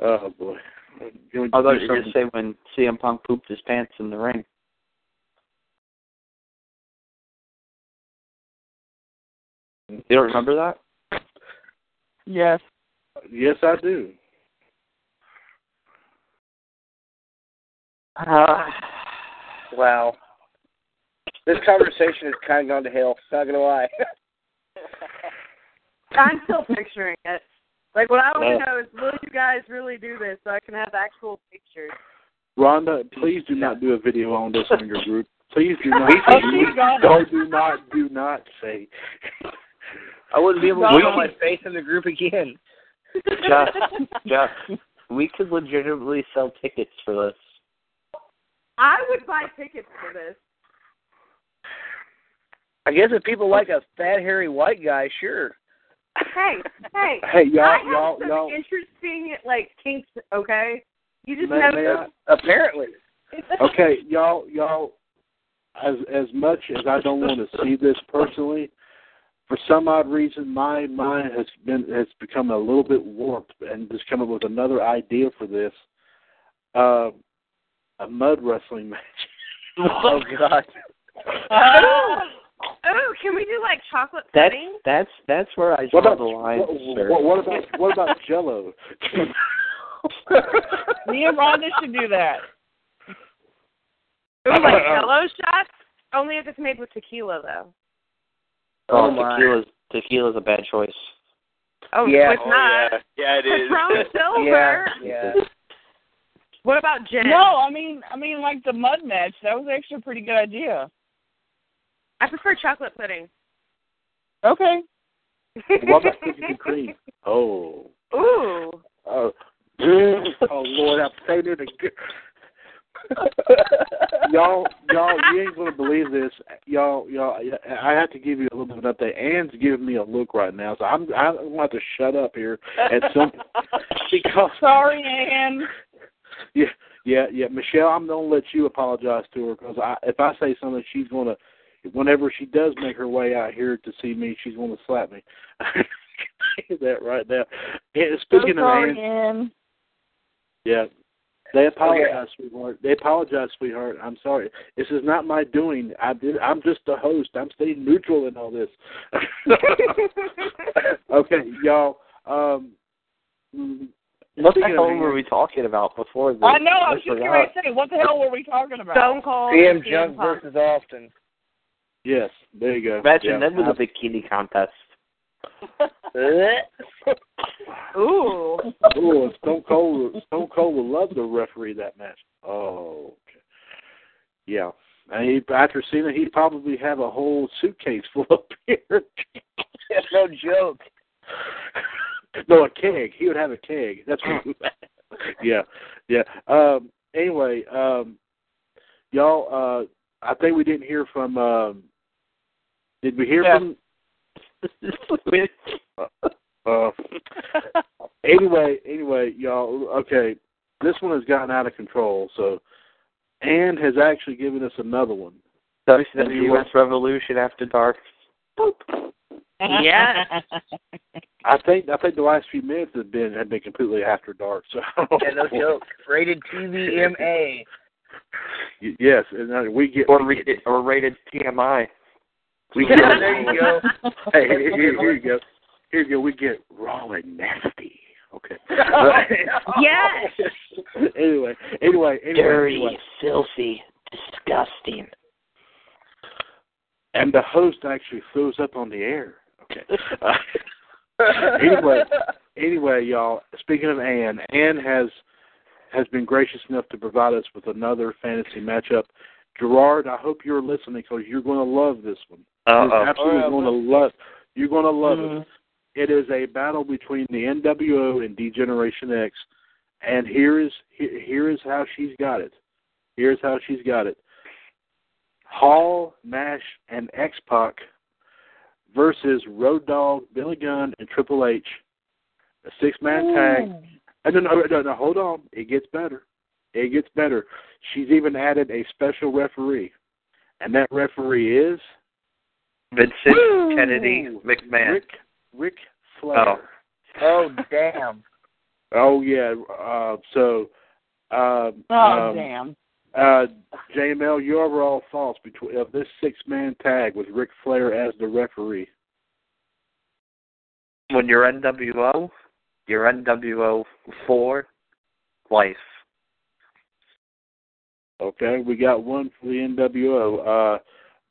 Oh boy! You I thought you were going to say when C M Punk pooped his pants in the ring. You don't remember that? Yes. Yes, I do. Uh, wow. This conversation has kind of gone to hell. Not going to lie. I'm still picturing it. Like, what I want to know is, will you guys really do this so I can have actual pictures? Rhonda, please do not do a video on this on your group. Please do not. Don't do not, do not say. I wouldn't be able to show my face in the group again. Jeff, Jeff, we could legitimately sell tickets for this. I would buy tickets for this. I guess if people like a fat, hairy white guy, sure. Hey, hey. Hey, y'all, I have y'all, some y'all. interesting, like, kinks, okay? You just may, have may to... I, apparently. Okay, y'all, y'all, as, as much as I don't want to see this personally, for some odd reason, my mind has been has become a little bit warped and just come up with another idea for this. Uh, A mud wrestling match. Oh, God. Oh, oh, can we do, like, chocolate pudding? That's that's, that's where I draw about, the line, what, sir. What, what about, what about Jell-O? Me and Rhonda should do that. Like Jell-O shots? Only if it's made with tequila, though. Oh, oh tequila's, tequila's a bad choice. Oh, yeah. No, it's oh, not. Yeah, yeah it is. From silver. Yeah, yeah. What about Jen? No, I mean, I mean, like the mud match. That was actually a pretty good idea. I prefer chocolate pudding. Okay. What about cookies and cream? Oh. Ooh. Oh, oh Lord, I'm saying it again. y'all, y'all, you ain't gonna believe this. Y'all, y'all, I have to give you a little bit of an update. Anne's giving me a look right now, so I'm, I'm gonna have to shut up here at some because. Sorry, Anne. Yeah, yeah, yeah. Michelle, I'm going to let you apologize to her because I, if I say something, she's going to, whenever she does make her way out here to see me, she's going to slap me. I can say that right now. And speaking so sorry, of Anne. Yeah. They apologize, okay. sweetheart. They apologize, sweetheart. I'm sorry. This is not my doing. I did, I'm just the host. I'm staying neutral in all this. Okay, y'all. Um, What the hell were we talking about before this? I know, I was just going to say, what the hell were we talking about? Stone Cold. C M Junk versus Austin. Yes, there you go. Imagine yeah. that was a bikini contest. Ooh. Ooh, Stone Cold, Stone Cold would love to referee that match. Oh, okay. Yeah. And he, after seeing it, he'd probably have a whole suitcase full of beer. No joke. No, a keg. He would have a keg. That's what. Yeah, yeah. Um, anyway, um, y'all, uh, I think we didn't hear from. Um, did we hear yeah. from? uh, uh, anyway, anyway, y'all. Okay, this one has gotten out of control. So, Anne has actually given us another one. W C W U S Revolution After Dark. Boop. Yeah, I think I think the last few minutes have been have been completely after dark. So yeah, no joke. Rated T V M A. Yes, and we get or, we rated, get, or rated T M I. We get there. You go. Hey, here, here you go. Here you go. We get raw and nasty. Okay. Yes. Anyway, anyway, anyway. Dirty, anyway. Filthy, disgusting. And the host actually throws up on the air. Okay. Uh, anyway, anyway, y'all. Speaking of Anne, Anne has has been gracious enough to provide us with another fantasy matchup. Gerard, I hope you're listening because you're going to love this one. Uh-oh. You're absolutely oh, going to love. You're going to love mm-hmm. it. It is a battle between the N W O and D-Generation X, and here is here, here is how she's got it. Here's how she's got it. Hall, Nash, and X-Pac versus Road Dogg, Billy Gunn, and Triple H. A six-man Ooh. tag. And no, no, no, no, hold on. It gets better. It gets better. She's even added a special referee. And that referee is? Vincent Woo! Kennedy McMahon. Rick, Rick Flair. Oh, oh damn. Oh, yeah. Uh, so. Um, oh, um, damn. Uh, J M L, your overall thoughts between of this six-man tag with Ric Flair as the referee? When you're N W O, you're N W O for life. Okay, we got one for the N W O. Uh,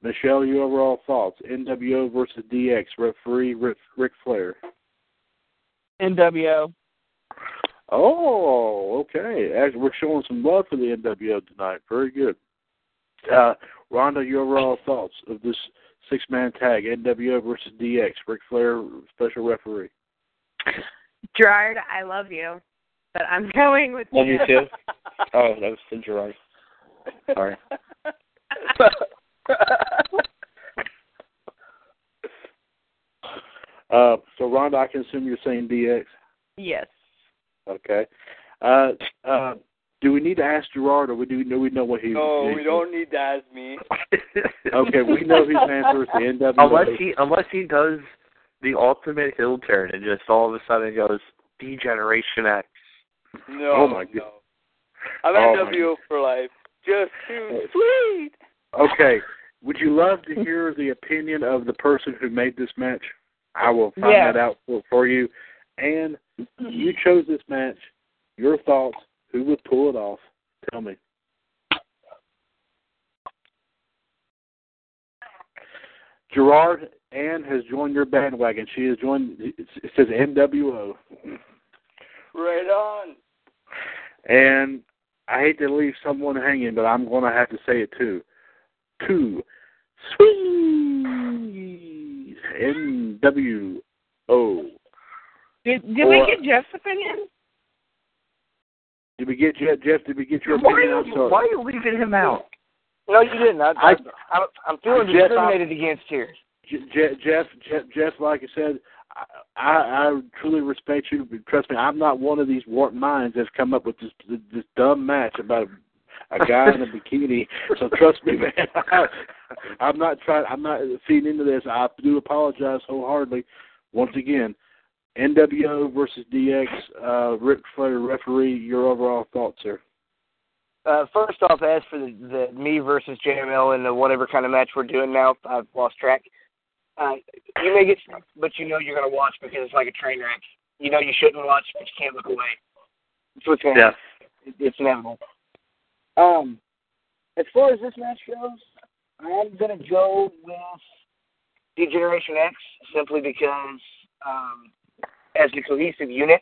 Michelle, your overall thoughts? N W O versus D X, referee Ric, Ric Flair. N W O. Oh, okay. Actually, we're showing some love for the N W O tonight. Very good. Uh, Rhonda, your overall thoughts of this six-man tag, N W O versus D X, Ric Flair, special referee? Gerard, I love you, but I'm going with you. Love you too? Oh, that was to Gerard. Sorry. uh, so, Rhonda, I can assume you're saying D X? Yes. Okay. Uh, uh, do we need to ask Gerard, or we do know we know what he? No, we don't need to ask me. Okay, we know his answer is the N W O. Unless he, unless he does the ultimate heel turn and just all of a sudden goes D-Generation X. No, oh my God. No. I'm oh N W O for life. Just too sweet. Okay. Would you love to hear the opinion of the person who made this match? I will find yeah. that out for, for you. And you chose this match. Your thoughts. Who would pull it off? Tell me. Gerard, Anne has joined your bandwagon. She has joined, it says N W O. Right on. And I hate to leave someone hanging, but I'm going to have to say it too. Two. Sweet. N W O. Did, did or, we get Jeff's opinion? Did we get Jeff? Jeff, did we get your why opinion? Are you, why are you leaving him out? No, you didn't. I, I, I, I'm feeling Jeff, discriminated I, against here. Jeff, Jeff, Jeff, Jeff, like I said, I, I truly respect you. But trust me, I'm not one of these warped minds that's come up with this this dumb match about a guy in a bikini. So trust me, man. I, I'm not trying. I'm not feeding into this. I do apologize wholeheartedly once again. N W O versus D X, uh, Ric Flair referee, your overall thoughts, sir? Uh, first off, as for the, the me versus J M L and the whatever kind of match we're doing now, I've lost track. Uh, you may get stuck, but you know you're going to watch because it's like a train wreck. You know you shouldn't watch, but you can't look away. That's what's going on. Yeah. It's inevitable. Um, as far as this match goes, I'm going to go with D-Generation X simply because um, as a cohesive unit,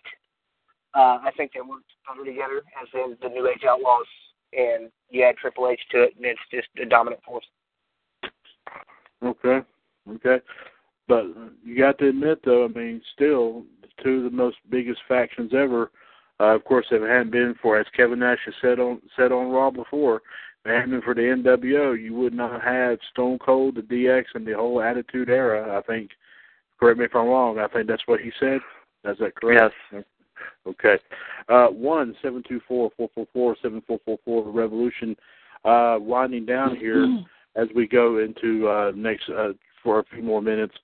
uh, I think they worked better together as in the New Age Outlaws, and you add Triple H to it, and it's just a dominant force. Okay, okay. But you got to admit, though, I mean, still, two of the most biggest factions ever Uh, of course, if it hadn't been for, as Kevin Nash has said on said on Raw before, if it hadn't been for the N W O, you would not have Stone Cold, the D X, and the whole Attitude Era. I think, correct me if I'm wrong, I think that's what he said. Is that correct? Yes. Okay. Uh, one, seven two four, four four four, seven four four four, Revolution. Uh, winding down here as we go into uh, next uh, for a few more minutes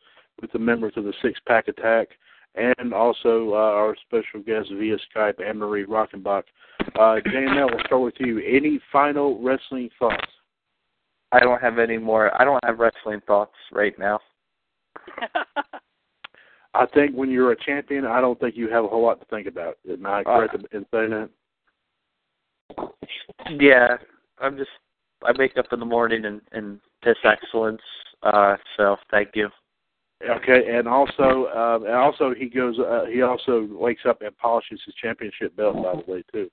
with the members of the Six Pack Attack and also uh, our special guest via Skype, Anne Marie Rockenbach. Uh, J M L, we'll start with you. Any final wrestling thoughts? I don't have any more. I don't have wrestling thoughts right now. I think when you're a champion, I don't think you have a whole lot to think about. Am I correct uh, in saying that? Yeah. I'm just, I wake up in the morning and, and piss excellence, uh, so thank you. Okay, and also, uh, and also he goes, uh, he also wakes up and polishes his championship belt, by the way, too.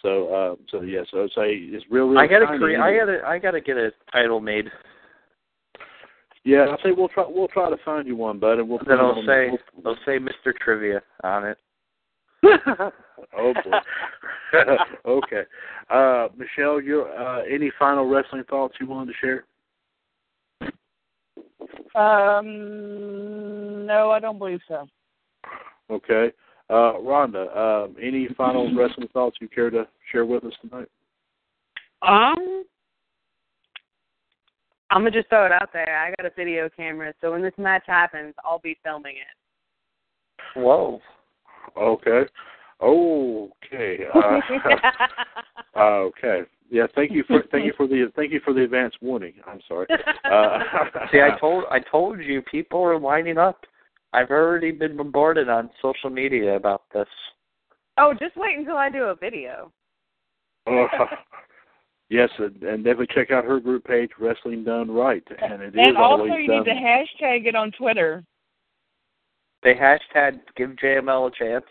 So, uh, so yeah, so it's a, it's really. I gotta create, I gotta, I gotta get a title made. Yeah, I'll say we'll try, we'll try to find you one, bud, and we'll. Then I'll say, we'll, I'll say Mister Trivia on it. Oh boy. Okay, uh, Michelle, you uh, any final wrestling thoughts you wanted to share? Um, no, I don't believe so. Okay, uh, Rhonda, uh, any final wrestling thoughts you care to share with us tonight? Um, I'm gonna just throw it out there. I got a video camera, so when this match happens, I'll be filming it. Whoa. Okay. Okay. Uh, okay. Yeah. Thank you for thank you for the thank you for the advance warning. I'm sorry. Uh, See, I told I told you people are lining up. I've already been bombarded on social media about this. Oh, just wait until I do a video. uh, yes, and, and definitely check out her group page, Wrestling Done Right, and it and is also you done. Need to hashtag it on Twitter. They hashtag give J M L a chance.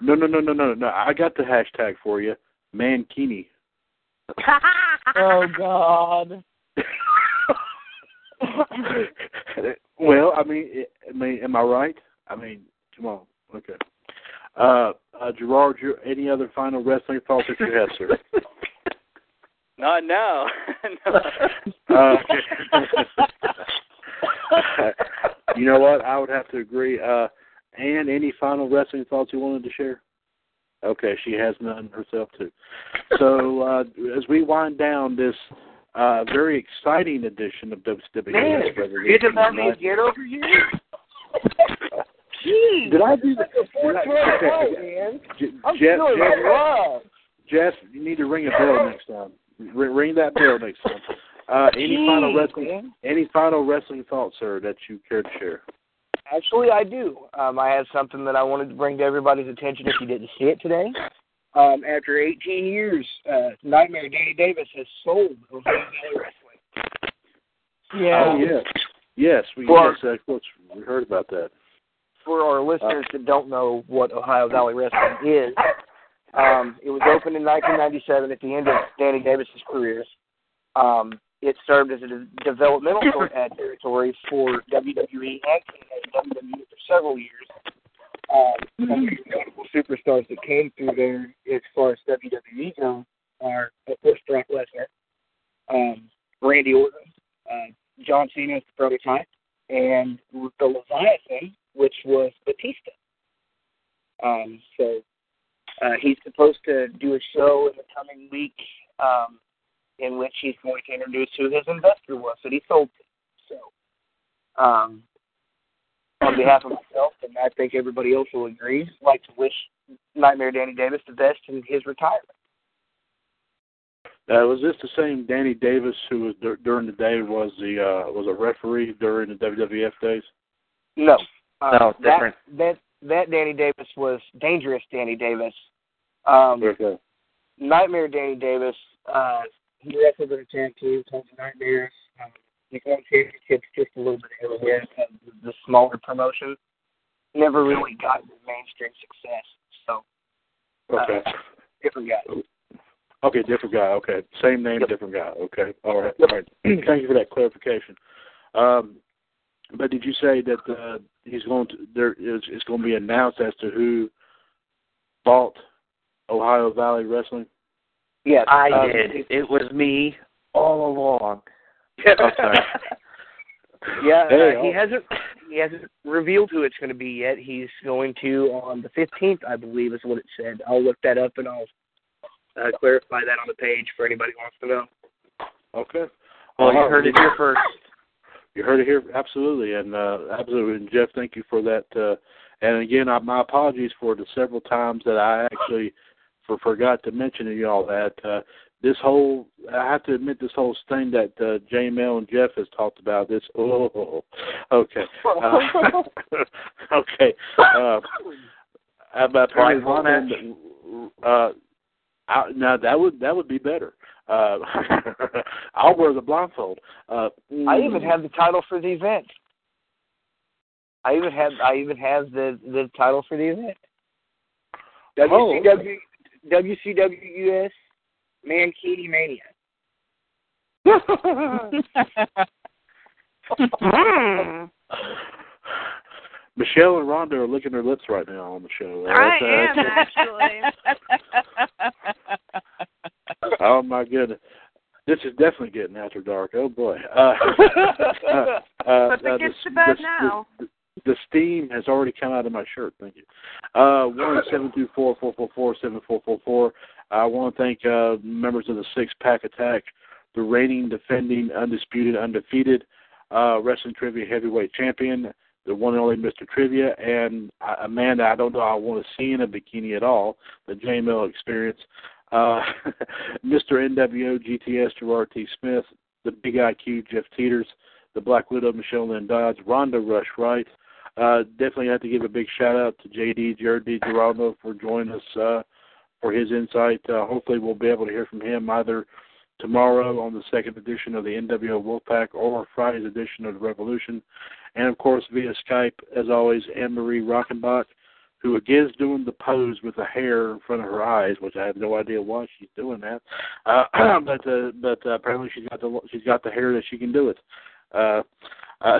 No, no, no, no, no, no. I got the hashtag for you. Mankini. Oh, God. Well, I mean, it, I mean, am I right? I mean, come on. Okay. Uh, uh, Gerard, any other final wrestling thoughts that you have, sir? Not now. No. Uh, you know what? I would have to agree. Uh, Anne, any final wrestling thoughts you wanted to share? Okay, she has none herself, too. So uh, as we wind down this uh, very exciting edition of W C W U S. Man, you didn't want me to get over you? Jeez. Did I do that? Jeff, Jeff, you need to ring a bell next time. R- ring that bell next time. Uh, any Jeez, final wrestling? Man. Any final wrestling thoughts, sir, that you care to share? Actually, I do. Um, I have something that I wanted to bring to everybody's attention if you didn't see it today. Um, after eighteen years, uh, Nightmare Danny Davis has sold Ohio Valley Wrestling. Yeah. Oh, yes. Yes, we, yes our, of course, we heard about that. For our listeners uh, that don't know what Ohio Valley Wrestling is, um, it was opened in nineteen ninety-seven at the end of Danny Davis' career. Um, It served as a de- developmental ad territory for W W E and W W E for several years. Um, some of the notable superstars that came through there, as far as W W E goes, are, of course, Brock Lesnar, um, Randy Orton, uh, John Cena's prototype, and the Leviathan, which was Batista. Um, so uh, he's supposed to do a show in the coming week. Um, in which he's going to introduce who his investor was that he sold to. So, um, on behalf of myself, and I think everybody else will agree, I'd like to wish Nightmare Danny Davis the best in his retirement. Now, was this the same Danny Davis who was dur- during the day was the uh, was a referee during the W W F days? No, uh, no, that, different. That that Danny Davis was Dangerous Danny Davis. Um, okay. Nightmare Danny Davis. Uh, He wrestled in a tag team, tons of nightmares. Um, he won championships just a little bit everywhere. The, the smaller promotion never really got the mainstream success. So, uh, okay, different guy. Okay, different guy. Okay, same name, yep. Different guy. Okay, all right, all right. Thank you for that clarification. Um, but did you say that uh, he's going to? There is it's going to be announced as to who bought Ohio Valley Wrestling? Yes. I um, did. It was me all along. I'm sorry. Yeah, uh, he hasn't he hasn't revealed who it's going to be yet. He's going to on the fifteenth, I believe, is what it said. I'll look that up and I'll uh, clarify that on the page for anybody who wants to know. Okay. Well, uh-huh. You heard it here first. You heard it here, absolutely, and uh, absolutely. And Jeff, thank you for that. Uh, and again, I, my apologies for the several times that I actually for, forgot to mention to y'all that. Uh, This whole, I have to admit, this whole thing that uh, J M L and Jeff has talked about, this, oh, okay. Uh, okay. Uh, apparently Ron, uh, I, now, that would that would be better. Uh, I'll wear the blindfold. Uh, I even have the title for the event. I even have I even have the, the title for the event. W C W, oh. W C W U S. Mankini Mania. Michelle and Rhonda are licking their lips right now on the show. I am, actually. Oh, my goodness. This is definitely getting after dark. Oh, boy. Uh, uh, uh, but it gets uh, to bed now. The, the steam has already come out of my shirt. Thank you. Uh, one seven two four, four four four, seven four four four. I want to thank uh, members of the Six Pack Attack, the reigning, defending, undisputed, undefeated uh, wrestling trivia heavyweight champion, the one and only Mister Trivia, and uh, Amanda. I don't know. I want to see in a bikini at all. The J M L Experience, uh, Mister N W O G T S Gerard T. Smith, the Big I Q Jeff Teeters, the Black Widow Michelle Lynn Dodds, Rhonda Rush Wright. Uh, definitely have to give a big shout out to J D Jared DiGirolamo for joining us. Uh, For his insight, uh, hopefully we'll be able to hear from him either tomorrow on the second edition of the N W O Wolfpack or Friday's edition of the Revolution, and of course via Skype, as always, Anne Marie Rockenbach, who again is doing the pose with the hair in front of her eyes, which I have no idea why she's doing that, uh, but uh, but uh, apparently she's got the she's got the hair that she can do it. Uh, uh,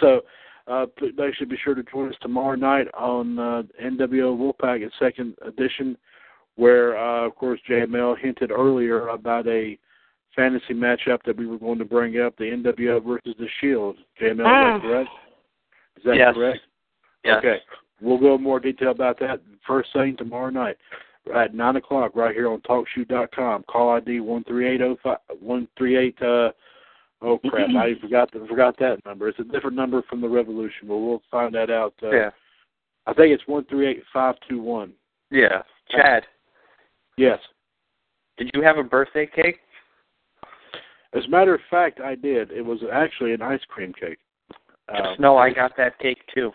so. Uh, they should be sure to join us tomorrow night on uh, N W O Wolfpack, its second edition, where, uh, of course, J M L hinted earlier about a fantasy matchup that we were going to bring up, the N W O versus the SHIELD. J M L, ah. is that correct? Is that yes. correct? Yes. Okay. We'll go in more detail about that first thing tomorrow night at nine o'clock right here on talk shoe dot com. Call I D one three eight oh five, one three eight, uh, oh, crap, I forgot the, forgot that number. It's a different number from the Revolution, but we'll find that out. Uh, yeah. I think it's one three eight five two one. Yeah. Chad. Yes. Did you have a birthday cake? As a matter of fact, I did. It was actually an ice cream cake. Just um, know I got that cake, too.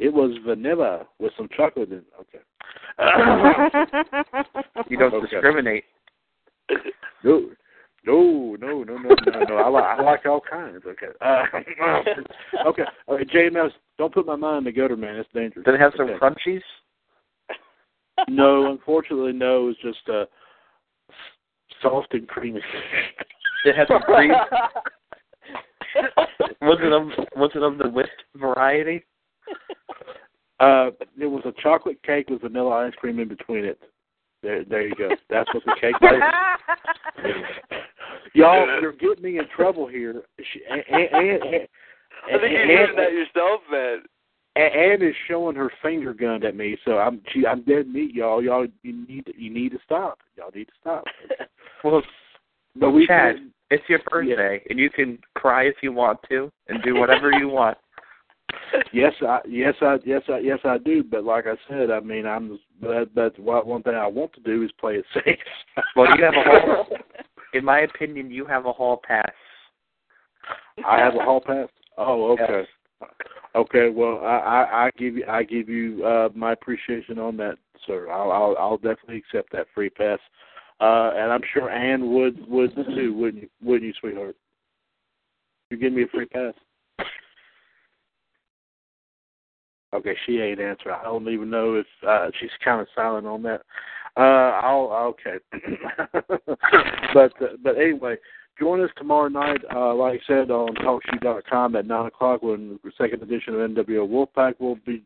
It was vanilla with some chocolate in it. Okay. You don't okay. discriminate. No, no, no, no, no, no. no. I, li- I like all kinds. Okay. Uh, okay. All right, J M L, don't put my mind in the gutter, man. It's dangerous. Did it have some okay. crunchies? No, unfortunately, no. It was just uh, soft and creamy. It had some cream? was, it of, was it of the whipped variety? Uh, it was a chocolate cake with vanilla ice cream in between it. There, there you go. That's what the cake was. Y'all, you're getting me in trouble here. She, and, and, and, I think you're doing that yourself, man. Anne is showing her finger gun at me, so I'm she, I'm dead meat, y'all. Y'all, you need to, you need to stop. Y'all need to stop. Well, but we Chad, can, it's your birthday, yeah. and you can cry if you want to, and do whatever you want. Yes, I, yes, I, yes, I, yes, I do. But like I said, I mean, I'm. That, that's one thing I want to do is play it safe. Well, you have a hall. In my opinion, you have a hall pass. I have a hall pass. Oh, okay, yes. okay. Well, I, I, I give you, I give you uh, my appreciation on that, sir. I'll, I'll, I'll definitely accept that free pass, uh, and I'm sure Anne would, would too, wouldn't you, wouldn't you, sweetheart? You give me a free pass. Okay, she ain't answering. I don't even know if uh, she's kind of silent on that. Uh, I'll, okay, but uh, but anyway, Join us tomorrow night, uh, like I said, on talk shoe dot com at nine o'clock when the second edition of N W O Wolfpack will be,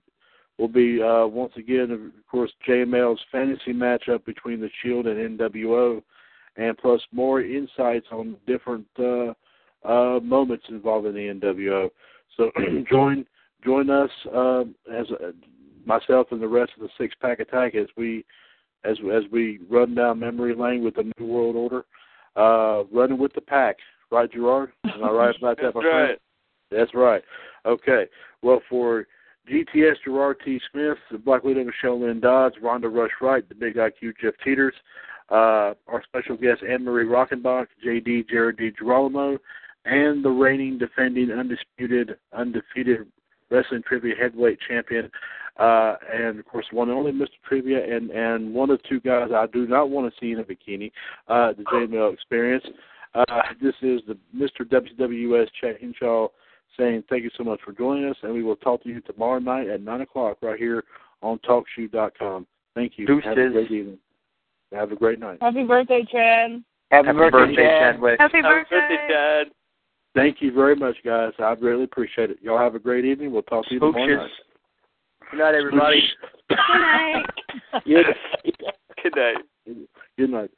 will be uh, once again, of course, J M L's fantasy matchup between the SHIELD and N W O, and plus more insights on different uh, uh, moments involving the N W O. So join join us, uh, as uh, myself and the rest of the Six Pack Attack, as we as as we run down memory lane with the New World Order, uh, running with the pack, right, Gerard? Am I right about that? That's right. Friend? That's right. Okay. Well, for G T S, Gerard T. Smith, the Black Widow, Michelle Lynn Dodds, Rhonda Rush Wright, the Big I Q, Jeff Teeters, uh, our special guest, Anne Marie Rockenbach, J D, Jared DiGirolamo, and the reigning, defending, undisputed, undefeated wrestling trivia heavyweight champion, uh, and, of course, one and only Mister Trivia, and, and one of two guys I do not want to see in a bikini, uh, the J M L Experience. Uh, this is the Mister W C W U S, Chad Henshaw, saying thank you so much for joining us, and we will talk to you tomorrow night at nine o'clock right here on talk shoe dot com. Thank you. Deuces. Have a great evening. Have a great night. Happy birthday, Chad. Happy, Happy birthday, birthday, Chad. Chad. Happy, Happy birthday. birthday, Chad. Thank you very much, guys. I really appreciate it. Y'all have a great evening. We'll talk to you Spooches. tomorrow night. Good night, everybody. Good night. Good night. Good night. Good night.